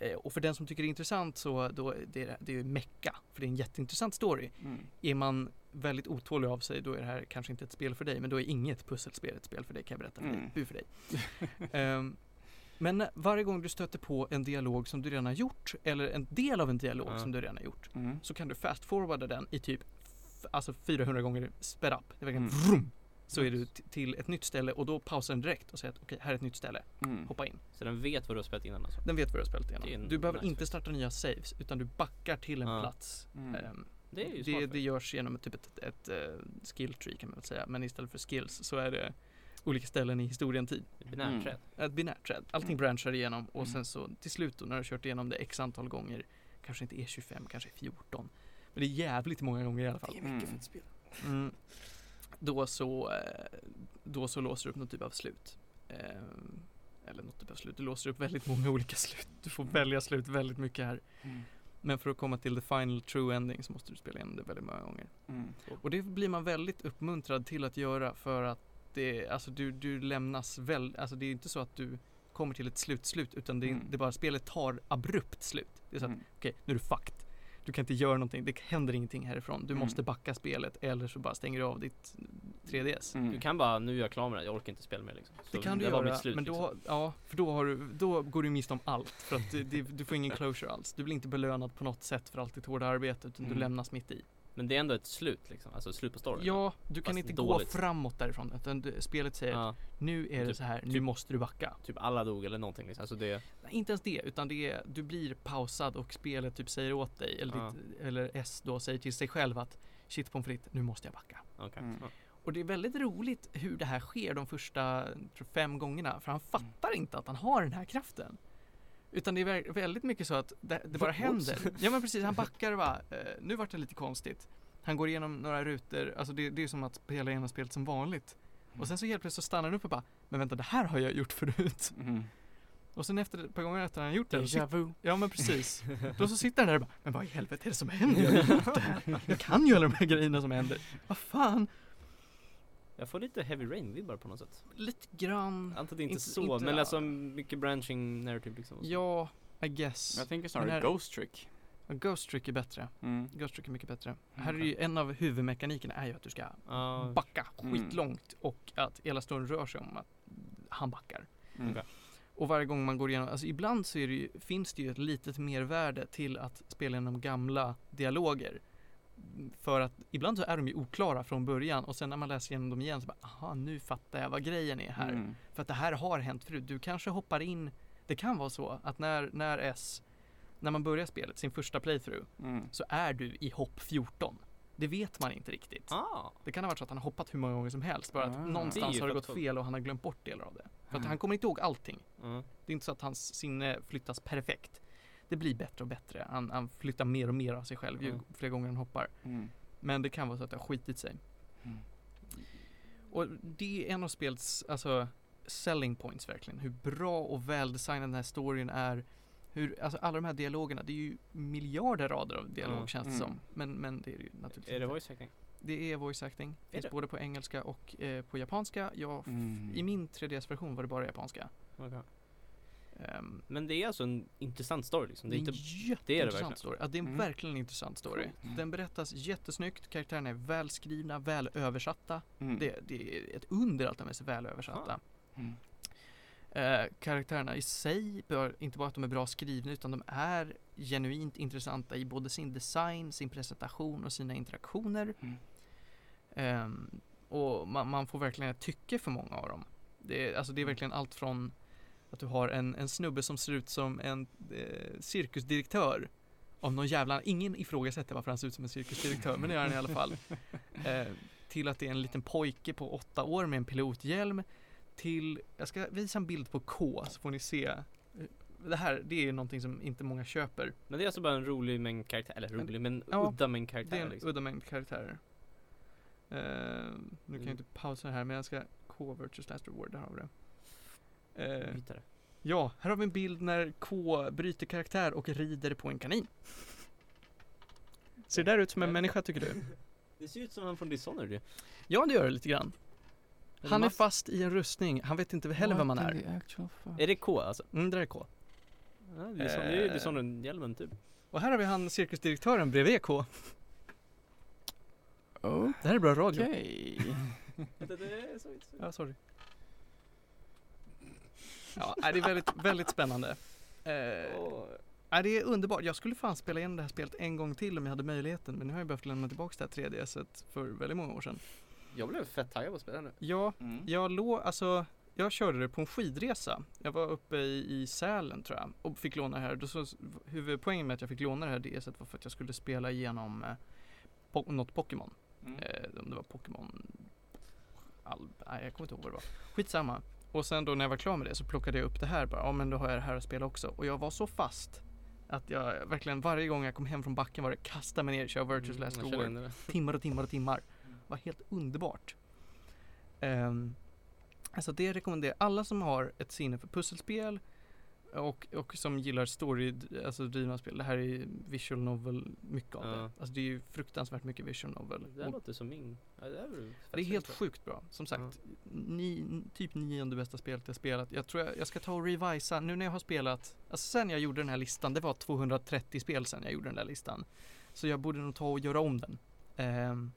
Eh, och för den som tycker det är intressant så då det, det är ju mecka. För det är en jätteintressant story. Mm. Är man väldigt otålig av sig, då är det här kanske inte ett spel för dig. Men då är inget pusselspel ett spel för dig, kan jag berätta för mm. dig. Bu för dig. eh, men varje gång du stöter på en dialog som du redan har gjort, eller en del av en dialog mm. som du redan har gjort, mm. så kan du fast-forwarda den i typ alltså fyrahundra gånger sped up. Det verkligen mm. vroom, så är du t- till ett nytt ställe och då pausar den direkt och säger att okej, okay, här är ett nytt ställe. Mm. Hoppa in. Så den vet vad du har spelat innan alltså? Den vet vad du har spelat innan. Du behöver nice inte starta nya saves, utan du backar till en ja. plats. Mm. Um, det är ju smart. Det, det görs genom typ ett, ett, ett skill tree kan man väl säga. Men istället för skills så är det olika ställen i historien tid. Ett binärträd. Mm. Ett binärträd. Allting mm. branchar igenom och mm. sen så till slut då, när du har kört igenom det x antal gånger, kanske inte är tjugofem, kanske är fjorton. Men det är jävligt många gånger i alla fall. Det är mycket mm. för ett spel. Mm. Då, så, då så låser du upp något typ av slut. Eller något typ av slut. Du låser upp väldigt många olika slut. Du får välja slut väldigt mycket här. Mm. Men för att komma till the final true ending så måste du spela in det väldigt många gånger. Mm. Och det blir man väldigt uppmuntrad till att göra, för att det, alltså du, du lämnas väl, alltså det är inte så att du kommer till ett slutslut, utan det är, mm. det är bara spelet tar abrupt slut. Det är så att mm. okej, okay, nu är du fucked. Du kan inte göra någonting. Det händer ingenting härifrån. Du mm. måste backa spelet, eller så bara stänger du av ditt tre D S. Mm. Du kan bara, nu är jag klar med det. Jag orkar inte spela mer liksom. Så det kan det du göra, slut, men då, liksom. ja, för då, har du, då går du miste om allt. För att du, du, du får ingen closure alls. Du blir inte belönad på något sätt för allt ditt hårda arbete, utan mm. du lämnas mitt i. Men det är ändå ett slut liksom, alltså slut på storyn. Ja, du kan inte dåligt. gå framåt därifrån, utan du, spelet säger ja. att nu är det typ, så här, nu typ, måste du backa. Typ alla dog eller någonting liksom. Alltså det... Nej, inte ens det, utan det är, du blir pausad och spelet typ säger åt dig, eller, ja. ditt, eller S då säger till sig själv att shit på fritt, nu måste jag backa. Okay. Mm. Ja. Och det är väldigt roligt hur det här sker de första tror, fem gångerna, för han fattar mm. inte att han har den här kraften. Utan det är väldigt mycket så att det, det bara händer. Ja men precis, han backar va. Eh, nu vart det lite konstigt. Han går igenom några rutor. Alltså det, det är som att spela igenom spelet som vanligt. Mm. Och sen så helt plötsligt så stannar han upp och bara, men vänta, det här har jag gjort förut. Mm. Och sen efter ett par gånger efter han gjort det. Sit- ja men precis. Då så sitter han där och bara, men vad i helvete är det som händer? Jag har gjort det här. Jag kan ju alla de här grejerna som händer. Vad fan? Jag får lite Heavy Rain-vibbar på något sätt. Lite grann. Allt det är inte, inte så, inte, men ja. alltså mycket branching narrative liksom. Ja, I guess. Jag tänker snarare här, Ghost Trick. Ghost Trick är bättre. Mm. Ghost Trick är mycket bättre. Mm. Här är ju en av huvudmekanikerna är ju att du ska uh. backa skitlångt mm. och att hela stunden rör sig om att han backar. Mm. Okay. Och varje gång man går igenom, alltså ibland så är det ju, finns det ju ett litet mervärde till att spela igenom gamla dialoger. För att ibland så är de ju oklara från början och sen när man läser igenom dem igen så bara, aha, nu fattar jag vad grejen är här. Mm. För att det här har hänt förut. Du kanske hoppar in, det kan vara så att när, när S, när man börjar spelet, sin första playthrough, mm. så är du i hopp fjorton. Det vet man inte riktigt. Ah. Det kan ha varit så att han har hoppat hur många gånger som helst, bara att ah. någonstans det har det gått fel och han har glömt bort delar av det. För mm. att han kommer inte ihåg allting. Mm. Det är inte så att hans sinne flyttas perfekt. Det blir bättre och bättre. Han, han flyttar mer och mer av sig själv ju mm. fler gånger han hoppar. Mm. Men det kan vara så att det har skitit sig. Mm. Och det är en av spelets alltså, selling points verkligen. Hur bra och väldesignad den här storyn är. Hur, alltså, alla de här dialogerna, det är ju miljarder rader av dialog mm. känns det mm. som. Men, men det är ju naturligtvis... Är det voice acting? Det är voice acting. Det finns både på engelska och eh, på japanska. Jag, mm. I min tre D S-version var det bara japanska. Okay. Um, Men det är alltså en intressant story. Liksom. Det är en jätteintressant story. Ja, det är en mm. verkligen intressant story. Mm. Den berättas jättesnyggt. Karaktärerna är välskrivna, väl översatta. Mm. Det, det är ett under allt de är så väl översatta. Ah. Mm. Eh, karaktärerna i sig, bör, inte bara att de är bra skrivna, utan de är genuint intressanta i både sin design, sin presentation och sina interaktioner. Mm. Eh, och man, man får verkligen ett tycke för många av dem. Det, alltså det är verkligen allt från att du har en, en snubbe som ser ut som en eh, cirkusdirektör av någon jävla, ingen ifrågasätter varför han ser ut som en cirkusdirektör, men det gör han i alla fall. Eh, till att det är en liten pojke på åtta år med en pilothjälm. Till, jag ska visa en bild på K så får ni se. Det här, det är någonting som inte många köper. Men det är alltså bara en rolig mängd karaktär, eller rolig, men ja, udda mängd karaktärer. Det är liksom. Udda mängd karaktärer. Uh, nu kan mm. jag inte pausa det här, men jag ska K versus Last Reward, där har vi det. Uh, det. Ja, här har vi en bild när K bryter karaktär och rider på en kanin. Ser det där ut som en människa, tycker du? Det ser ut som han från Dishonored, det. Ja, det gör det lite grann. Han är fast i en rustning. Han vet inte heller vad man är. Är det K alltså? Mm, det är K. Ja, det är så, eh. det är sån en hjälmen typ. Och här har vi han cirkusdirektören bredvid K. Oh. Det här är bra radio. Okej. Okay. ja, sorry. Ja, det är väldigt, väldigt spännande. Eh, oh. ja, det är underbart. Jag skulle fan spela in det här spelet en gång till om jag hade möjligheten. Men nu har jag behövt lämna tillbaka det här tre D S-et för väldigt många år sedan. Jag blev fett taggad på att spela nu. Ja, mm. jag, lå, alltså, jag körde det på en skidresa. Jag var uppe i, i Sälen tror jag. Och fick låna det här. Då så, huvudpoängen med att jag fick låna det här D S-et var för att jag skulle spela igenom eh, po, något Pokémon. Mm. Eh, om det var Pokémon... All, nej, jag kommer inte ihåg vad det var. Skitsamma. Och sen då när jag var klar med det så plockade jag upp det här. Bara, ja, men då har jag det här att spela också. Och jag var så fast att jag verkligen varje gång jag kom hem från backen var det kasta mig ner och köra Virtues Last Reward. Timmar och timmar och timmar. Var helt underbart. Um, alltså det rekommenderar alla som har ett sinne för pusselspel och, och som gillar story, alltså drivna spel. Det här är visual novel, mycket av ja. det. Alltså det är ju fruktansvärt mycket visual novel. Det här och, låter som min. Ja, det, är det är helt bra. Sjukt bra. Som sagt, ja. ni, typ nionde bästa spelet jag spelat. Jag tror jag, jag ska ta och revisa. Nu när jag har spelat, alltså sen jag gjorde den här listan, det var tvåhundratrettio spel sen jag gjorde den där listan. Så jag borde nog ta och göra om den. Um,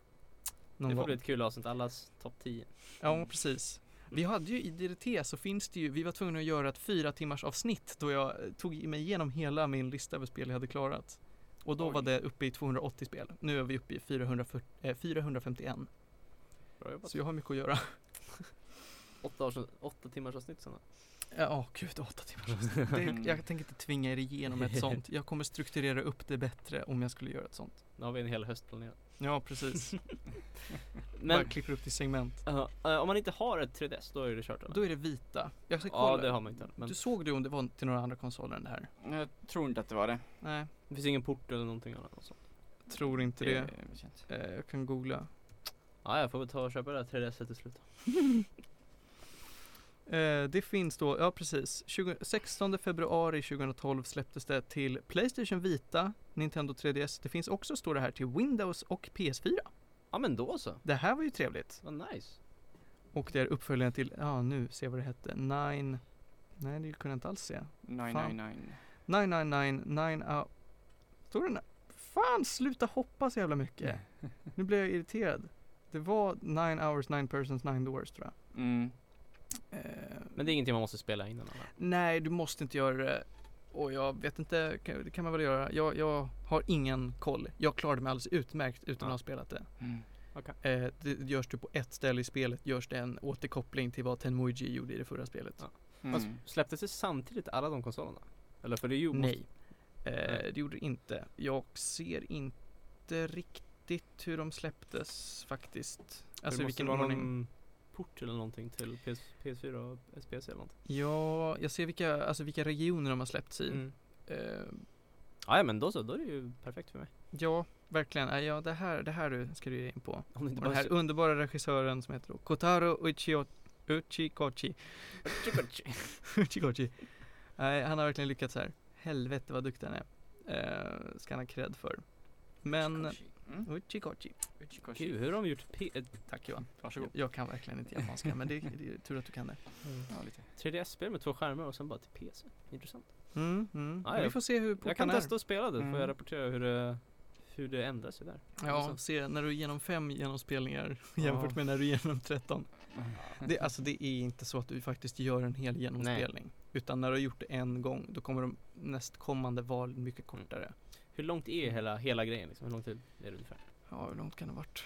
Det får bli ett kul avsnitt, allas topp tio. Ja, precis. Vi hade ju i D D T så finns det ju, vi var tvungna att göra ett fyra timmars avsnitt då jag tog mig igenom hela min lista över spel jag hade klarat. Och då Oj. var det uppe i tvåhundraåttio spel. Nu är vi uppe i fyrahundrafemtioett. Bra jobbat. Så jag har mycket att göra. åtta, åtta timmars avsnitt sådana. Ja, oh, gud, åtta timmars avsnitt. Det, jag tänker inte tvinga er igenom ett sånt. Jag kommer strukturera upp det bättre om jag skulle göra ett sånt. Nu har vi en hel höst planerat. Ja, precis. Men bara klipper upp till segment. Uh, uh, om man inte har ett tre D S, då är det kört. Eller? Då är det Vita. Jag ska kolla. Ja, det har man inte. Men... Du såg det om det var till några andra konsoler än det här? Jag tror inte att det var det. Nej. Det finns ingen port eller någonting annat. Något sånt. Jag tror inte det. det. Uh, jag kan googla. Ja, jag får väl ta och köpa det här tre D S till slut. uh, det finns då, ja precis. sextonde februari tjugotolv släpptes det till PlayStation Vita, Nintendo tre D S. Det finns också, står det här, till Windows och P S fyra. Ja, men då så. Det här var ju trevligt. Vad nice. Och det är uppföljaren till, ja nu ser jag vad det hette. Nine, nej det kunde jag inte alls se. nine nine nine. nine nine nine, nine uh, står det? Fan, sluta hoppa så jävla mycket. Nu blir jag irriterad. Det var nine hours, nine persons, nine doors tror jag. Mm. Uh, men det är ingenting man måste spela innan alla. Nej, du måste inte göra det. Och jag vet inte, kan, det kan man väl göra. Jag, jag har ingen koll. Jag klarade mig alldeles utmärkt utan ja. att ha spelat det. Mm. Okay. Eh, det görs du på ett ställe i spelet, görs det en återkoppling till vad Tenmuji gjorde i det förra spelet. Ja. Mm. Alltså, släpptes det samtidigt alla de konsolerna? Eller för det ju måste... Nej, eh, det gjorde det inte. Jag ser inte riktigt hur de släpptes faktiskt. Alltså vilken ordning... Någon... port eller någonting till P S, P S fyra och S P S eller något. Ja, jag ser vilka, alltså vilka regioner de har släppts i. Mm. Uh, ja, men då så, då är det ju perfekt för mig. Ja, verkligen. Ja, det här, det här ska du ge in på. Om inte den här så... underbara regissören som heter då Kotaro Uchio, Uchikochi. Uchikochi. Uchikochi. Uh, han har verkligen lyckats här. Helvete vad duktig han är. Uh, ska han ha cred för. Men Mm. Uchikochi. Uchikochi. Gud, hur har de gjort P? Tack Johan. Varsågod. Jag, jag kan verkligen inte japanska, men det, det är tur att du kan det. Mm. Ja, lite. tre D S-spel med två skärmar och sen bara till P C. Intressant. Mm, mm. Ah, ja. Vi får se hur jag kan är. testa att spela det, mm. får jag rapportera hur det, hur det ändras där. Ja, alltså. Se när du är genom fem genomspelningar jämfört med när du är genom tretton. Mm. Det, alltså det är inte så att du faktiskt gör en hel genomspelning. Nej. Utan när du har gjort det en gång, då kommer de nästkommande val mycket kortare. Mm. Hur långt är hela, hela grejen? Liksom? Hur lång tid är det ungefär? Ja, hur långt kan det ha varit?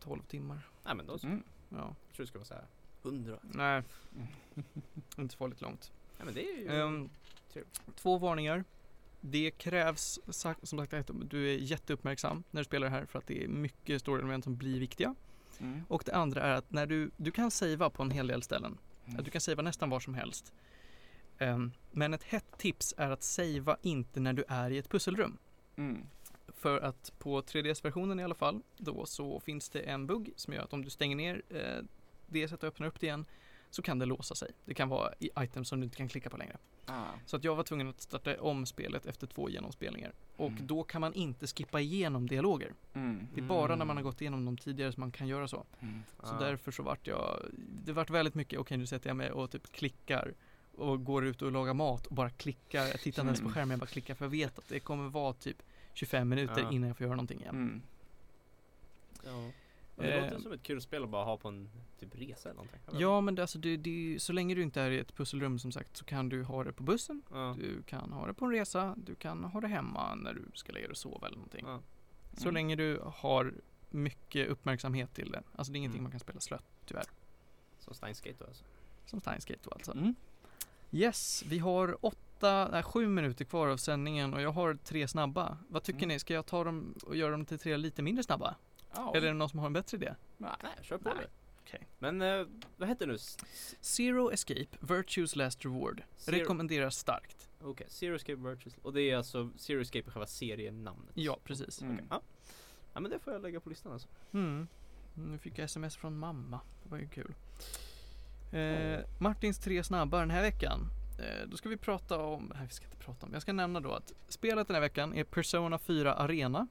tolv timmar. Nej, men då så. Mm. Ja. Jag tror det ska vara så här hundra. Nej, inte farligt långt. Nej, men det är ju... Um, två varningar. Det krävs, som sagt, att du är jätteuppmärksam när du spelar här, för att det är mycket stora element som blir viktiga. Mm. Och det andra är att när du, du kan savea på en hel del ställen. Mm. Du kan savea nästan var som helst. Um, men ett hett tips är att savea inte när du är i ett pusselrum. Mm. För att på tre D S-versionen i alla fall, då så finns det en bugg som gör att om du stänger ner eh, det sättet och öppnar upp det igen, så kan det låsa sig. Det kan vara i items som du inte kan klicka på längre. Ah. Så att jag var tvungen att starta om spelet efter två genomspelningar. Och mm. då kan man inte skippa igenom dialoger. Mm. Det är bara mm. när man har gått igenom dem tidigare som man kan göra så. Mm. Ah. Så därför så vart jag... Det vart väldigt mycket, okej okay, nu sätter jag mig och typ klickar och går ut och lagar mat och bara klickar. Jag tittar ens på skärmen och bara klickar, för jag vet att det kommer vara typ tjugofem minuter ja. innan jag får göra någonting igen. Mm. Ja. Det eh. låter som ett kul spel att bara ha på en typ resa eller någonting. Ja, men det, alltså, det, det, så länge du inte är i ett pusselrum som sagt, så kan du ha det på bussen, ja. du kan ha det på en resa, du kan ha det hemma när du ska lägga dig och sova eller någonting. Ja. Mm. Så länge du har mycket uppmärksamhet till det. Alltså det är ingenting mm. man kan spela slött, tyvärr. Som Steins;Gate då alltså. Som Steins;Gate då alltså. Mm. Yes, vi har åtta, nej, sju minuter kvar av sändningen och jag har tre snabba. Vad tycker mm. ni? Ska jag ta dem och göra dem till tre lite mindre snabba? Oh. Eller är det någon som har en bättre idé? Nej, kör på nej. det. Okay. Men uh, vad heter nu? Zero Escape, Virtue's Last Reward. Zero. Rekommenderas starkt. Okej, okay. Zero Escape, Virtue's... Och det är alltså Zero Escape i själva serienamnet. Ja, precis. Mm. Okay. Ja. ja, men det får jag lägga på listan alltså. Mm. Nu fick jag sms från mamma. Det var ju kul. Eh, Martins tre snabba den här veckan. Eh, då ska vi prata om... Nej, vi ska inte prata om... Jag ska nämna då att spelet den här veckan är Persona fyra Arena.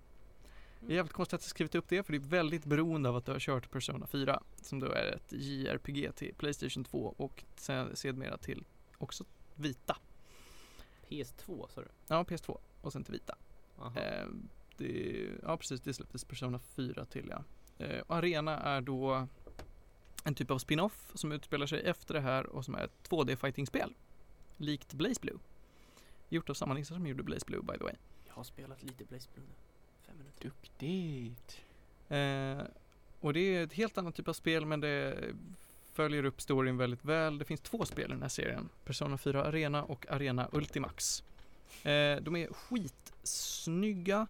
Jag är jävligt konstigt att jag skrivit upp det, för det är väldigt beroende av att du har kört Persona fyra, som då är ett J R P G till PlayStation två och sen sedmera till också Vita. P S två sa du? Ja, P S två och sen till Vita. Eh, det, ja, precis. Det släpptes Persona fyra till, ja. Eh, Arena är då... en typ av spin-off som utspelar sig efter det här och som är ett två D-fighting-spel. Likt BlazBlue. Gjort av samma nissar som gjorde BlazBlue, by the way. Jag har spelat lite BlazBlue nu. Fem minuter. Duktigt. Eh, och det är ett helt annat typ av spel, men det följer upp storyn väldigt väl. Det finns två spel i den här serien. Persona fyra Arena och Arena Ultimax. Eh, de är skitsnygga.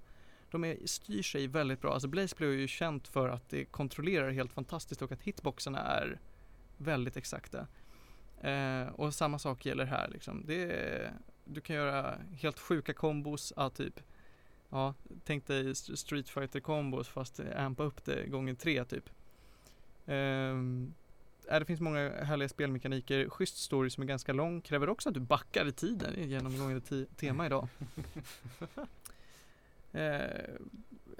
De är, styr sig väldigt bra. Alltså BlazBlue är ju känt för att det kontrollerar helt fantastiskt och att hitboxarna är väldigt exakta. Eh, och samma sak gäller här. Liksom. Det är, du kan göra helt sjuka kombos. Ah, typ, ja, tänk dig Street Fighter kombos fast ampa upp det gånger tre. Typ. Eh, det finns många härliga spelmekaniker. Schysst story som är ganska lång. Kräver också att du backar i tiden. Det är ett genomgående t- tema idag. Eh,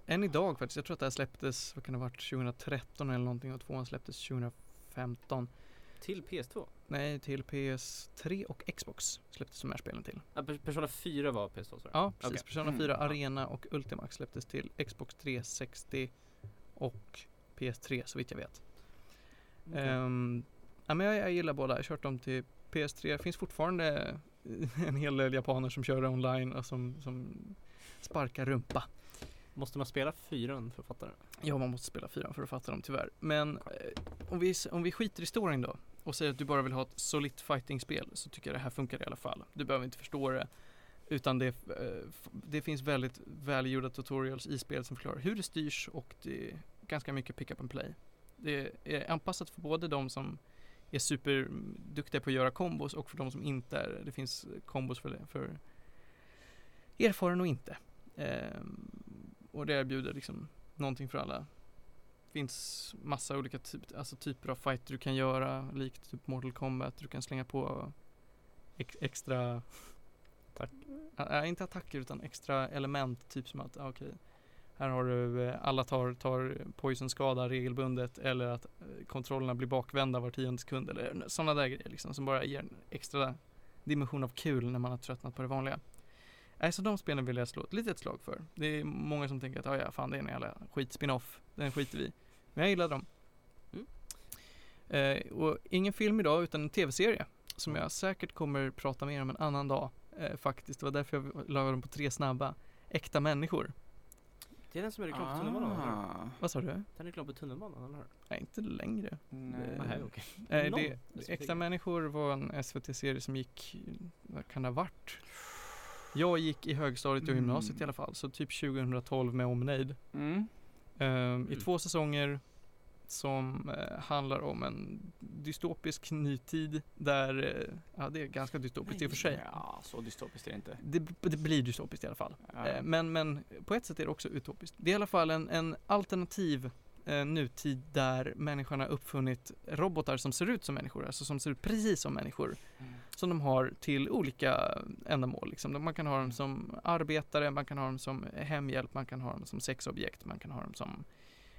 än idag faktiskt, jag tror att det här släpptes, vad kan det ha varit, tjugotretton eller någonting, och tvåan släpptes tjugofemton. Till P S två? Nej, till P S tre och Xbox släpptes de här spelen till. Ah, Persona fyra var P S två, sorry. Ja, precis. Okay. Persona fyra, Arena och Ultimax släpptes till Xbox trehundrasextio och P S tre, så vitt jag vet. Okay. eh, ja, men jag, jag gillar båda, jag har kört dem till P S tre. Det finns fortfarande en hel del japaner som kör online och som... som sparka rumpa. Måste man spela fyran för att fatta det? Ja, man måste spela fyran för att fatta dem, tyvärr. Men eh, om, vi, om vi skiter i storyn då och säger att du bara vill ha ett solitt fighting-spel, så tycker jag det här funkar i alla fall. Du behöver inte förstå det, utan det, eh, det finns väldigt välgjorda tutorials i spelet som förklarar hur det styrs, och det är ganska mycket pick up and play. Det är anpassat för både de som är superduktiga på att göra kombos och för de som inte är. Det finns kombos för, för erfaren och inte. Um, och det erbjuder liksom någonting för alla. Det finns massa olika typ, alltså typer av fight du kan göra, likt typ Mortal Kombat. Du kan slänga på ex- extra Attack. uh, inte attacker utan extra element, typ som att okej, okay, Här har du alla tar, tar poison-skada regelbundet, eller att kontrollerna blir bakvända var tionde sekund, eller sådana där grejer liksom, som bara ger en extra dimension av kul när man har tröttnat på det vanliga. Så alltså, de spelen vill jag slå ett litet slag för. Det är många som tänker att ah, ja, fan, det är en jävla skit-spin-off, den skiter vi. Men jag gillar dem. Mm. Eh, och ingen film idag utan en tv-serie som jag säkert kommer prata mer om en annan dag eh, faktiskt. Det var därför jag la dem på tre snabba. Äkta människor. Det är den som är reklam på tunnelbanan, eller? Vad sa du? Den är reklam på tunnelbanan, eller? Nej, inte längre. Nej, det, okej. Okay. Eh, det, det, Äkta människor var en S V T-serie som gick, vad kan det ha varit? Jag gick i högstadiet och mm. gymnasiet i alla fall. Så typ tjugotolv med omnejd. Mm. Eh, mm. I två säsonger som eh, handlar om en dystopisk nytid där, eh, ja, det är ganska dystopiskt. Nej, i och för sig. Ja, så dystopiskt är det inte. Det, det blir dystopiskt i alla fall. Ja. Eh, men, men på ett sätt är det också utopiskt. Det är i alla fall en, en alternativ eh, nutid där människan har uppfunnit robotar som ser ut som människor, alltså som ser ut precis som människor, mm. som de har till olika ändamål. Liksom. Man kan ha dem som arbetare, man kan ha dem som hemhjälp, man kan ha dem som sexobjekt, man kan ha dem som...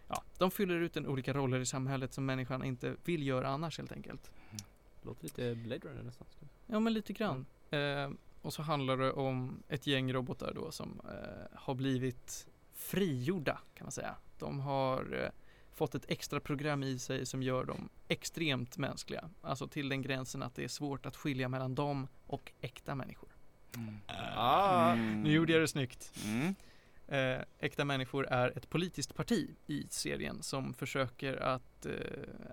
Ja, de fyller ut en olika roller i samhället som människan inte vill göra annars helt enkelt. Mm. Låter lite Blade Runner nästan. Ja, men lite grann. Mm. Eh, och så handlar det om ett gäng robotar då som eh, har blivit frigjorda, kan man säga. De har eh, fått ett extra program i sig som gör dem extremt mänskliga. Alltså till den gränsen att det är svårt att skilja mellan dem och äkta människor. Mm. Ah, mm. Nu gjorde jag det snyggt. Mm. Eh, äkta människor är ett politiskt parti i serien som försöker att eh,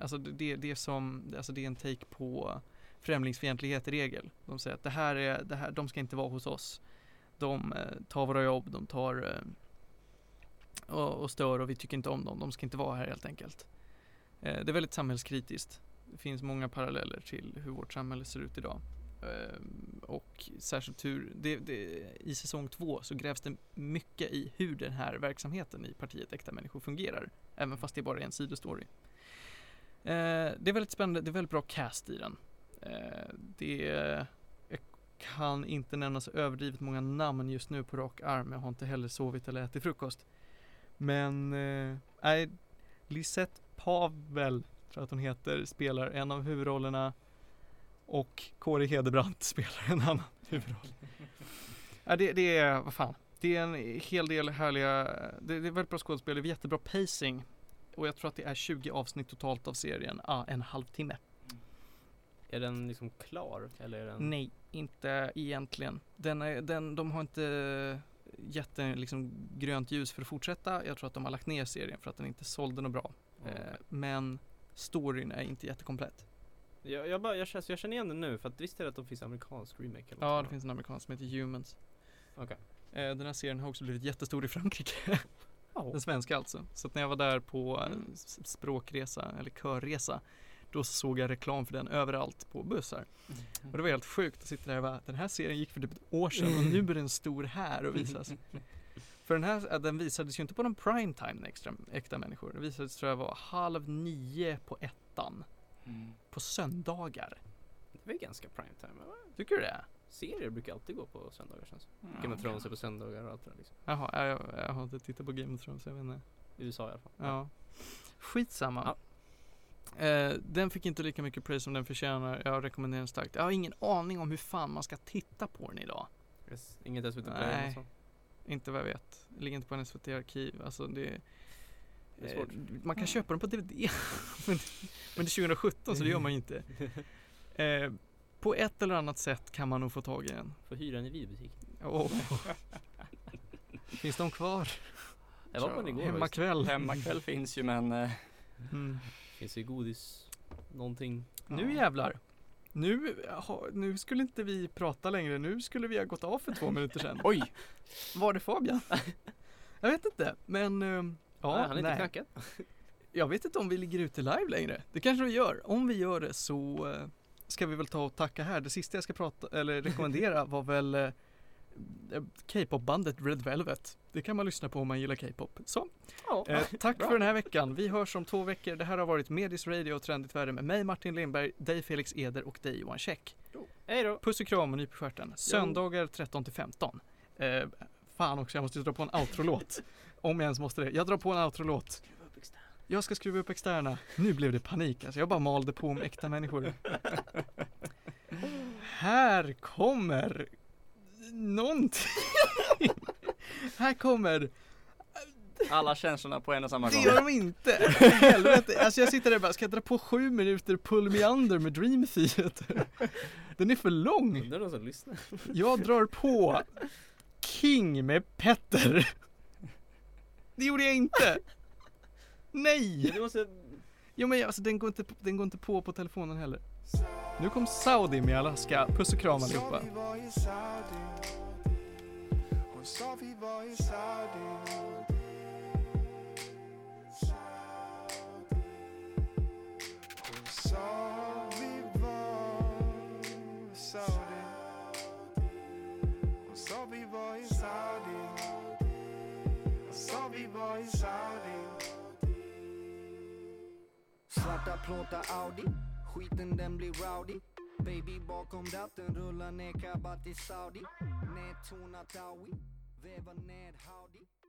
alltså det, det, är som, alltså det är en take på främlingsfientlighet i regel. De säger att det här är, det här, de ska inte vara hos oss, de eh, tar våra jobb, de tar eh, och, och stör, och vi tycker inte om dem, de ska inte vara här helt enkelt. Eh, det är väldigt samhällskritiskt. Det finns många paralleller till hur vårt samhälle ser ut idag. Och särskilt hur det, det, i säsong två så grävs det mycket i hur den här verksamheten i partiet Äkta människor fungerar, även fast det bara är en sidostory. eh, Det är väldigt spännande, det är väldigt bra cast i den. eh, Det jag kan inte nämna så överdrivet många namn just nu på rak arm. Jag har inte heller sovit eller ätit frukost. Men eh, Lisette Pavel, tror att hon heter, spelar en av huvudrollerna. Och Kåre Hederbrandt spelar en annan huvudroll. Ja, det, det är, vad fan, det är en hel del härliga, det, det är väldigt bra skådespel, det är jättebra pacing. Och jag tror att det är tjugo avsnitt totalt av serien, ah, en halvtimme. Mm. Är den liksom klar? Eller är den... Nej, inte egentligen. Den är, den, de har inte gett en, liksom, grönt ljus för att fortsätta. Jag tror att de har lagt ner serien för att den inte sålde något bra. Mm. Eh, men storyn är inte jättekomplett. Jag, jag, bara, jag, känner, jag känner igen den nu, för att visst är det att de finns en amerikansk remake? Eller ja, det finns en amerikansk som heter Humans. Okay. Eh, den här serien har också blivit jättestor i Frankrike. Oh. Den svenska alltså. Så att när jag var där på mm. språkresa, eller körresa, då såg jag reklam för den överallt på bussar. Mm. Och det var helt sjukt att sitta där och bara, den här serien gick för typ ett år sedan och nu är den stor här och visas. För den här, den visades ju inte på någon primetime, den extra, äkta människor. Den visades, tror jag, var halv nio på ettan. Mm. På söndagar. Det är ganska primetime, va? Tycker du det? Serier brukar alltid gå på söndagar, känns det. Mm. Game of Thrones är på söndagar och allt det där, liksom. Jaha, jag, jag har inte tittat på Game of Thrones, jag vet inte. I U S A i alla fall. Ja. Skitsamma. Ja. Eh, den fick inte lika mycket pris som den förtjänar. Jag rekommenderar den starkt. Jag har ingen aning om hur fan man ska titta på den idag. Yes. Inget S V T Play eller så. Inte vad jag vet. Det ligger inte på en S V T-arkiv. Alltså, det är... Eh, man kan köpa dem på D V D men, men det är tjugosjutton så det gör man ju inte. Eh, på ett eller annat sätt kan man nog få tag i den. Få hyra den i videobutiken. Oh. Finns de kvar? Jag var på den igår. Hemmakväll. Hemmakväll finns ju, men eh. mm. finns ju godis någonting. Nu jävlar. Nu, ha, nu skulle inte vi prata längre. Nu skulle vi ha gått av för två minuter sedan. Oj. Var det Fabian? Jag vet inte, men eh, ja, nej, han är inte knackat. Jag vet inte om vi ligger ute live längre. Det kanske vi gör. Om vi gör det så ska vi väl ta och tacka här. Det sista jag ska prata eller rekommendera var väl K-pop-bandet Red Velvet. Det kan man lyssna på om man gillar K-pop. Så, ja. eh, tack för den här veckan. Vi hörs om två veckor. Det här har varit Medis Radio och Trendigt Värde med mig, Martin Lindberg, dig Felix Eder och dig Johan Käck. Hej då. Puss och kram och ny på skärten. Söndagar tretton till femton. Eh, fan också, jag måste dra på en outro-låt. Om jag ens måste det. Jag drar på en outro-låt. Skruva upp externa. Jag ska skruva upp externa. Nu blev det panik. Alltså jag bara malde på om äkta människor. Här kommer någonting. Här kommer alla känslorna på en och samma gång. Det gör de inte. Helvete. Alltså jag sitter där och bara, ska jag dra på sju minuter Pull Me Under med Dream Theater? Den är för lång. Det är de som lyssnar. Jag drar på King med Petter. Det gjorde jag inte. Nej. Du måste... Jo men alltså, den går inte, den går inte på på telefonen heller. Nu kom Saudi med Alaska. Puss och kram allihopa. Svarta plåtar Audi, skiten den blir rowdy. Baby bakom datten rullar ner kabbat i Saudi. Nedtonat Audi, vevar ned Audi.